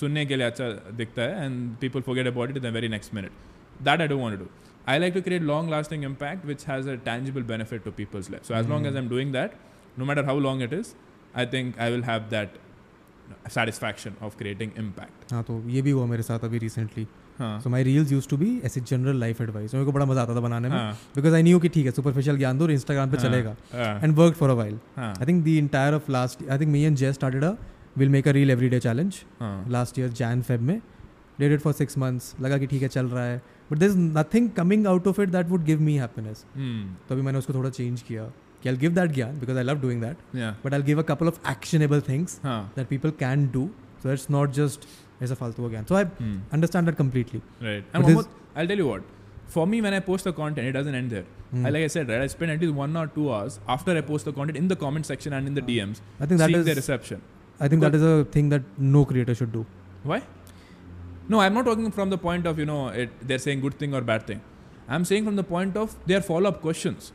सुनने के लिए अच्छा दिखता है and people forget about it in the very next minute. That I don't want to do. I like to create long lasting impact which has a tangible benefit to people's lives. So as long as I'm doing that, no matter how long it is, I think I will have that satisfaction of creating impact. हाँ तो ये भी हुआ मेरे साथ अभी recently. हाँ. So my reels used to be ऐसे general life advice. मेरे को बड़ा मजा आता था बनाने में. Because I knew कि ठीक है superficial ज्ञान दो और Instagram पे चलेगा. And worked for a while. I think the entire of last, I think me and Jess started a we'll make a reel every day challenge. Last year Jan-Feb में. Did it for 6 months. लगा कि ठीक है चल रहा है. But there's nothing coming out of it that would give me happiness. तो अभी मैंने उसको थोड़ा change किया. I'll give that gyan because I love doing that. Yeah. But I'll give a couple of actionable things that people can do. So it's not just as a faltu gyan. So I understand that completely. Right. And almost, I'll tell you what. For me, when I post the content, it doesn't end there. Like I said, right, I spend at least 1 or 2 hours after I post the content in the comment section and in the DMs. I think that is the reception. I think that is a thing that no creator should do. Why? No, I'm not talking from the point of, you know, it, they're saying good thing or bad thing. I'm saying from the point of their follow-up questions.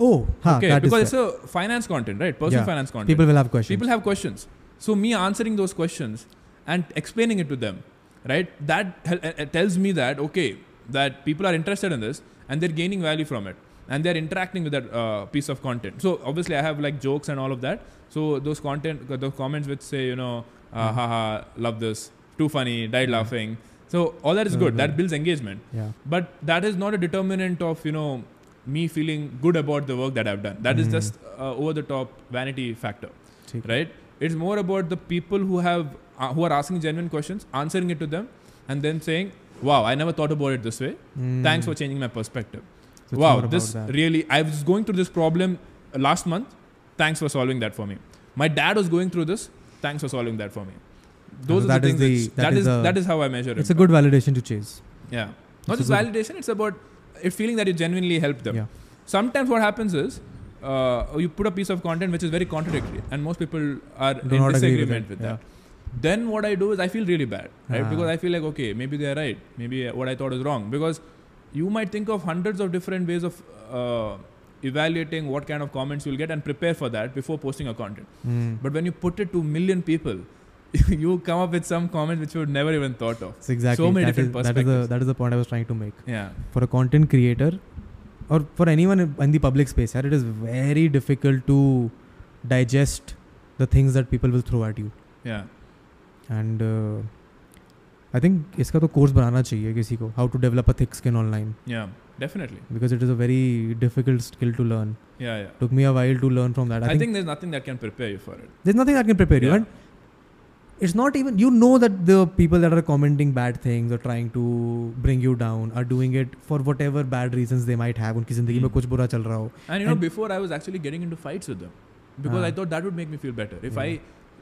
Oh, ha, okay, that because is it's a finance content, right? Personal finance content. People will have questions. People have questions. So me answering those questions and explaining it to them, right? That tells me that, okay, that people are interested in this and they're gaining value from it and they're interacting with that piece of content. So obviously I have like jokes and all of that. So those content, those comments which say, you know, haha, love this, too funny, died laughing. So all that is good. That builds engagement. Yeah. But that is not a determinant of, you know, me feeling good about the work that I've done. That is just over the top vanity factor, right? It's more about the people who have who are asking genuine questions, answering it to them, and then saying, "Wow, I never thought about it this way. Thanks for changing my perspective. So wow, this really I was going through this problem last month. Thanks for solving that for me. My dad was going through this. Thanks for solving that for me. Those so are the things. That is how I measure it. It's a good validation to chase. Yeah, not just validation. It's about it's feeling that you genuinely helped them. Yeah. Sometimes what happens is you put a piece of content which is very contradictory and most people are in disagreement with that. Then what I do is I feel really bad, right? Because I feel like, okay, maybe they're right. Maybe what I thought is wrong. Because you might think of hundreds of different ways of evaluating what kind of comments you'll get and prepare for that before posting a content. But when you put it to a million people, you come up with some comments which you would never even thought of. It's exactly. So many different perspectives. That is the point I was trying to make. Yeah. For a content creator or for anyone in the public space, it is very difficult to digest the things that people will throw at you. Yeah. And I think iska to course banana chahiye kisi ko, how to develop a thick skin online. Yeah. Definitely. Because it is a very difficult skill to learn. Yeah, yeah. Took me a while to learn from that. I think there's nothing that can prepare you for it. There's nothing that can prepare you. And it's not even, you know, that the people that are commenting bad things or trying to bring you down are doing it for whatever bad reasons they might have. उनकी ज़िंदगी में कुछ बुरा चल रहा हो. And you know, before I was actually getting into fights with them because I thought that would make me feel better. If I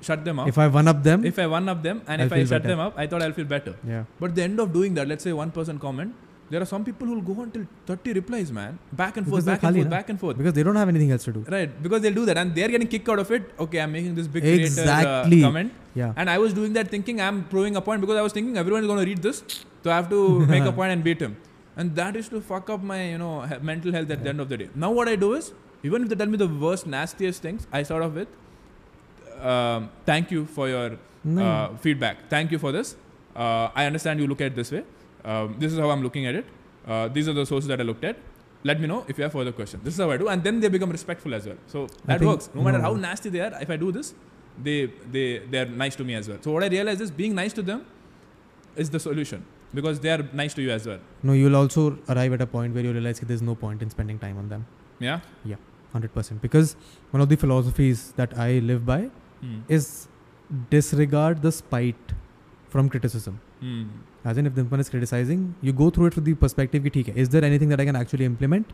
shut them up, if I one up them, and I'll if I shut better. Them up, I thought I'll feel better. Yeah. But at the end of doing that, let's say one person comment, there are some people who'll go until 30 replies, man, back and forth. Because they don't have anything else to do. Right, because they'll do that and they're getting kicked out of it. Okay, I'm making this big creator comment. Yeah. And I was doing that thinking I'm proving a point because I was thinking everyone is going to read this, so I have to make a point and beat him. And that is to fuck up my, you know, mental health at the end of the day. Now what I do is, even if they tell me the worst, nastiest things, I start off with, thank you for your feedback. Thank you for this. I understand you look at it this way. This is how I'm looking at it. These are the sources that I looked at. Let me know if you have further questions. This is how I do. And then they become respectful as well. So that works. No matter how nasty they are, if I do this, they are nice to me as well. So what I realized is being nice to them is the solution because they are nice to you as well. No, you'll also arrive at a point where you realize that there's no point in spending time on them. Yeah? Yeah, 100%. Because one of the philosophies that I live by is disregard the spite from criticism. As in, if someone is criticizing, you go through it with the perspective that, okay, is there anything that I can actually implement?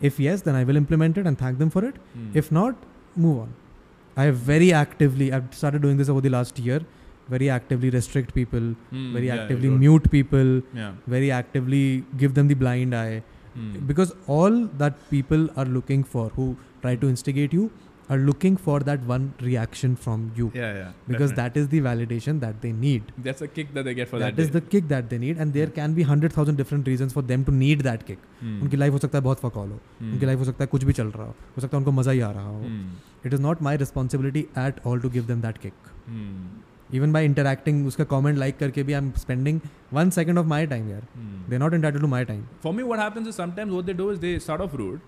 If yes, then I will implement it and thank them for it. If not, move on. I've started doing this over the last year, very actively restrict people, very actively mute people, very actively give them the blind eye. Because all that people are looking for who try to instigate you are looking for that one reaction from you. Yeah. Because definitely. That is the validation that they need. That's the kick that they get for that day. That is the kick that they need, and there can be 100,000 different reasons for them to need that kick. उनकी life हो सकता है बहुत फकौल हो, उनकी life हो सकता है कुछ भी चल रहा हो सकता है उनको मज़ा ही आ रहा हो. It is not my responsibility at all to give them that kick. Even by interacting, उसका comment like करके भी I'm spending 1 second of my time यार. They're not entitled to my time. For me, what happens is sometimes what they do is they start off rude,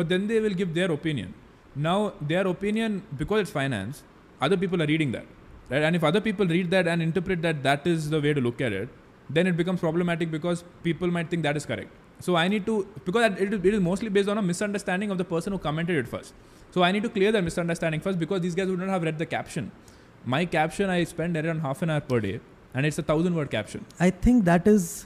but then they will give their opinion. Now, their opinion, because it's finance, other people are reading that, right? And if other people read that and interpret that that is the way to look at it, then it becomes problematic because people might think that is correct. So I need to, because it is mostly based on a misunderstanding of the person who commented it first. So I need to clear that misunderstanding first, because these guys would not have read the caption. My caption, I spend around half an hour per day, and it's a 1,000-word caption. I think that is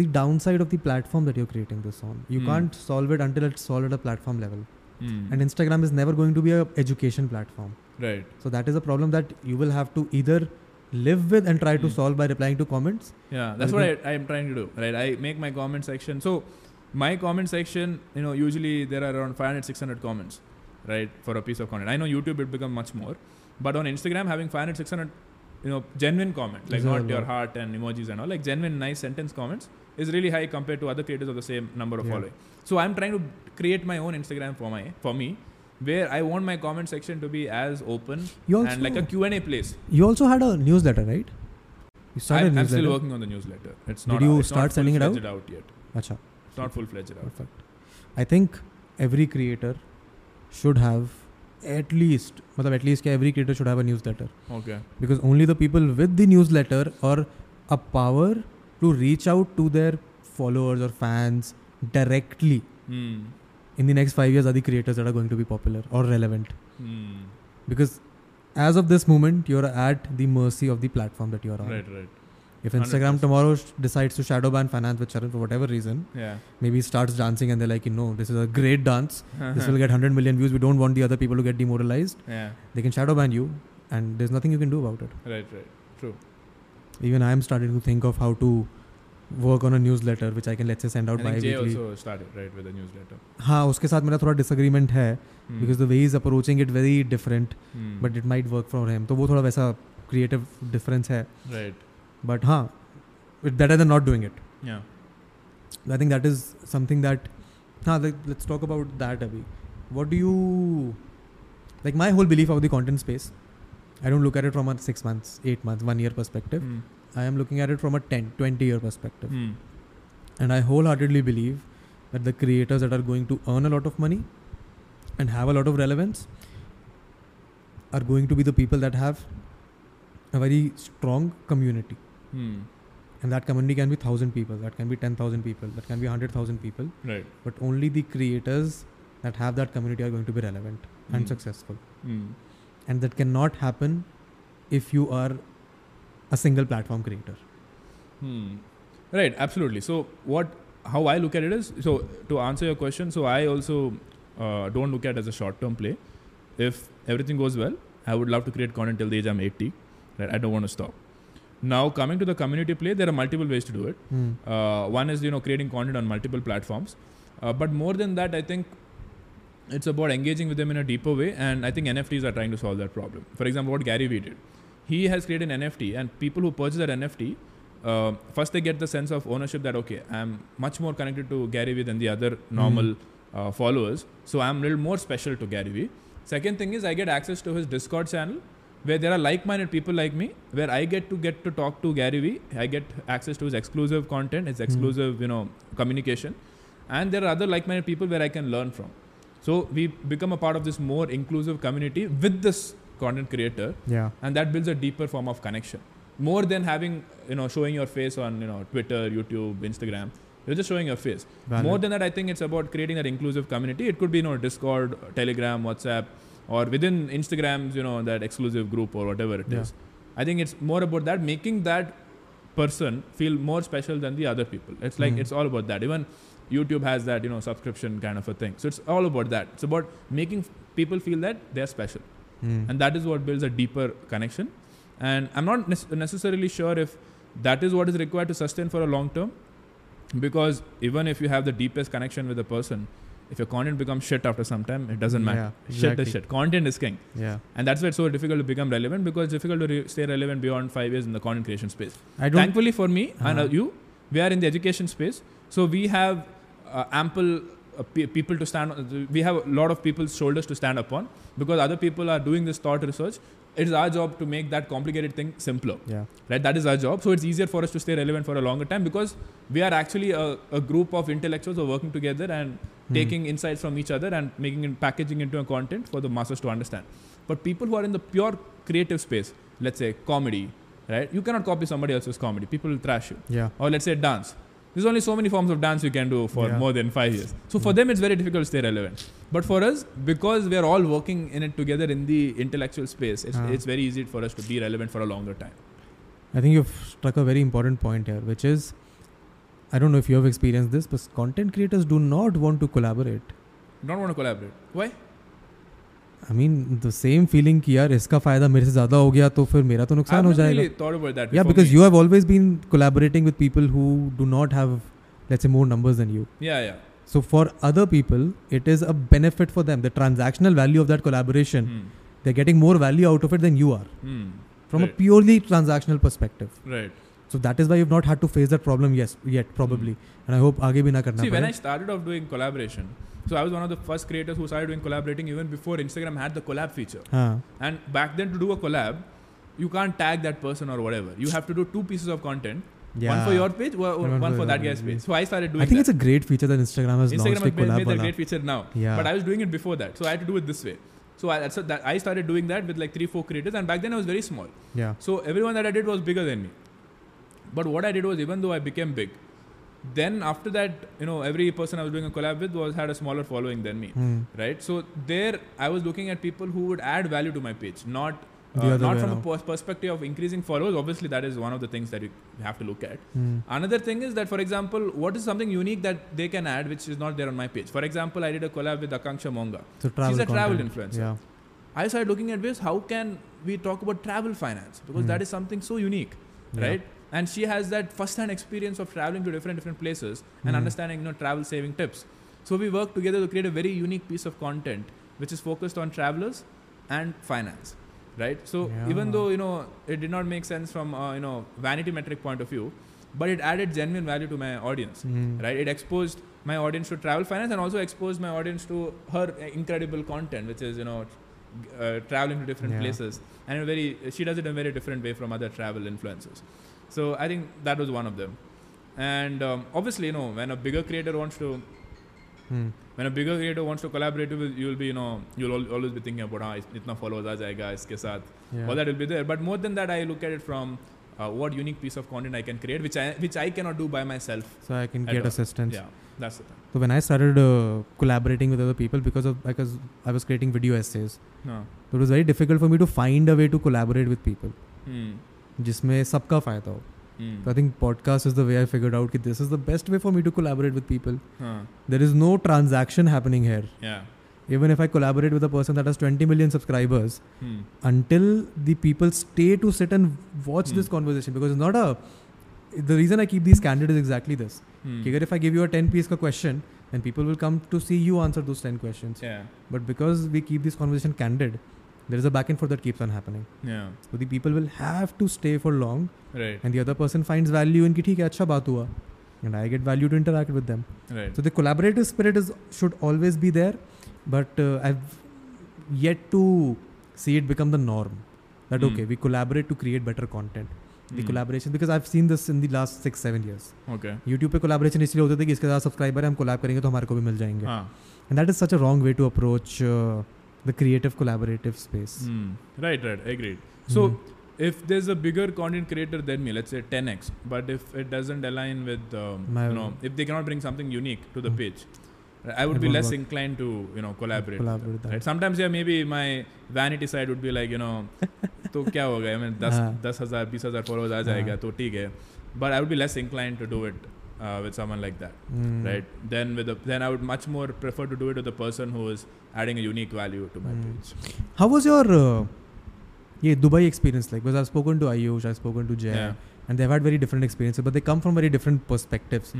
the downside of the platform that you're creating this on. You can't solve it until it's solved at a platform level. And Instagram is never going to be an education platform. Right. So that is a problem that you will have to either live with and try to solve by replying to comments. Yeah, that's what I am trying to do. Right. I make my comment section. So my comment section, you know, usually there are around 500, 600 comments, right, for a piece of content. I know YouTube it become much more. But on Instagram, having 500, 600, you know, genuine comments, like not your heart and emojis and all, like genuine, nice sentence comments is really high compared to other creators of the same number of following. So I'm trying to create my own Instagram for me, where I want my comment section to be as open and like a Q&A place. You also had a newsletter, right? You started a newsletter. I'm still working on the newsletter. It's not. Did you start sending it out? It's not full-fledged out yet. Achha. It's not full-fledged out. Perfect. I think every creator should have at least every creator should have a newsletter. Okay. Because only the people with the newsletter are a power to reach out to their followers or fans directly. In the next 5 years are the creators that are going to be popular or relevant. Because as of this moment, you're at the mercy of the platform that you're on. Right. If Instagram 100%. Tomorrow decides to shadow ban finance with Sharan for whatever reason, maybe starts dancing and they're like, no, this is a great dance. This will get 100 million views. We don't want the other people to get demoralized. Yeah. They can shadow ban you and there's nothing you can do about it. Right. True. Even I'm starting to think of how to work on a newsletter, which I can, let's say, send out bi-weekly. Jay also started, right, with a newsletter. हाँ, उसके साथ मेरा थोड़ा disagreement है, because the way he's approaching it very different, but it might work for him. तो वो थोड़ा वैसा creative difference है. Right. But it's better than not doing it. Yeah. I think that is something that, let's talk about that, Abhi. What do you, like my whole belief about the content space, I don't look at it from a 6 months, 8 months, 1 year perspective. I am looking at it from a 10, 20 year perspective. And I wholeheartedly believe that the creators that are going to earn a lot of money and have a lot of relevance are going to be the people that have a very strong community. And that community can be 1,000 people, that can be 10,000 people, that can be 100,000 people. Right. But only the creators that have that community are going to be relevant and successful. And that cannot happen if you are a single platform creator. Right, absolutely. So how I look at it is, so to answer your question, so I also don't look at it as a short-term play. If everything goes well, I would love to create content till the age I'm 80. Right? I don't want to stop. Now, coming to the community play, there are multiple ways to do it. One is, creating content on multiple platforms. But more than that, I think it's about engaging with them in a deeper way. And I think NFTs are trying to solve that problem. For example, what Gary Vee did. He has created an NFT, and people who purchase that NFT, first they get the sense of ownership that, okay, I'm much more connected to Gary Vee than the other normal followers. So I'm a little more special to Gary Vee. Second thing is I get access to his Discord channel, where there are like-minded people like me, where I get to talk to Gary Vee. I get access to his exclusive content, his exclusive, communication. And there are other like-minded people where I can learn from. So we become a part of this more inclusive community with this content creator. Yeah. And that builds a deeper form of connection. More than having, showing your face on, Twitter, YouTube, Instagram. You're just showing your face. Valid. More than that, I think it's about creating that inclusive community. It could be, Discord, Telegram, WhatsApp, or within Instagram's, that exclusive group or whatever it is. I think it's more about that, making that person feel more special than the other people. It's like, it's all about that. Even YouTube has that, subscription kind of a thing. So it's all about that. It's about making people feel that they're special. And that is what builds a deeper connection. And I'm not necessarily sure if that is what is required to sustain for a long term, because even if you have the deepest connection with a person, if your content becomes shit after some time, it doesn't matter. Yeah, exactly. Shit is shit. Content is king. Yeah. And that's why it's so difficult to become relevant, because it's difficult to stay relevant beyond 5 years in the content creation space. Thankfully for me and you, we are in the education space. So we have ample people to stand on. We have a lot of people's shoulders to stand upon, because other people are doing this thought research. It is our job to make that complicated thing simpler. Yeah. Right? That is our job. So it's easier for us to stay relevant for a longer time, because we are actually a group of intellectuals who are working together and taking insights from each other and making and packaging into a content for the masses to understand. But people who are in the pure creative space, let's say comedy, right? You cannot copy somebody else's comedy. People will trash you. Yeah. Or let's say dance. There's only so many forms of dance you can do for more than 5 years. So for them, it's very difficult to stay relevant. But for us, because we are all working in it together in the intellectual space, it's very easy for us to be relevant for a longer time. I think you've struck a very important point here, which is, I don't know if you have experienced this, but content creators do not want to collaborate. Don't want to collaborate. Why? I mean, the same feeling कि यार इसका फायदा मेरे से ज़्यादा हो गया तो फिर मेरा तो नुकसान हो जाएगा. I haven't really thought about that. Yeah, because you have always been collaborating with people who do not have, let's say, more numbers than you. Yeah, yeah. So for other people, it is a benefit for them. The transactional value of that collaboration, they're getting more value out of it than you are. From a purely transactional perspective. Right. So that is why you've not had to face that problem yet, probably. And I hope आगे भी ना करना पड़े. See, when I started off doing collaboration, so I was one of the first creators who started doing collaborating even before Instagram had the collab feature. And back then to do a collab, you can't tag that person or whatever. You have to do two pieces of content. Yeah. One for your page, one for that guy's page. So I started doing that. I think it's a great feature that Instagram has launched. Instagram has made a great feature now. Yeah. But I was doing it before that. So I had to do it this way. So I started doing that with like 3-4 creators. And back then I was very small. Yeah. So everyone that I did was bigger than me. But what I did was, even though I became big, then after that, you know, every person I was doing a collab with had a smaller following than me, right? So there I was looking at people who would add value to my page, not from a perspective of increasing followers. Obviously, that is one of the things that you have to look at. Another thing is that, for example, what is something unique that they can add which is not there on my page? For example, I did a collab with Akanksha Monga. She's a travel influencer. Yeah. I started looking at ways, how can we talk about travel finance? Because that is something so unique, right? And she has that first-hand experience of traveling to different places and understanding, you know, travel saving tips. So we worked together to create a very unique piece of content which is focused on travelers and finance, right? So even though, you know, it did not make sense from you know, vanity metric point of view, but it added genuine value to my audience, right? It exposed my audience to travel finance and also exposed my audience to her incredible content, which is, you know, traveling to different places, and she does it in a very different way from other travel influencers. So I think that was one of them. And obviously, you know, when a bigger creator wants to collaborate with you, you'll always be thinking about itna followers aa jayega iske sath. All that will be there. But more than that, I look at it from what unique piece of content I can create, which I cannot do by myself. So I can get assistance. Yeah, that's the thing. So when I started collaborating with other people, because I was creating video essays, it was very difficult for me to find a way to collaborate with people. जिसमें सबका फायदा हो. So I think podcast is the way I figured out that this is the best way for me to collaborate with people. There is no transaction happening here. Yeah. Even if I collaborate with a person that has 20 million subscribers, until the people stay to sit and watch this conversation, because it's not the reason I keep these candid is exactly this. If I give you a 10-piece question, then people will come to see you answer those 10 questions. Yeah. But because we keep this conversation candid, there is a back and forth that keeps on happening. Yeah. So the people will have to stay for long. Right. And the other person finds value in ki theek hai acha baat hua, and I get value to interact with them. Right. So the collaborative spirit should always be there, but I've yet to see it become the norm. That okay, we collaborate to create better content. The collaboration, because I've seen this in the last 6-7 years. Okay. YouTube पे collaboration इसलिए होते थे कि इसके साथ subscriber है, हम collab करेंगे तो हमारे को भी मिल जाएंगे. And that is such a wrong way to approach the creative collaborative space. Right, agreed. So if there's a bigger content creator than me, let's say 10x, but if it doesn't align with if they cannot bring something unique to the page, I would be less inclined to, you know, collaborate with them. Right? Sometimes maybe my vanity side would be like, you know, to kya hoga, I mean 10,000 20,000 followers aa jayega to theek hai, but I would be less inclined to do it with someone like that, right? Then I would much more prefer to do it with the person who is adding a unique value to my page. How was your Dubai experience like? Because I've spoken to Ayush, I've spoken to Jay, and they've had very different experiences, but they come from very different perspectives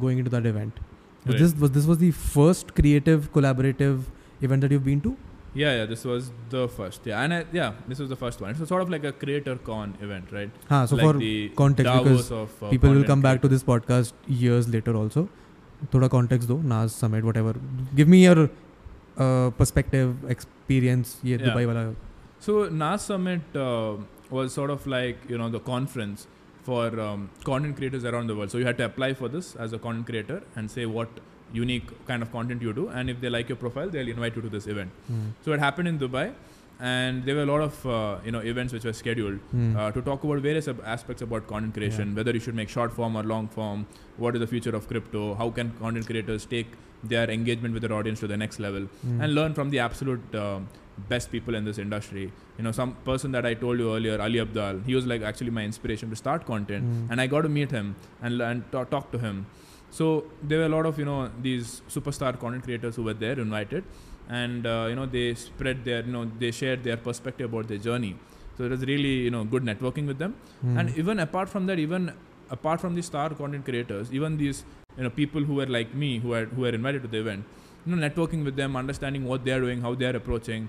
going into that event. Right. This was the first creative collaborative event that you've been to? Yeah, this was the first. Yeah, and this was the first one. It was sort of like a creator con event, right? Haan, so like for the context, Davos because of, people will come back to this podcast years later also. Thoda context do, NAS Summit, whatever. Give me your perspective, experience, Dubai wala. So NAS Summit was sort of like, the conference for content creators around the world. So you had to apply for this as a content creator and say what unique kind of content you do, and if they like your profile, they'll invite you to this event. So it happened in Dubai, and there were a lot of events which were scheduled to talk about various aspects about content creation, whether you should make short form or long form, what is the future of crypto, how can content creators take their engagement with their audience to the next level, and learn from the absolute best people in this industry. Some person that I told you earlier, Ali Abdaal, he was like actually my inspiration to start content, and I got to meet him and talk to him. So there were a lot of, these superstar content creators who were there invited, and, they spread their, they shared their perspective about their journey. So it was really, good networking with them. And even apart from the star content creators, even these, people who were like me, who were invited to the event, networking with them, understanding what they're doing, how they're approaching,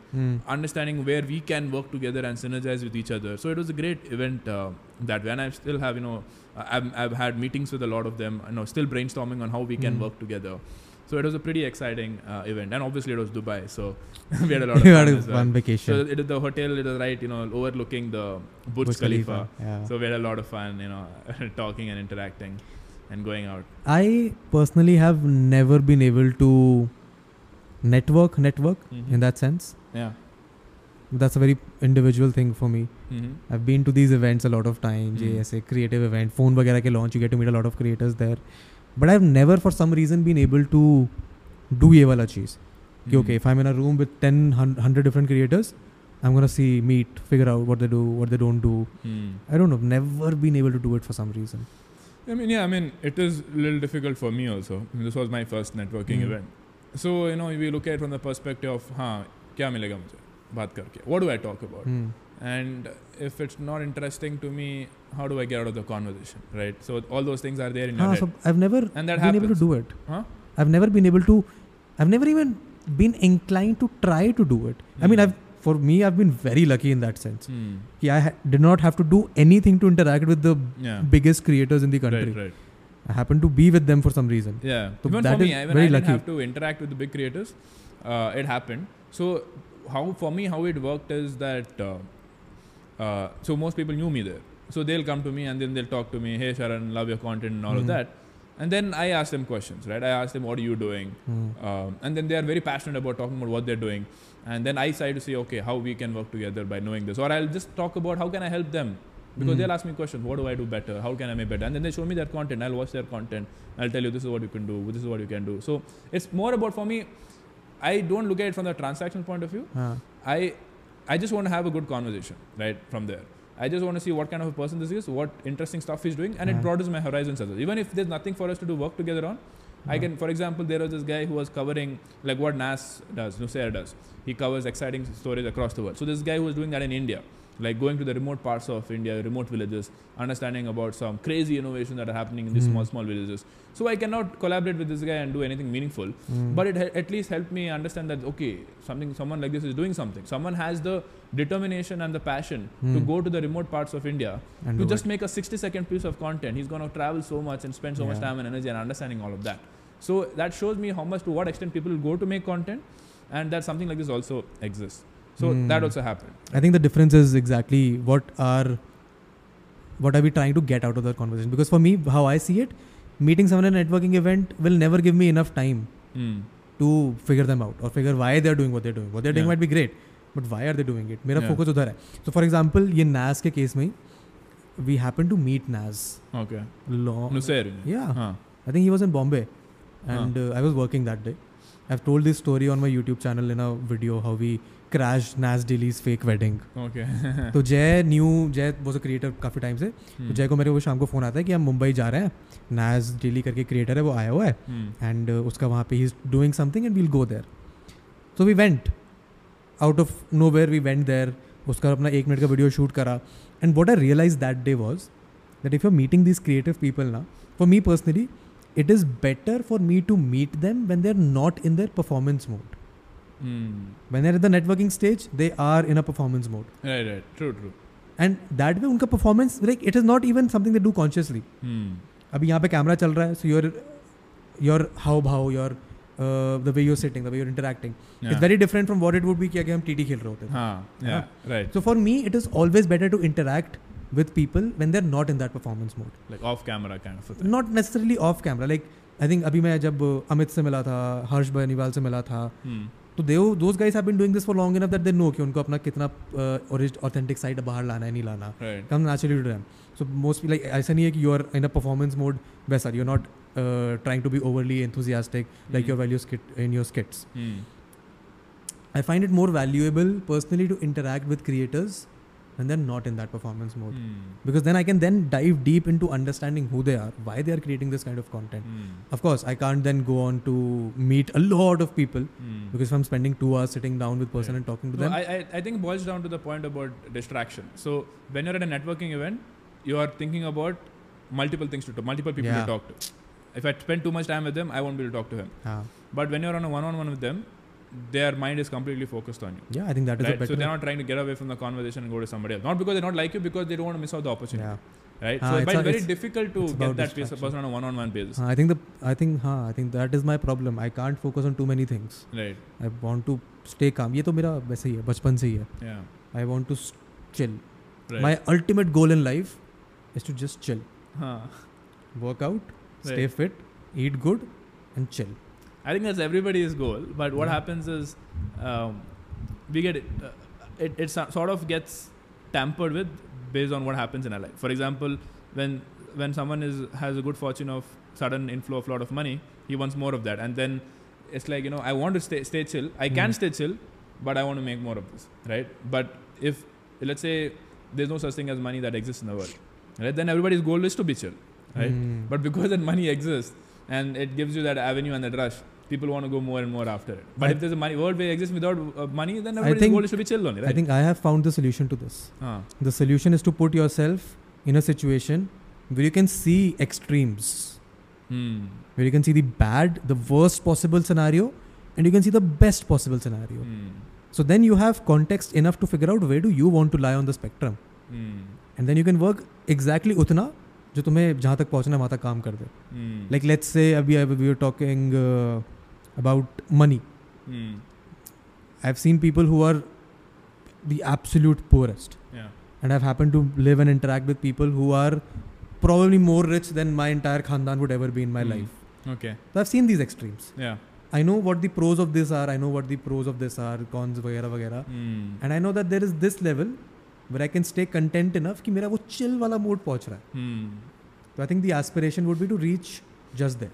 understanding where we can work together and synergize with each other. So it was a great event that way. And I still have, I've had meetings with a lot of them, still brainstorming on how we can work together. So it was a pretty exciting event. And obviously it was Dubai. So we had a lot of fun as well. One vacation. So the hotel, it was right, overlooking the Burj Khalifa. Yeah. So we had a lot of fun, talking and interacting and going out. I personally have never been able to network in that sense. Yeah, that's a very individual thing for me. I've been to these events a lot of times, a creative event, phone वगैरह के launch, you get to meet a lot of creators there, but I've never for some reason been able to do ये वाला चीज़ कि okay, if I'm in a room with 100 different creators, I'm gonna figure out what they do, what they don't do. I don't know, never been able to do it for some reason. I mean, it is a little difficult for me also. This was my first networking event. So, we look at it from the perspective of, kya milega mujhe baat karke? What do I talk about? And if it's not interesting to me, how do I get out of the conversation, right? So, all those things are there in your head. So I've never been able to do it. Huh? I've never even been inclined to try to do it. I mean, for me, I've been very lucky in that sense. I did not have to do anything to interact with the biggest creators in the country. Right. I happened to be with them for some reason. Yeah. So even for me, I didn't have to interact with the big creators. It happened. So how it worked is that so most people knew me there. So they'll come to me and then they'll talk to me. Hey, Sharan, love your content and all of that. And then I asked them questions, right? I asked them, what are you doing? And then they are very passionate about talking about what they're doing. And then I decide to say, okay, how we can work together by knowing this. Or I'll just talk about how can I help them? Because they'll ask me questions, what do I do better? How can I make better? And then they show me their content. I'll watch their content. I'll tell you, this is what you can do. This is what you can do. So it's more about, for me, I don't look at it from the transactional point of view. I just want to have a good conversation, right, from there. I just want to see what kind of a person this is, what interesting stuff he's doing, and it broadens my horizons as well. Even if there's nothing for us to do work together on, I can, for example, there was this guy who was covering like what NAS does, Nusair does. He covers exciting stories across the world. So this guy who was doing that in India, like going to the remote parts of India, remote villages, understanding about some crazy innovations that are happening in these small villages. So I cannot collaborate with this guy and do anything meaningful, but it at least helped me understand that, okay, someone like this is doing something. Someone has the determination and the passion to go to the remote parts of India and to just make a 60-second piece of content. He's going to travel so much and spend so much time and energy and understanding all of that. So that shows me how much, to what extent people go to make content, and that something like this also exists. So that also happened. I think the difference is exactly what are we trying to get out of that conversation? Because for me, how I see it, meeting someone at a networking event will never give me enough time to figure them out or figure why they're doing what they're doing. What they're doing might be great, but why are they doing it? Mera focus udhar hai. So for example, ye NAS ke case mein, we happened to meet NAS. Okay. Nusair. Yeah. Huh. I think he was in Bombay, and I was working that day. I've told this story on my YouTube channel in a video how we crashed NAS Delhi's fake wedding. Okay. तो Jay was a creator काफी time से. तो Jay को मेरे वो शाम को phone आता है कि हम Mumbai जा रहे हैं. NAS Delhi करके creator है वो आया हुआ है. And उसका वहाँ पे he's doing something and we'll go there. So we went. Out of nowhere we went there. उसका अपना 1 मिनट का video shoot करा. And what I realized that day was that if you're meeting these creative people ना, for me personally, it is better for me to meet them when they're not in their performance mode. When they're at the networking stage, they are in a performance mode. Right. True. And that way, unka performance, like, it is not even something they do consciously. Abhi yahan pe camera chal raha hai, so your how bhav, your the way you're sitting, the way you're interacting, it's very different from what it would be कि हम TT खेल रहे होते हैं. So for me, it is always better to interact with people when they're not in that performance mode. Like off camera kind of thing. Not necessarily off camera. Like I think अभी मैं जब अमित से मिला था, हर्ष बनीवाल से मिला था, तो those guys have been doing this for long enough that they know कि उनको अपना कितना authentic side बाहर लाना है नहीं लाना. Come naturally to them. So mostly like ऐसा नहीं है कि you are in a performance mode वैसा. You're not trying to be overly enthusiastic like your values in your skits. I find it more valuable personally to interact with creators and then not in that performance mode. Because then I can then dive deep into understanding who they are, why they are creating this kind of content. Of course, I can't then go on to meet a lot of people because if I'm spending 2 hours sitting down with person and talking to them. I think it boils down to the point about distraction. So when you're at a networking event, you are thinking about multiple things to talk, multiple people to talk to. If I spend too much time with them, I won't be able to talk to him. But when you're on a one-on-one with them, their mind is completely focused on you. Yeah, I think that is a better. So they're not trying to get away from the conversation and go to somebody else. Not because they don't like you, because they don't want to miss out the opportunity. Right? So but very difficult to get that person on a one-on-one basis. I think that is my problem. I can't focus on too many things. Right. I want to stay calm. ये तो मेरा वैसे ही है, बचपन से ही है. Yeah. I want to chill. Right. My ultimate goal in life is to just chill. Work out, stay fit, eat good, and chill. I think that's everybody's goal, but what happens is we get it sort of gets tampered with based on what happens in our life. For example, when someone has a good fortune of sudden inflow of lot of money, he wants more of that, and then it's like, you know, I want to stay chill. I can stay chill, but I want to make more of this, right? But if, let's say, there's no such thing as money that exists in the world, right? Then everybody's goal is to be chill, right? But because that money exists and it gives you that avenue and that rush, people want to go more and more after it. But if there's a world where it exists without money, then everybody's goal is to be chill only, right? I think I have found the solution to this. The solution is to put yourself in a situation where you can see extremes. Where you can see the bad, the worst possible scenario, and you can see the best possible scenario. So then you have context enough to figure out where do you want to lie on the spectrum. And then you can work exactly utna जो तुम्हें जहाँ तक पहुँचना है वहाँ तक काम कर दे. लाइक लेट्स से अभी we are talking about money. I have seen people who are the absolute poorest and I have happened to live and interact with people who are probably more rich than my entire खानदान would ever be in my life. Okay, I have seen these extremes. I know what the pros of this are, I know what the pros of this are, cons वगैरह वगैरह, and I know that there is this level where I can stay content enough कि मेरा वो chill वाला mode पहुंच रहा है. So I think the aspiration would be to reach just there.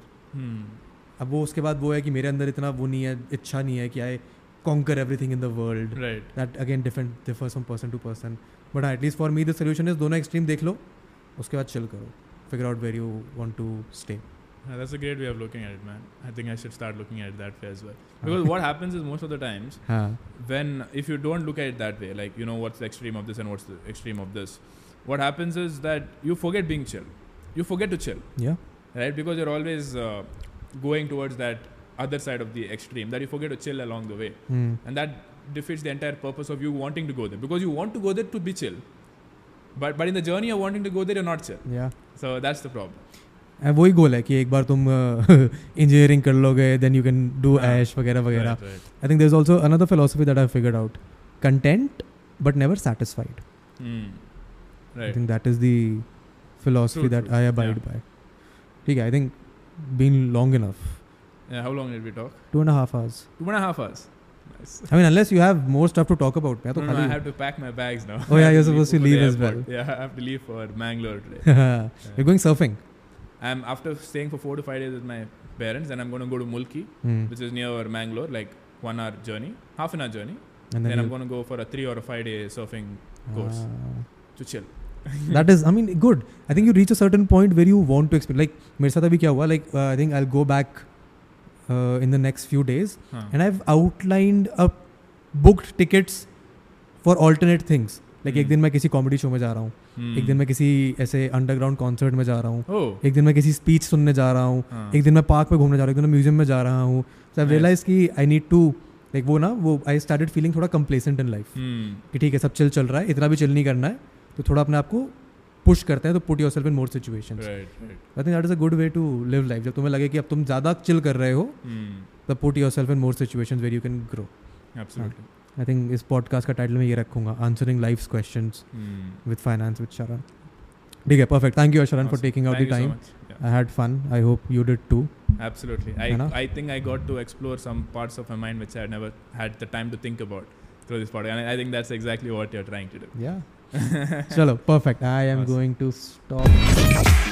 अब वो उसके बाद वो है कि मेरे अंदर इतना वो नहीं है, इच्छा नहीं है कि I conquer everything in the world. Right. That again differs from person to person. But at least for me the solution is दोनों extreme देख लो, उसके बाद chill करो, figure out where you want to stay. That's a great way of looking at it, man. I think I should start looking at it that way as well. Because what happens is most of the times, when if you don't look at it that way, like, you know, what's the extreme of this and what's the extreme of this, what happens is that you forget being chill. You forget to chill. Yeah. Right? Because you're always going towards that other side of the extreme that you forget to chill along the way. And that defeats the entire purpose of you wanting to go there. Because you want to go there to be chill. But in the journey of wanting to go there, you're not chill. Yeah. So that's the problem. वही गोल है कि एक बार तुम engineering कर लोगे, then you can do ऐश वगैरह वगैरह. I think there is also another philosophy that I have figured out, content but never satisfied. I think that is the philosophy that I abide by. ठीक है, I think been long enough. How long did we talk? 2.5 hours. 2.5 hours. Nice. I mean, unless you have more stuff to talk about. No, I have to pack my bags now. Oh yeah, you're supposed to leave as well. Yeah, I have to leave for Mangalore today. You're going surfing. I'm after staying for 4 to 5 days with my parents, and I'm going to go to Mulki, which is near Mangalore, like half an hour journey. And then I'm going to go for a 3 or a 5 day surfing course to chill. That is, I mean, good. I think you reach a certain point where you want to experience. Like, मेरे साथ अभी क्या हुआ? Like, I think I'll go back in the next few days, and I've outlined, booked tickets for alternate things. Like एक दिन मैं किसी comedy show में जा रहा हूँ, एक दिन मैं किसी ऐसे अंडरग्राउंड कॉन्सर्ट में जा रहा हूँ, एक दिन मैं किसी स्पीच सुनने जा रहा हूँ, एक दिन मैं पार्क में घूमने जा रहा हूँ, एक दिन मैं म्यूजियम में जा रहा हूँ. सो आई रियलाइज कि आई नीड टू लाइक वो ना वो आई स्टार्टेड फीलिंग थोड़ा कंप्लेसेंट इन लाइफ कि ठीक है सब चल रहा है, इतना भी चिल नहीं करना है, तो थोड़ा अपने आप को पुश करते हैं, तो put yourself in more situations. I think that is a good way to live life. जब तुम्हें लगे कि अब तुम ज़्यादा चिल कर रहे हो तो put yourself in more situations where you can grow. Absolutely. I think इस पॉडकास्ट का टाइटल मैं ये रखूंगा, answering life's questions with finance with Sharan. ठीक है, perfect. Thank you Sharan for taking out the time. I had fun. I hope you did too. Absolutely. I think I got to explore some parts of my mind which I had never had the time to think about through this podcast. And I think that's exactly what you're trying to do. Yeah. Chalo, perfect. I am going to stop.